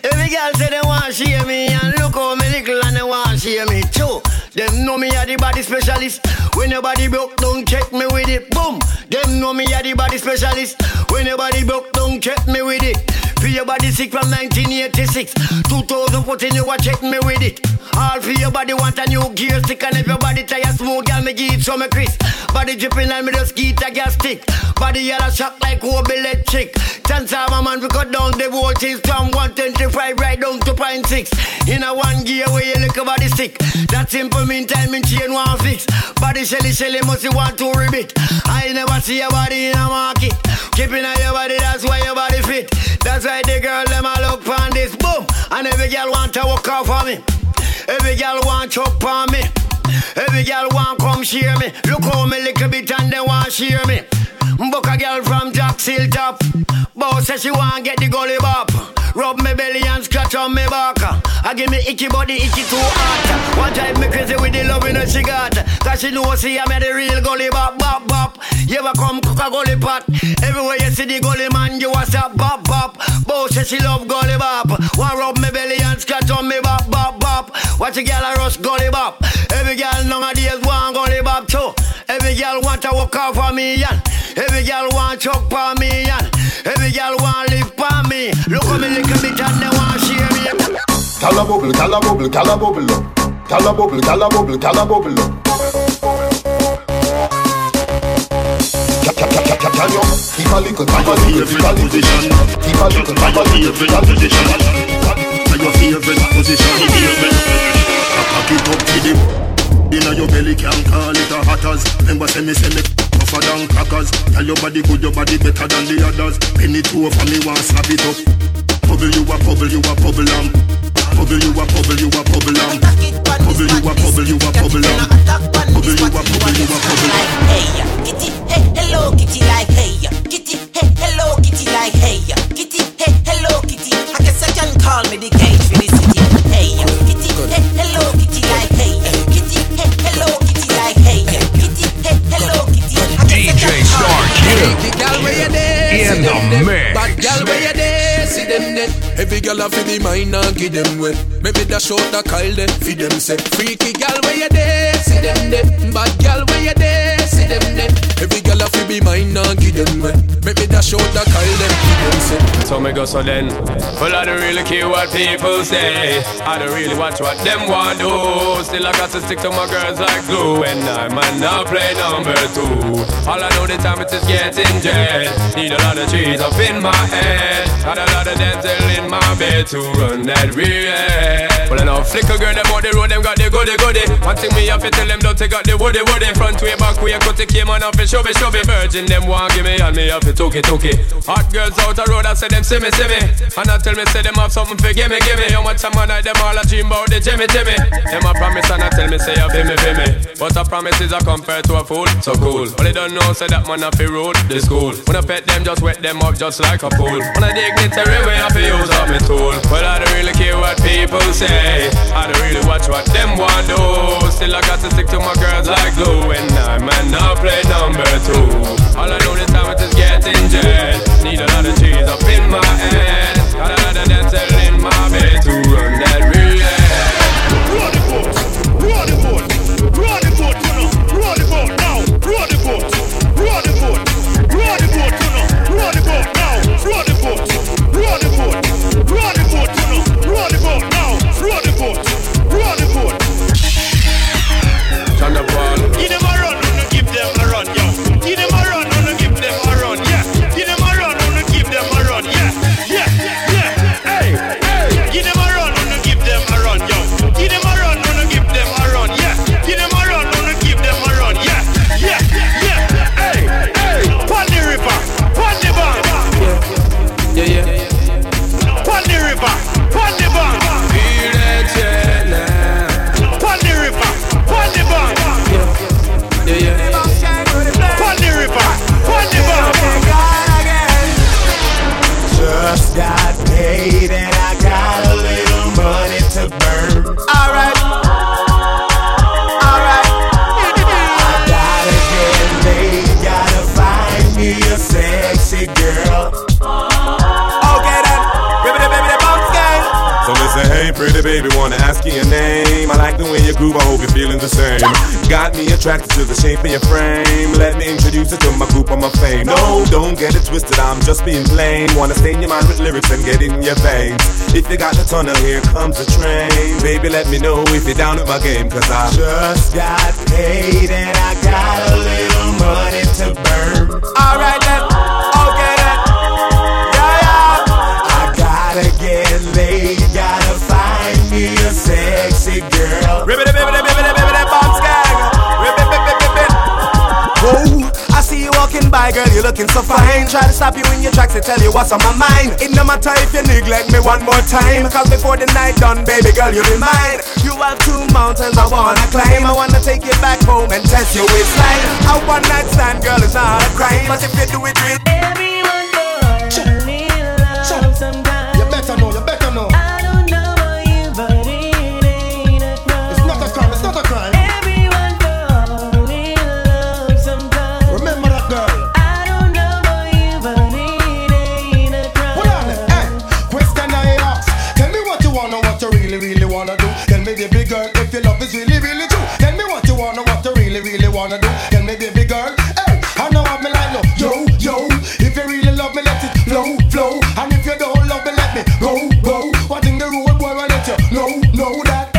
Every girl say they want share me. And look how me little and they want share me too. Them know me a the body specialist. When your body broke, don't check me with it. Boom. Them know me a the body body specialist. When your body broke down, check me with it. For your body sick from 1986 2014 you a check me with it. All for your body want a new gear stick. And if your body tired smooth, girl, me give it some a crisp. Body dripping and me just get a gas stick. Body yellow shock like Kobe electric. Chance of a man we cut down the voltage from 125 right down to 0.6. In a one gear where you look about the stick. That simple meantime in chain one fix. Body shelly shelly must you want to repeat. I never see your body in a market. Keeping on your body, that's why your body fit. That's why the girl them a look on this boom. And every girl want to walk off on me. Every girl want to choke on me. Every girl want come share me. Look how me little bit and they want share me. Book a girl from Jack's Hilltop. Bow says she want get the gully bop. Rub me belly and scratch on me back. I give me icky body, icky too hot. One time me crazy with the love in her she got. Cause she know see I made the real gully bop, bop, bop. You ever come cook a gully pot? Everywhere you see the gully man, you what's up, bop, bop. Bow says she love gully bop. One rub me belly and scratch on me bop, bop, bop. Watch a girl a rush gully bop. Every girl nowadays want gully bop too. Every girl want to walk off for me, yeah. Every girl want choke for me, yeah. Every girl want live for me. Look at me, look at me, and they want share me. Calla bubble, calla bubble, calla bubble, calla bubble, calla bubble, calla bubble. Keep a little, keep a little. Inna your belly can't call it a hatters. Remember say me tougher than crackers. Tell your body good, your body better than the others. Penny two for me want slap it up. Bubble you a bubble, you a bubble lamb. Bubble you a bubble, you a bubble lamb. Bubble you a bubble, you a bubble lamb. Bubble you a bubble, you a bubble lamb. Hey, kitty, hey, hello, kitty, like hey, kitty, hey, hello, kitty, like hey, kitty, hey, hello, kitty. I guess I can call me the cage for the city. Hey, kitty, hey, hello, kitty, like hey. Hello Kitty, like hey, Kitty, hey, hello Kitty. DJ Star Q in the mix. Bad girl where you there, see them there. Every girl a fi be mine and give them wet. Maybe that short a call them, fi them say. Freaky girl where you there, see them there. Bad girl where you there, see them there. Every girl a fi be mine and give them wet. Maybe that short a call them, fi them say. So me go so then. Well I don't really care what people say. I don't really watch what them want do. Still I got to stick to my girls like glue. And I might not play number two. All I know the time it's just getting jet. Need a lot of trees up in my head. Had a lot of dental in my bed to run that real. Well, I know flicker girl them on the road, them got the goody goody. One thing me have to tell them, don't take out the woody woody. Front way, back way, cut the came on off and shove it. Virgin them want give me and me have to took it. Hot girls out the road, I say them see me. And I tell me say them have something for give me. How much time I night them all I dream about the Jimmy. Them I promise and I tell me say you be me. But a promise is a compare to a fool, so cool. They don't know, say that man a fi roll the school. When I pet them, just wet them up just like a pool. When I dignitary way, I fi use up my tool. Well, I don't really care what people say. I don't really watch what them want do. Still I got to stick to my girls like glue. And I might not play number two. All I know this time is just getting jet. Need a lot of cheese up in my head. Got a lot of dental in my bed to run that relay. Run the boat, you know. Run the boat now. Run the boat, you know. Run the boat now. Run the boat, you know. Run the boat now. Run the boat. Turn the ball. Give them a run, no give them a run, yo. Give them a run, no give them a run, yeah. Give them a run, no give them a run, yeah. Hey. Give them a run, no give them a run, yo. Give them a run, no give them a run, yeah. Give them a run, no give them a run, yeah. Hey, pon the river, pon the bank. Yeah. Pon the river, pon the bank. Feel it, yeah. Pon the river, pon the bank. Yeah. Pon the river, pon the bank. Just that day that I got a little money to burn. All right. I gotta get laid. Gotta find me a sexy girl. Listen, hey, pretty baby, wanna ask you your name. I like the way you groove, I hope you're feeling the same. Got me attracted to the shape of your frame. Let me introduce you to my group on my fame. No, don't get it twisted, I'm just being plain. Wanna stain your mind with lyrics and get in your veins. If you got the tunnel, here comes the train. Baby, let me know if you're down with my game, cause I just got paid and I got a little money to burn. Alright then, okay then, yeah, yeah. I gotta get laid, gotta find me a sexy girl. Walking by, girl, you're looking so fine. Try to stop you in your tracks, they tell you what's on my mind. It no matter if you neglect me one more time, cause before the night done, baby girl, you'll be mine. You have two mountains I wanna climb. I wanna take you back home and test you with slime. A one night stand, girl, is not a crime, but if you do it real, everyone knows I need love sometimes. You better know, you better know. I don't know about you, but it ain't a crime. It's not a crime, it's not a crime. Baby girl, if your love is really, really true, tell me what you wanna, what you really, really wanna do. Tell me, baby girl, hey, I know what me like, no, yo, yo. If you really love me, let it flow, flow. And if you don't love me, let me go, go. What in the road, boy, I let you know, know that.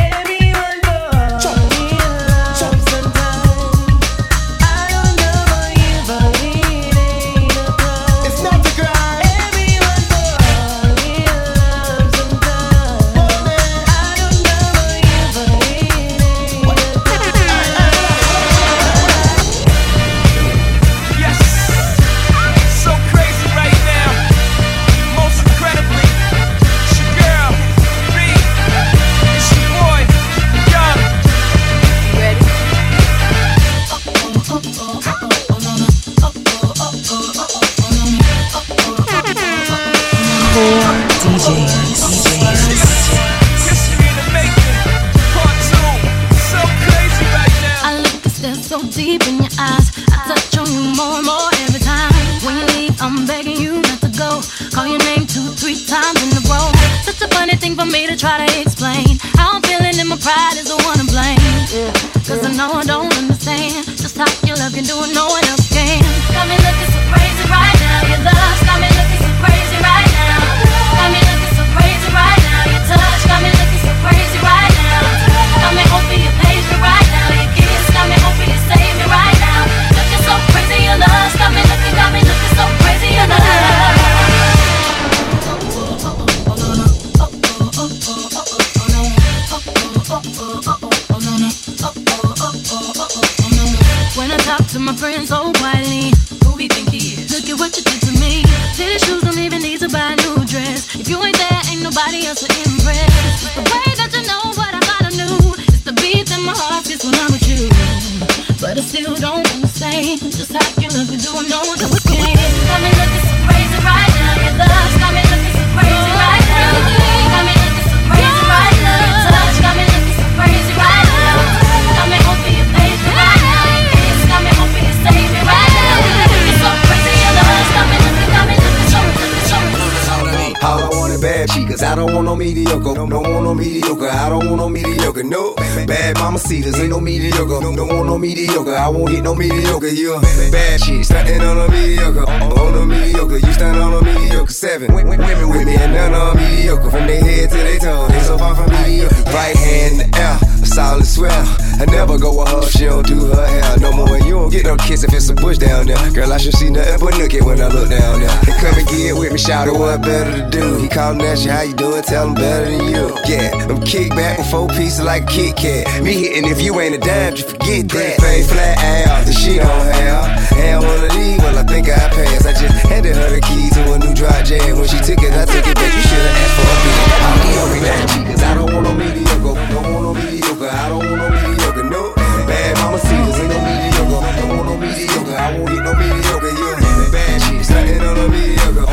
Shadow, what better to do? He callin' at you, how you doing? Tell him better than you. Yeah, I'm kick back with four pieces like a Kit Kat. Me hitting if you ain't a dime, you forget that. Fade flat out, the she don't have. And one of these, well, I think I passed. I just handed her the keys to a new dry jam. When she took it, I took it back. You should've asked for a beat. I'm mediocre now, cause I don't want no mediocre. Don't want no mediocre. I don't want no mediocre. No, bad mama seasons ain't no mediocre. Don't want no mediocre. I won't get no mediocre. You're bad shit, starting on a mediocre.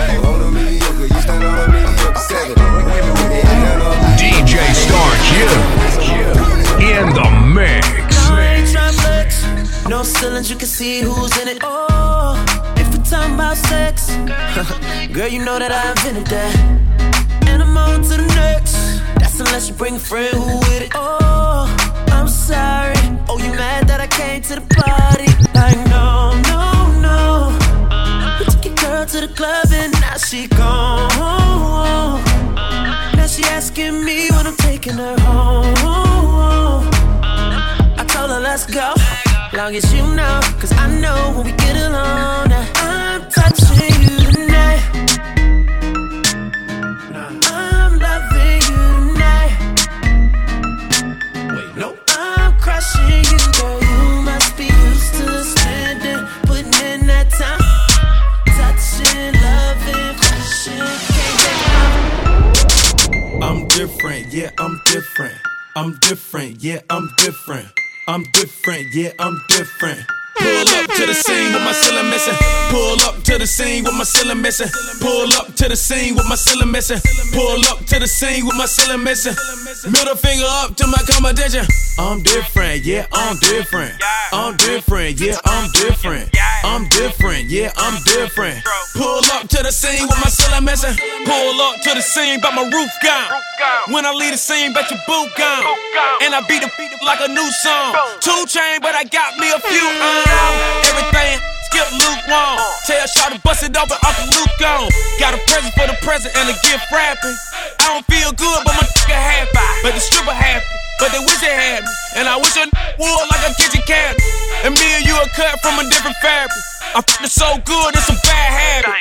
DJ Star Q in the mix. No range, no flex, no ceilings, you can see who's in it. Oh, if we're talking about sex, girl, you know that I invented that. And I'm on to the next. That's unless you bring a friend who with it. Oh, I'm sorry. Oh, you mad that I came to the party? Like, no, no, no. she gone. Now she asking me when I'm taking her home. I told her let's go, long as you know, cause I know when we get alone now, I'm touching you tonight. Yeah, I'm different. I'm different. Yeah, I'm different. I'm different. Yeah, I'm different. Pull up to the scene with my ceiling missing. Pull up to the scene with my ceiling missing. Pull up to the scene with my ceiling missing. Pull up to the scene with my ceiling missing. Middle finger up to my competition. I'm different, yeah, I'm different. I'm different, yeah, I'm different. I'm different, yeah, I'm different. Pull up to the scene with my ceiling missing. Pull up to the scene, but my roof gone. When I leave the scene, but your boot gone. And I beat the beat like a new song. 2 Chainz, but I got me a few on. Everything, skip Luke Wong. Tell Shaw to bust it open, Uncle Luke gone. Got a present for the present and a gift wrapping. I don't feel good, but my nigga happy. But the stripper happy, but they wish they had me. And I wish a would like a kitchen cabinet. And me and you are cut from a different fabric. I'm f***ing so good, it's a bad habit.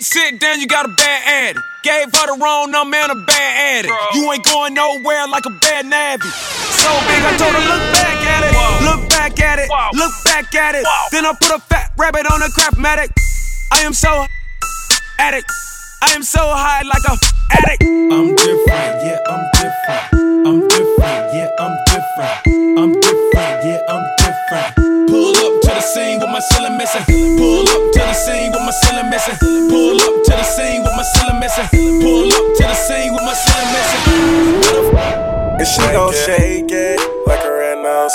Sit down, you got a bad addict. Gave her the wrong number and a bad addict. You ain't going nowhere like a bad nabby. So big, I told her look back at it. Look back at it, look back at it. Then I put a fat rabbit on a Craftmatic. I am so addict. I am so high like a addict. I'm different, yeah, I'm different. I'm different, yeah, I'm different. I'm different, yeah, I'm different. Pull up to the scene with my ceiling missing. Pull up to the scene with my ceiling missing. Pull up to the scene with my ceiling missing. Pull up to the scene with my ceiling missing. And she gon' shake it like a red nose.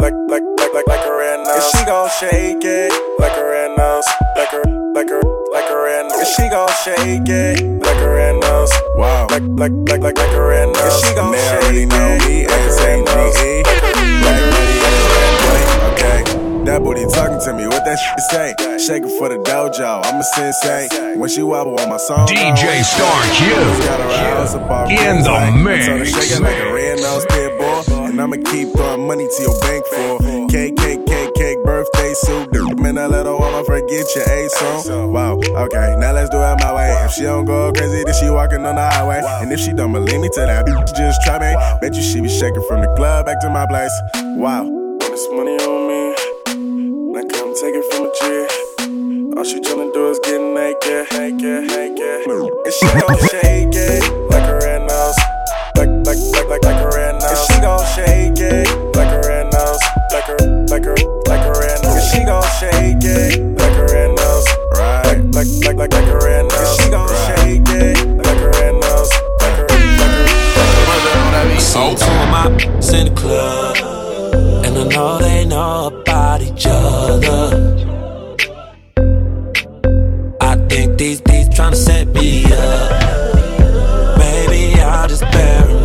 Like a red nose. And she gon' shake it like a red nose. Like a red nose. And she gon' shake it like a red nose. Wow. Like a red nose. And she gon' shake it like a red nose. Like a red nose. Okay. That booty talking to me. What that shit say? Shake it for the dojo. I'm a sensei. When she wobble on my song, DJ Star Q in the mix. So shake it like a red nose pitbull. And I'ma keep throwing money to your bank for cake, birthday suit. Man, I let her wanna forget your ace on. Wow, okay, now let's do it my way. If she don't go crazy, then she walking on the highway. And if she don't believe me, tell that bitch just try me. Bet you she be shaking from the club back to my place. Wow. This money on me, now come take it from a G. All she tryna do is get naked. And she gon' shake it like a red nose. Like a red nose. She gon' shake it like a red nose. Like a red nose. She gon' shake it like a red nose. Right. Like a red nose. She gon' shake it like a red nose. So I'm out in the club, and I know they know about each other. I think these tryna set me up. Maybe I just paranoid.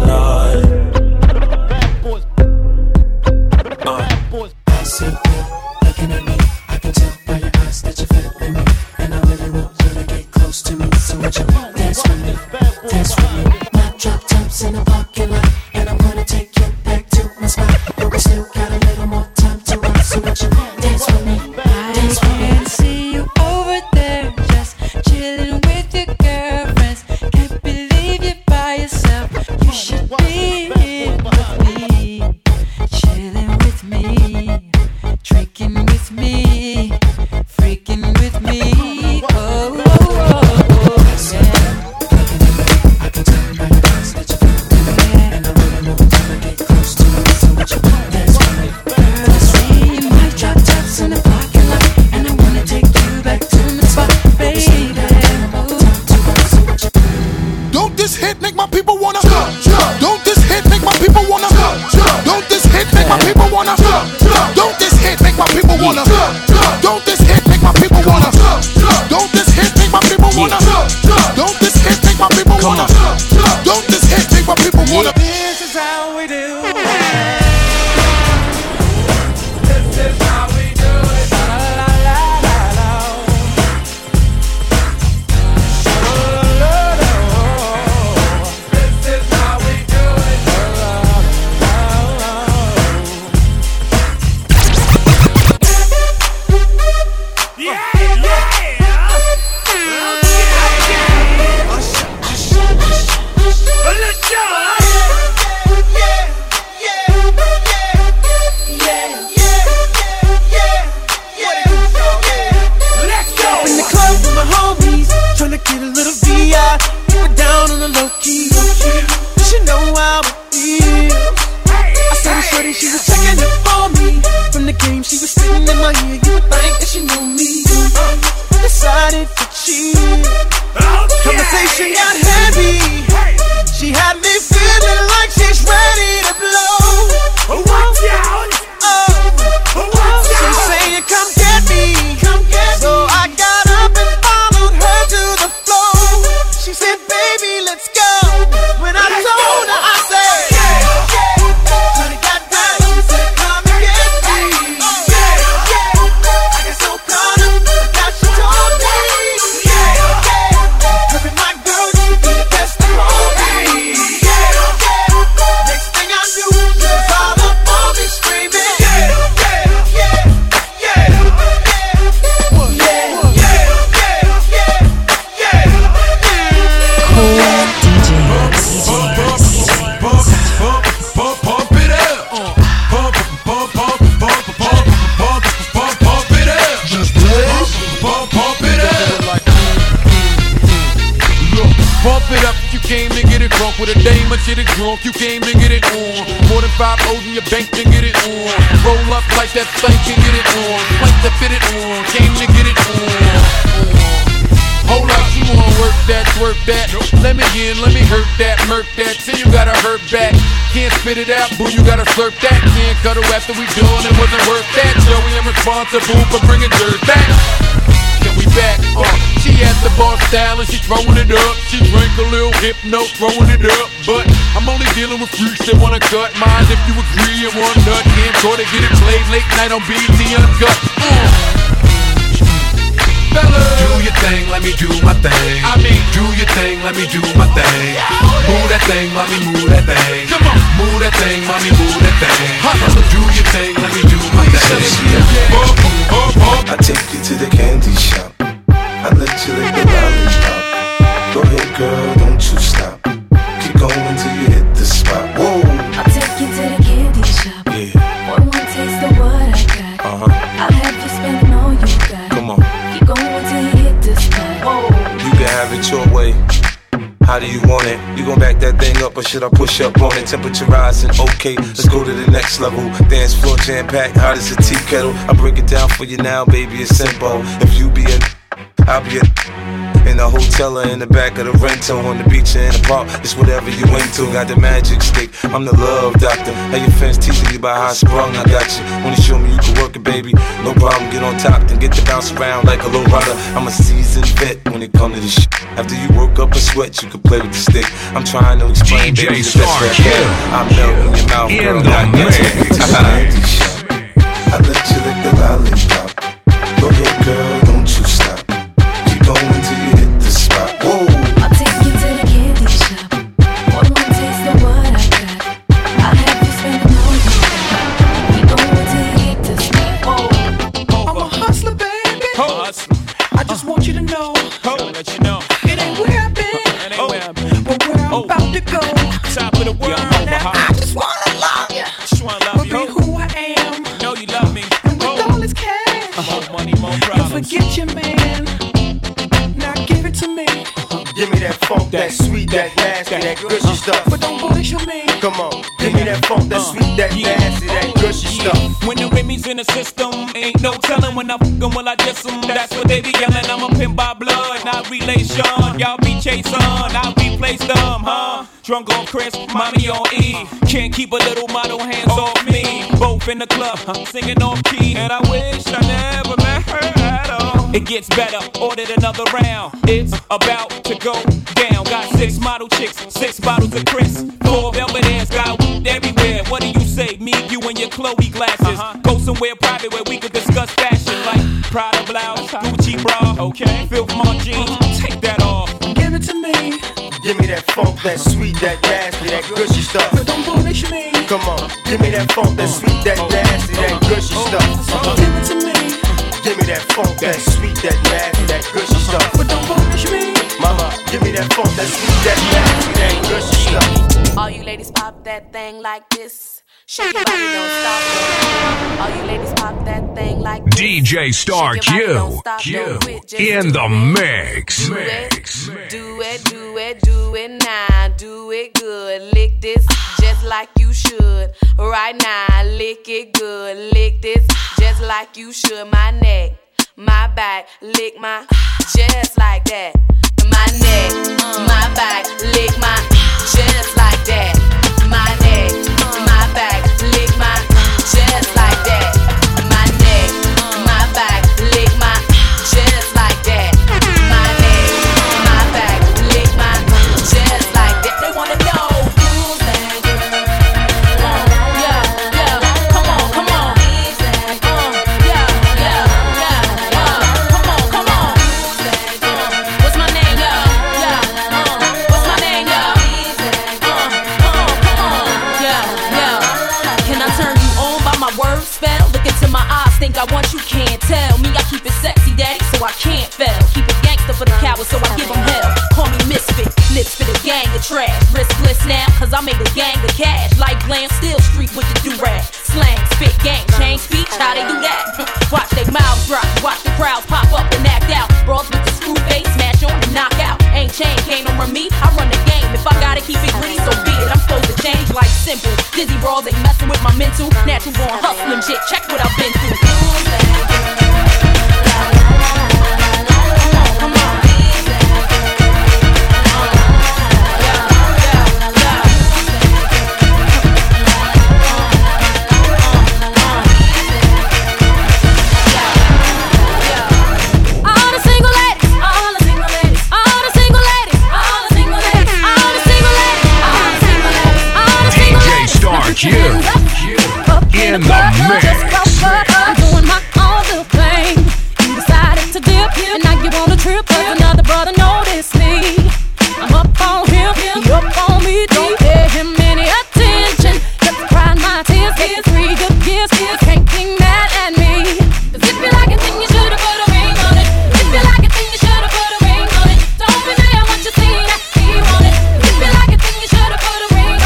Spit it out, boo, you gotta slurp that. Can't cuddle after we done, it wasn't worth that. Joey, I'm responsible for bringing dirt back. Can we back up? She has the bar style and she throwing it up. She drink a little hypno, throwing it up. But I'm only dealing with freaks that wanna cut mine. If you agree, and one nut can't try to get it played late night on BET Uncut. Do your thing, let me do my thing. I mean, do your thing, let me do my thing. Move that thing, mommy, move that thing. Come on, move that thing, mommy, move that thing. Do your thing, let me do my thing. I take you to the candy shop. I let you lick the lollipop. Go ahead, girl, don't you stop. Keep going till you hit the spot. Whoa. I take you to the candy shop. Yeah. One more taste of what I got. I'll have you spending all you got. Come on. Have it your way. How do you want it? You gon' back that thing up or should I push up on it? Temperature rising, okay, let's go to the next level. Dance floor jam-packed, hot as a tea kettle. I break it down for you now, baby, it's simple. If you be a I'll be a in the hotel or in the back of the rental. On the beach or in the park, it's whatever you into. Got the magic stick, I'm the love doctor. Hey, your fans teasing you about how I sprung, I got you. Wanna show me you can work it, baby? No problem, get on top, then get to bounce around like a low rider. I'm a seasoned vet when it comes to this shit. After you work up a sweat, you can play with the stick. I'm trying to explain, DJ baby, the best rap ever. I'm melting your mouth, in girl, not yet. I let you lick the lollipop. Go ahead, girl, don't you stop. Keep going till you hit the spot. Whoa. I'll take you to the candy shop. One more taste of what I got. I'll have you spend the morning. Keep going till you hit the spot. Whoa. I'm a hustler, baby. I just want you to know. Let you know. It ain't where I've been, but where I'm about to go. Top of the world, now I just wanna love ya. But be who I am. Know you love me. And with all this cash, more money, more problems. You forget your man. Now give it to me. Give me that funk, that sweet, that nasty, that gushy stuff. But don't bullshit me. Come on, give me that funk, that sweet, that nasty, that gushy stuff. When the Remy's in the system, ain't no telling when I fuck 'em, will I diss 'em. That's what they be yelling. I'm a pin by blood, not relation. Y'all be chasing, I'll be placed dumb, huh? Drunk on Chris, mommy on E. Can't keep a little model hands off me. Both in the club, singing off key. And I wish I never met her at all. It gets better, ordered another round. It's about to go down. Got 6 model chicks, 6 bottles of Chris. 4 velvet ass, got weed everywhere. What do you say? Me, you, and your Chloe glasses. Go somewhere private where we could discuss fashion. Like Prada blouse, Gucci bra, okay. Filth my jeans, take that off. Give it to me. Give me that funk, that sweet, that nasty, that gushy stuff. But don't punish me. Come on, give me that funk, that sweet, that nasty, that gushy stuff. Give it to me. give me that funk, that sweet, that nasty, that good stuff. But don't punish me, mama. Give me that funk, that sweet, that nasty, that good stuff. All you ladies pop that thing like this. Shake your body, don't stop. All you ladies pop that thing like this. DJ Star Q, in the mix. Do it now, do it good. Lick this just like you should. Right now, lick it good. Lick this just like you should. My neck, my back, lick my just like that. My neck, my back, lick my just like that. My neck, my back, lick my just like that. My neck, my back, lick my just like that. My neck, my back, lick my just like that. They wanna know. I want you can't tell me. I keep it sexy, daddy, so I can't fail. Keep it gangster for the cowards, so I give them hell. Call me misfit, lips for the gang of trash. Riskless now, cause I made a gang of cash. Like glam, still street with the do-rag. Slang, spit, gang, change speech, how they do that? Watch they mouths drop, watch the crowds pop up and act out. Brawls with the screw face, smash on and knock out. Ain't chain, game over me, I run the game. If I gotta keep it green, so be it. I'm supposed to change like simple. Dizzy brawls ain't messing with my mental. Natural born hustling shit, check what I've been through. In the mix. I'm doing my own little thing. You decided to dip, and now you on a trip, cause another brother noticed me. I'm up on him, he up on me. Don't pay him any attention. Just cry my tears, get 3 good years. Can't be mad at me. Cause if you like a thing, you should've put a ring on it. If you like a thing, you should've put a ring on it. Don't deny what you see, that he want it. If you like a thing, you should've put a ring on it.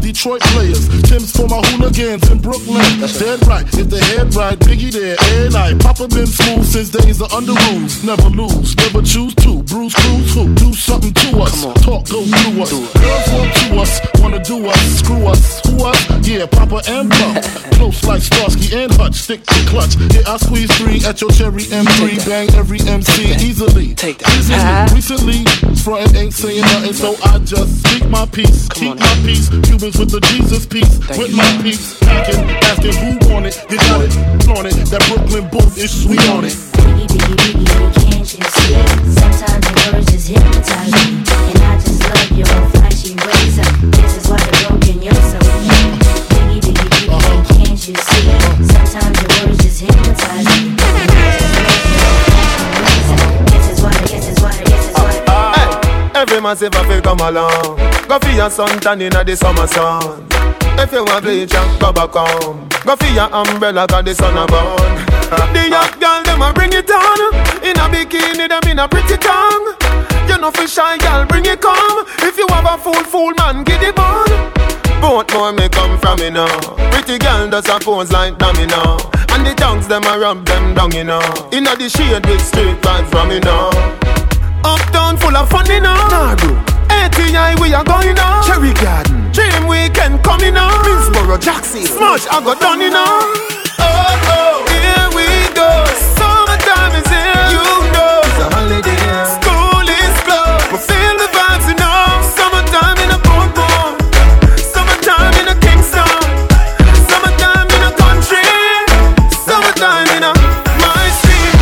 Detroit players, Tim's for my hooligans in Brooklyn. That's dead right, if the head right, Biggie there, and I. Papa been smooth since days of under rules. Never lose, never choose to. Bruce Cruz, who do something to us. Talk, go through us. Girls want to us, wanna do us, screw us, who us? Yeah, Papa and Pump. Close like Starsky and Hutch, stick to clutch. Yeah, I squeeze 3 at your cherry M3. Bang every MC easily. Take that. Easily. Recently, front ain't saying nothing, so I just speak my peace. Keep my peace. Cubans with the Jesus piece, with my peace, packing, asking who want it, you got it, flaunt it, that Brooklyn booth is sweet on it. Biggie, biggie, biggie, can't you see it? Sometimes the words just hypnotize me, and I just love your flashy ways up. This is why they're broken, you're so mean. Biggie, biggie, biggie, can't you see it? Sometimes the words just hypnotize me, and I just love your flashy ways up. This is why. Every man say fi come along. Go fi your sun tan inna the summer sun. If you want bleach and rubber come, go fi your umbrella 'cause the sun a burn. The young girl dem a bring it on. In a bikini dem in a pretty tongue. You know fi shy girl bring it come. If you have a fool man give it bun. Both more me come from me now. Pretty girl does a pose like domino. And the tongues dem a rub them down you know. Inna the shade with straight vibes from me now. Uptown full of fun, you know. Nah, bro. ATI we are going on. Cherry Garden Dream Weekend coming on. Minsboro Jackson Smash I got done in on. Oh oh, here we go. Summertime is here, you know. It's a holiday, school is closed, but feel the vibes, you know. Summertime in a boom-boom, summertime in a Kingston, summertime in a country, summertime in a my street.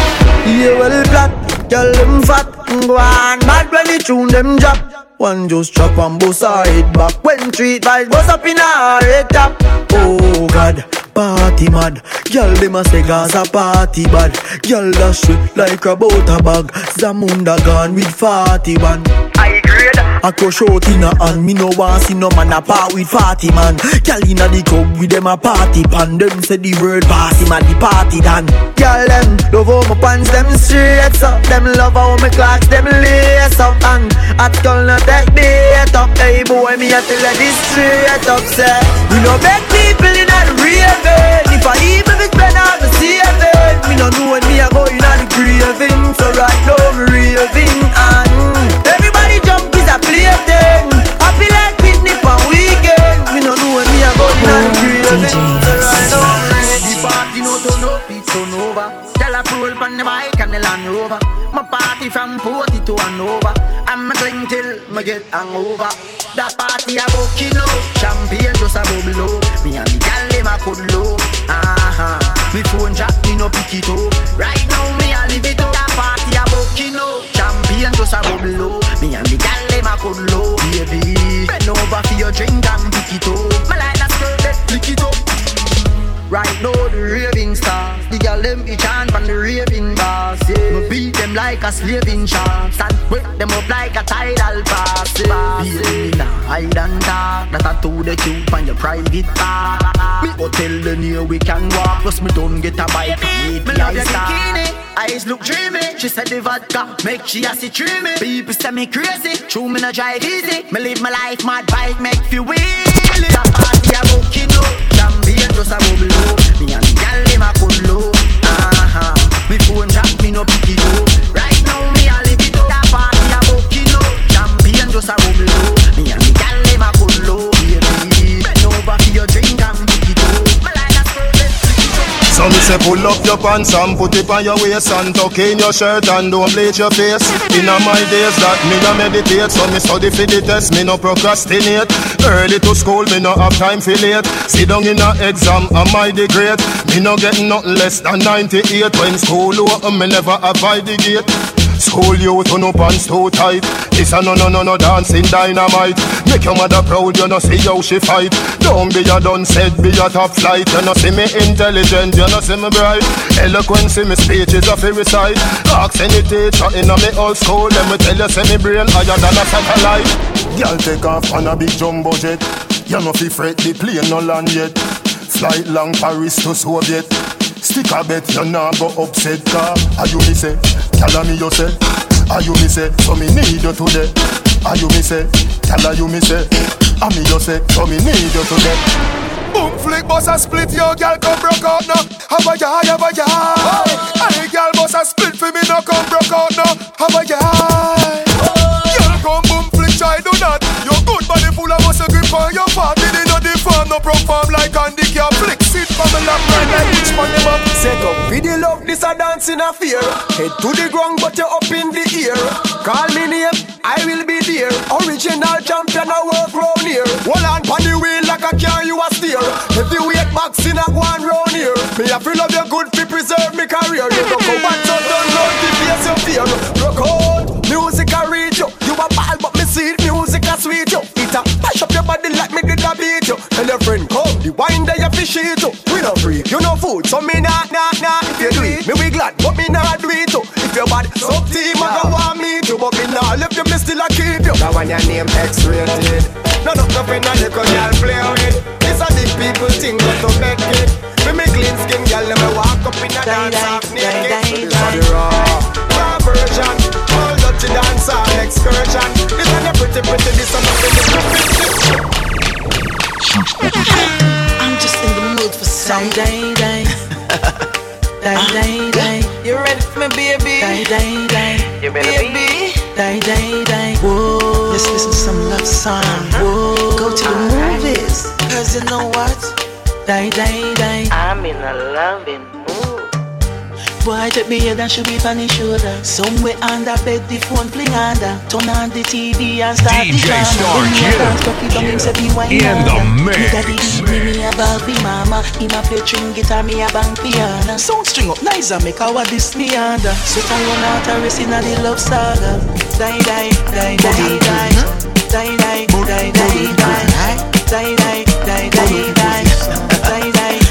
You will black, girl them fat, go on mad when the tune them drop. One just chop and bust her head back. When treat vibes bust up in her head top. Oh God, party mad. Girl dem a say Gaza party bad. Girl dash shit like a butter bag. Zamunda gone with 40 man. I grade. I crush out in her hand. Me no want see no man apart with 40 man. Girl inna the club with them a party pan. Them say the word party man, the party done. Girl them love how my pants them straight up. Them love how my clocks them lace up. And at girl not take bait up. Hey boy me a tell her this straight up say. We no beg people in a raving. If I even be spend all the saving, me no know when me a going on the grieving. So right now me raving and everybody jump is a plaything. I feel like picnic on weekend. Me no know when me a going on the grieving. So right now me raving. The party no turn up, it's on over. Tell a fool on the bike and the Land Rover. My party from 40 to Hanover. I'm a drink till me get hangover. That party a bucking low, champagne just a bubble low. Me and the gal dem a cuddle low. Aha, me phone jack me no pick it up. Right now me a live it up. That party a bucking low, champagne just a bubble low. Me and the gal dem a cuddle low. Baby, bend over for your drink and pick it up. My life that's good, let's pick it up. Right now the raving stars, the girl them each hand from the raving bars. Yeah. Me beat them like a slave in chains and wake them up like a tidal pass. Yeah. Be in a hide and talk, that I told the cube on your private car. Me go tell the near we can walk, cause me don't get a bike. Baby, me love your bikini, eyes look dreamy. She said the vodka make she a see dreamy. People say me crazy, true me no drive easy. Me live my life, mad bike make feel wheelie. The party a booking up. Champion just a bubble low. Me and the gal dem a cuddle low. Aha, me phone jack me no pick it up. Right now me a live it up. That party a bucking low. Champion just a bubble low. Me and the gal dem a cuddle low. Baby, bend over for your drink and pick it up. My life is perfect. So me say pull up your pants and put it on your waist and tuck in your shirt and don't bleach your face. In a my days that me no meditate, so me study for the test. Me no procrastinate. Early to school, me no have time for late. Sit down in a exam, am I the great? Me no get nothing less than 98. When school open, me never abide the gate. School youth, no pants too tight. This a no dancing dynamite. Make your mother proud, you no see how she fight. Don't be a done said, be a top flight. You no see me intelligent, you no see me bright. Eloquence in me speech is a fairy sight. Ask any teacher in a me old school, let me tell you, see me brain higher than a satellite. Y'all take off on a big jumbo jet. You no fi fret, the plane no land yet. Flight long Paris to Soviet. Stick a bet, you nah go upset. Car, are you me say? Tell me you say. Are you me say? So me need you today. Are you me say? Tell you me say. Are me you say? So me need you today. Boom flick bus a split, yo girl come broke out now. Have a ya, oh. Any girl bus a split for me no come broke out now. Have a ya, oh. Girl come boom. I do that. Your good body full of muscle grip on your part. Did it not deform, no perform like Andy Kia. Flick sit from a lap right like which one them up. Set up video love, this a dance in a fear. Head to the ground but you're up in the ear. Call me name, I will be there. Original champion, I work round here. Hold on pon the wheel like a car you a steer. If you wait box in a one round here. Me a feel of your good fi preserve me career. You don't go back so don't round the face your fear. Rock out, music a reach you. You a ball but me see it, music a sweet you. It a mash up your body like me did a beat you. Tell your friend come, the wine that you fish eat you. We no freak, you no food, so me nah. If you do it, me we glad, but me nah do it too. If your body sub team, I don't want me too. But me nah left you, me still a keep you. That one your name X-rated. None of nothing I look on y'all play on it. It's a big people thing, but to make it. Me me clean skin, y'all let me walk up in a dance half naked. This is the raw version. All dirty dance on excursion. This is a pretty, this is I'm just in the mood for some day. Day. You ready for me, baby? Day. You ready, baby? Day. Whoa. Yes, listen. time. Go to the movies, cause you know what? Die. I'm in a loving mood. Boy, take me head and should be on his shoulder. Somewhere under bed, the phone fling under. Turn on the TV and start DJ the drama. In the mix. Me daddy beat me a Barbie mama. He ma play string guitar, me a bang piano. Sound string up nice and make our Disney under. So I run out a race in a the love saga. Die.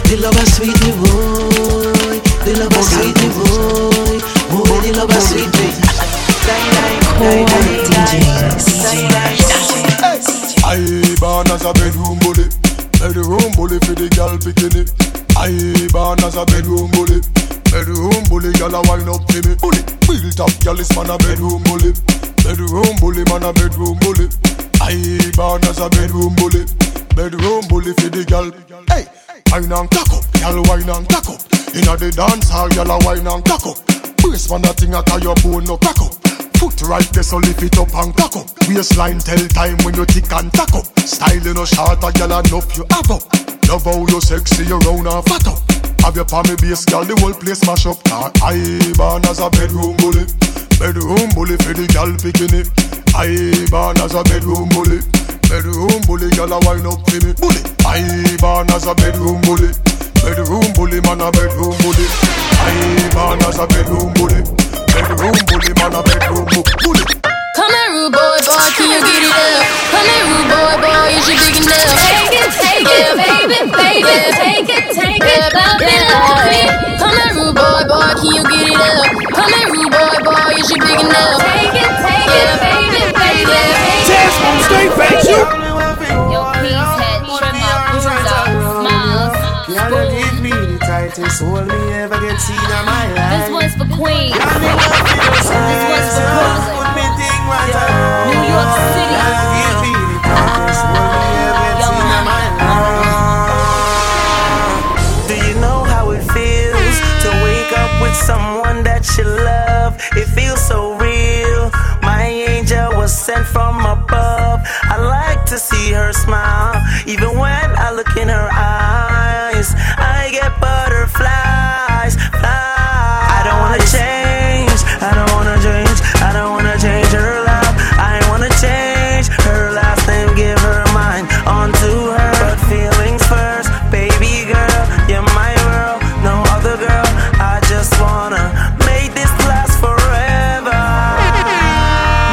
The love a sweet boy, the love a sweet boy, oh the love a sweet boy. Die. I born as a bedroom bully for the girl bikini. I born as a bedroom bully, gyal a wine up to me. Bully, built up gyal is man a bedroom bully, man a bedroom bully. I born as a bedroom bully for the girl. Hey, wine and cock up, gyal wine and cock up. Inna the dance hall, gyal a wine and cock up. Brace man a thing a tie your bone no crack up. Foot right there so lift it up and cock up. Waistline tell time when you tick and tack up. Style no short a gyal enough you have up. Love how you sexy, you round and fat up. Have your palmy base, gyal the whole place mash up. I born as a bedroom bully for the gyal bikini. I born as a bedroom bully, gyal a wine up to me. Bully, I born as a bedroom bully, man a bedroom bully. I born as a bedroom bully, man a bedroom bully. Come here, rude boy, can you get it up? Come here, rude boy, you should dig it up. Take it, baby, take it, bump it, love it. Come here, rude boy, can you get it up? Come here, rude boy, you should dig it up. Take it, baby. Test on straight face, you. Yo, please, head, trim out, boots out, smiles. Y'all don't give me the tightest hold me ever get seen in my life. This one's for Queen. This one's for Rosa. New York City. Do you know how it feels to wake up with someone that you love? It feels so real. My angel was sent from above. I like to see her smile. Even when I look in her eyes, I get butterflies. I don't wanna change. I don't wanna change her life. I wanna change her last name, give her mine onto her. But feelings first, baby girl, you're my world, no other girl. I just wanna make this last forever.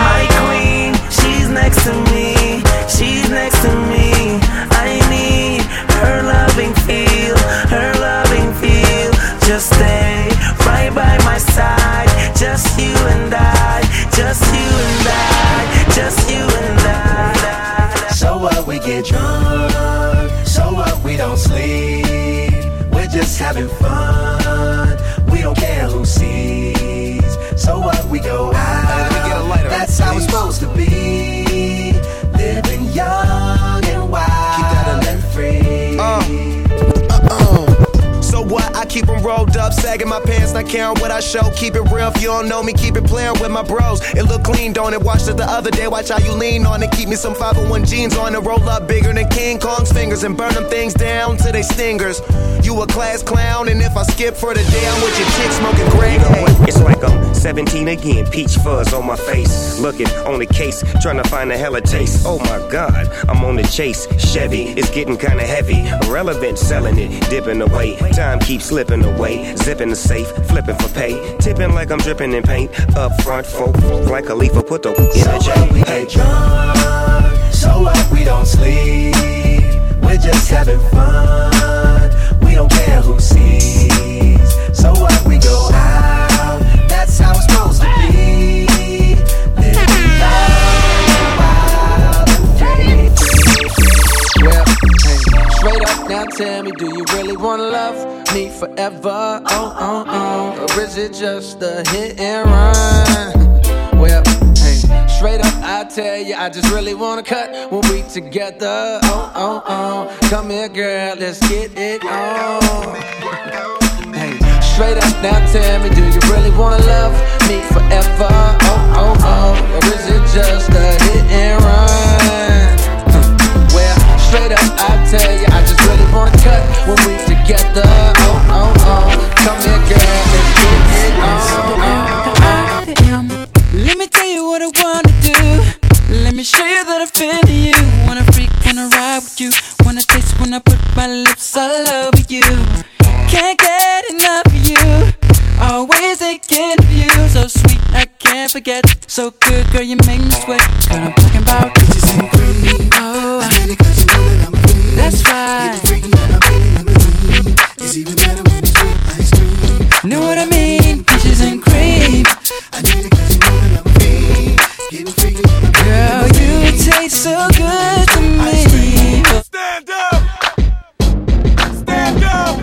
My queen, she's next to me, I need her loving feel. Just stay right by my side, just you and I. Just you and I. So what we get drunk, so what we don't sleep. We're just having fun, we don't care who sees. So what we go out, that's how it's supposed to be. Living young and wild, keep that and free. What? I keep them rolled up, sagging my pants, not caring what I show. Keep it real, if you don't know me, keep it playing with my bros. It look clean, don't it? Watched it the other day, watch how you lean on it. Keep me some 501 jeans on and roll up bigger than King Kong's fingers and burn them things down to they stingers. You a class clown, and if I skip for the day, I'm with your chick smoking gray. It's like I'm 17 again, peach fuzz on my face. Looking on the case, trying to find a hella taste. Oh my God, I'm on the chase. Chevy, it's getting kinda heavy. Irrelevant, selling it, dipping away. Time keeps slipping away. Zipping the safe, flipping for pay. Tipping like I'm dripping in paint. Up front, folk, like a leaf, put the in a jam. We get drunk, so what we don't sleep. We're just having fun, we don't care who sees. So what we go out, that's how it's supposed to be. Living loud and free. Well, hey, straight up now tell me, do you really wanna love me forever? Oh. Or is it just a hit and run? Well, hey, straight up I tell you, I just really wanna cut when we together. Oh. Come here, girl, let's get it on. Straight up now tell me, do you really wanna love me forever? Oh. Or is it just a hit and run? wanna taste when I put my lips all over you. Can't get enough of you, always thinking of you. So sweet, I can't forget. So good, girl, you make me sweat. Girl, I'm talking about bitches and cream. Oh, I need it 'cause you know that I'm a queen. That's right. You're the freaking that I'm feeling, I'm the queen. It's even better when it's with ice cream. Know what I mean? Bitches and cream. I need it 'cause you know that I'm a queen. You're the freaking that I'm feeling, I'm the queen. Girl, you taste so good to me. Stand up. Stand up.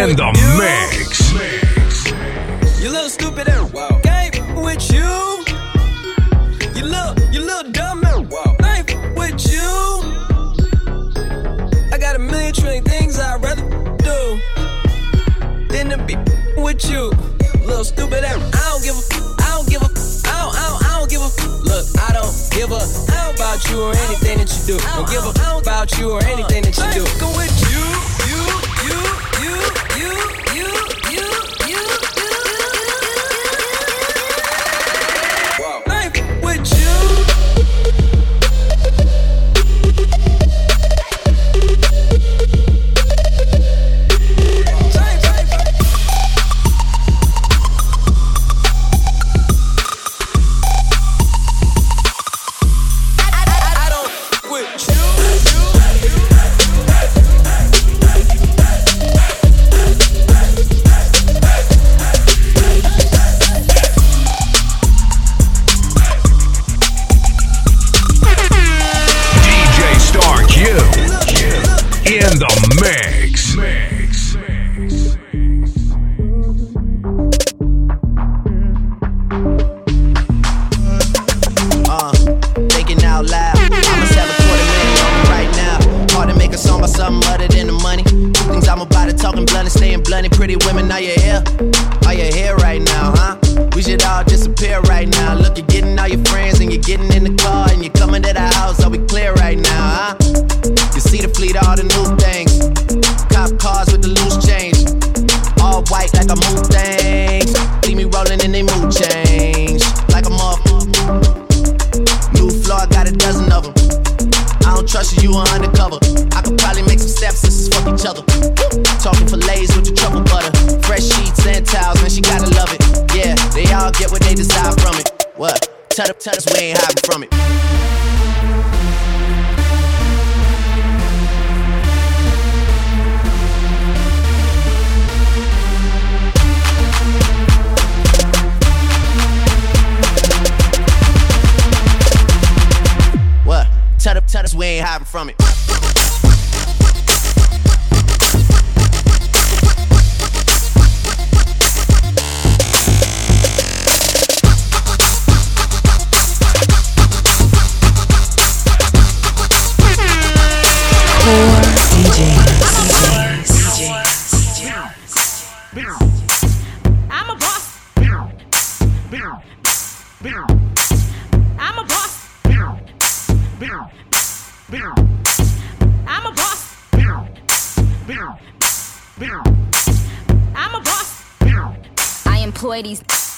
In the mix. You little stupid and game with you. You little dumb and I ain't with you. I got a million trillion things I'd rather do than to be with you. Little stupid and I don't give a look, I don't give a about you or anything that you do. Don't give a about you or anything that you do. Go with you. You. saying blunt and pretty women, are you here? Are you here right now, huh? We should all disappear right now. Look, you're getting all your friends and you're getting in the car and you're coming to the house, are we clear right now, huh? You see the fleet, all the new things. Cop cars with the loose change. All white like I move things. See me rolling and they mood change. Like a motherfucker. New floor, got a dozen of them. I don't trust you, you are undercover. I could probably make some steps, this is fuck each other. Talking fillets with the truffle butter. Fresh sheets and towels, man, she gotta love it. Yeah, they all get what they desire from it. What? Tell us we ain't hiding from it. Tell us we ain't hiding from it.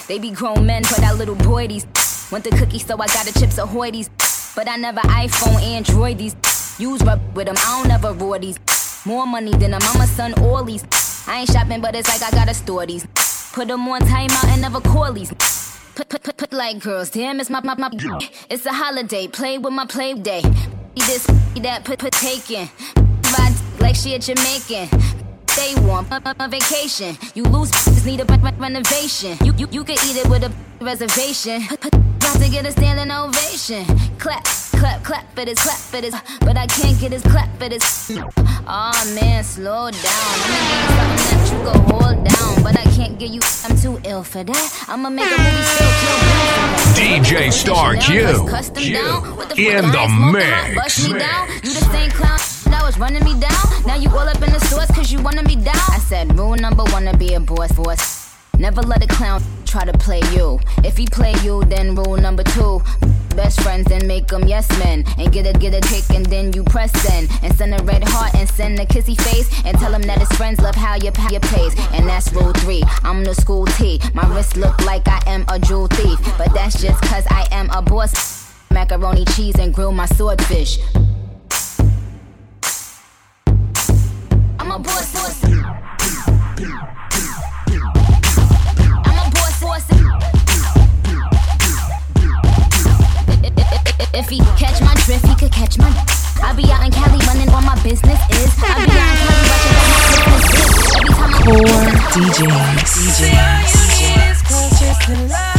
They be grown men, but I little boy these. Want the cookies, so I got a Chips Ahoy these. But I never iPhone, Android these. Use rub with them, I don't ever roar these. More money than a mama, son, all these. I ain't shopping, but it's like I gotta store these. Put them on timeout and never call these. Put like girls, damn, it's my. It's a holiday, play with my play day. This, that, put taking. Ride like she a Jamaican. Stay warm, on vacation. You lose, just need a renovation. You can eat it with a reservation. Got to get a standing ovation. Clap, clap, clap for this, clap for this. But I can't get this clap for this. Aw man, slow down. I'ma give you something that you can hold down. But I can't give you, I'm too ill for that. I'ma make a movie still kill that. DJ Star Q in the mix. You the same clown. I was running me down. Now you all up in the source cause you wanted me down. I said rule number one to be a boss. Never let a clown try to play you. If he play you, then rule number two. Best friends and make them yes men. And get a kick and then you press send. And send a red heart and send a kissy face. And tell them that his friends love how your pace. And that's rule three, I'm the school T. My wrist look like I am a jewel thief. But that's just cause I am a boss. Macaroni cheese and grill my swordfish. I'm a boss, boss. I'm a boss, boss. If he catch my drift, he could catch my. I be out in Cali running what my business is. I be out in Cali watching what my business is. Every time I poor DJs.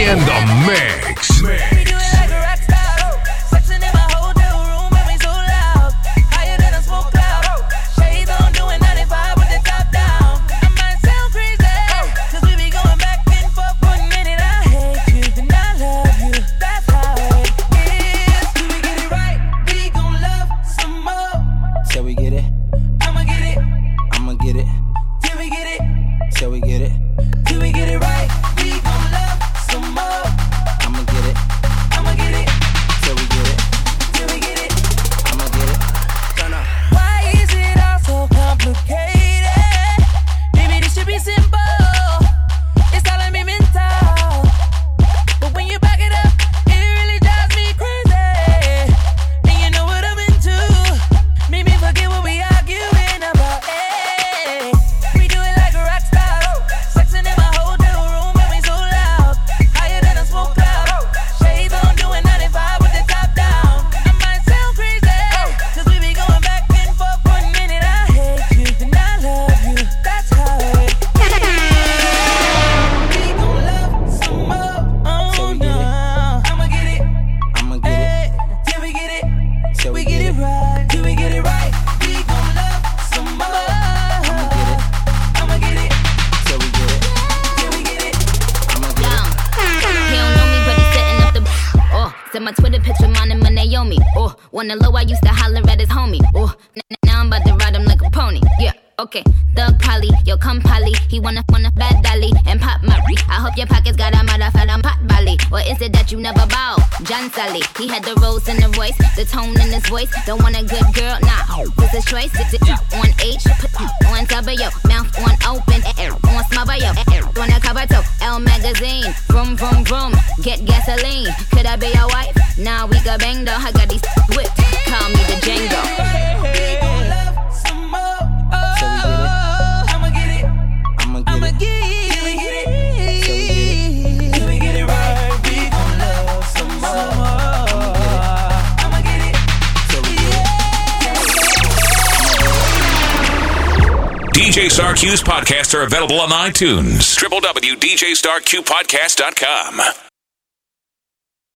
In the mix. Mix. I my Twitter picture, mine and my Naomi. Oh, wanna low, I used to holler at his homie. Oh, now I'm about to ride him like a pony. Yeah, okay. Thug Polly, yo, come Polly. He wanna bad dolly and pop my re. I hope your pockets got a motherfucker on pot Bali. Or is it that you never bow? John Sally, he had the rose in the voice, the tone in his voice. Don't want a good girl, nah. It's a choice. It's it on H, put on double, yo. Mouth on open, on smother, yo. On a cover toe, L magazine. Vroom, vroom, vroom, get gasoline. Could I be your wife? Nah, we got bang though. I got these whips, call me the Django. Hey. DJ Star Q's podcasts are available on iTunes. www.djstarqpodcast.com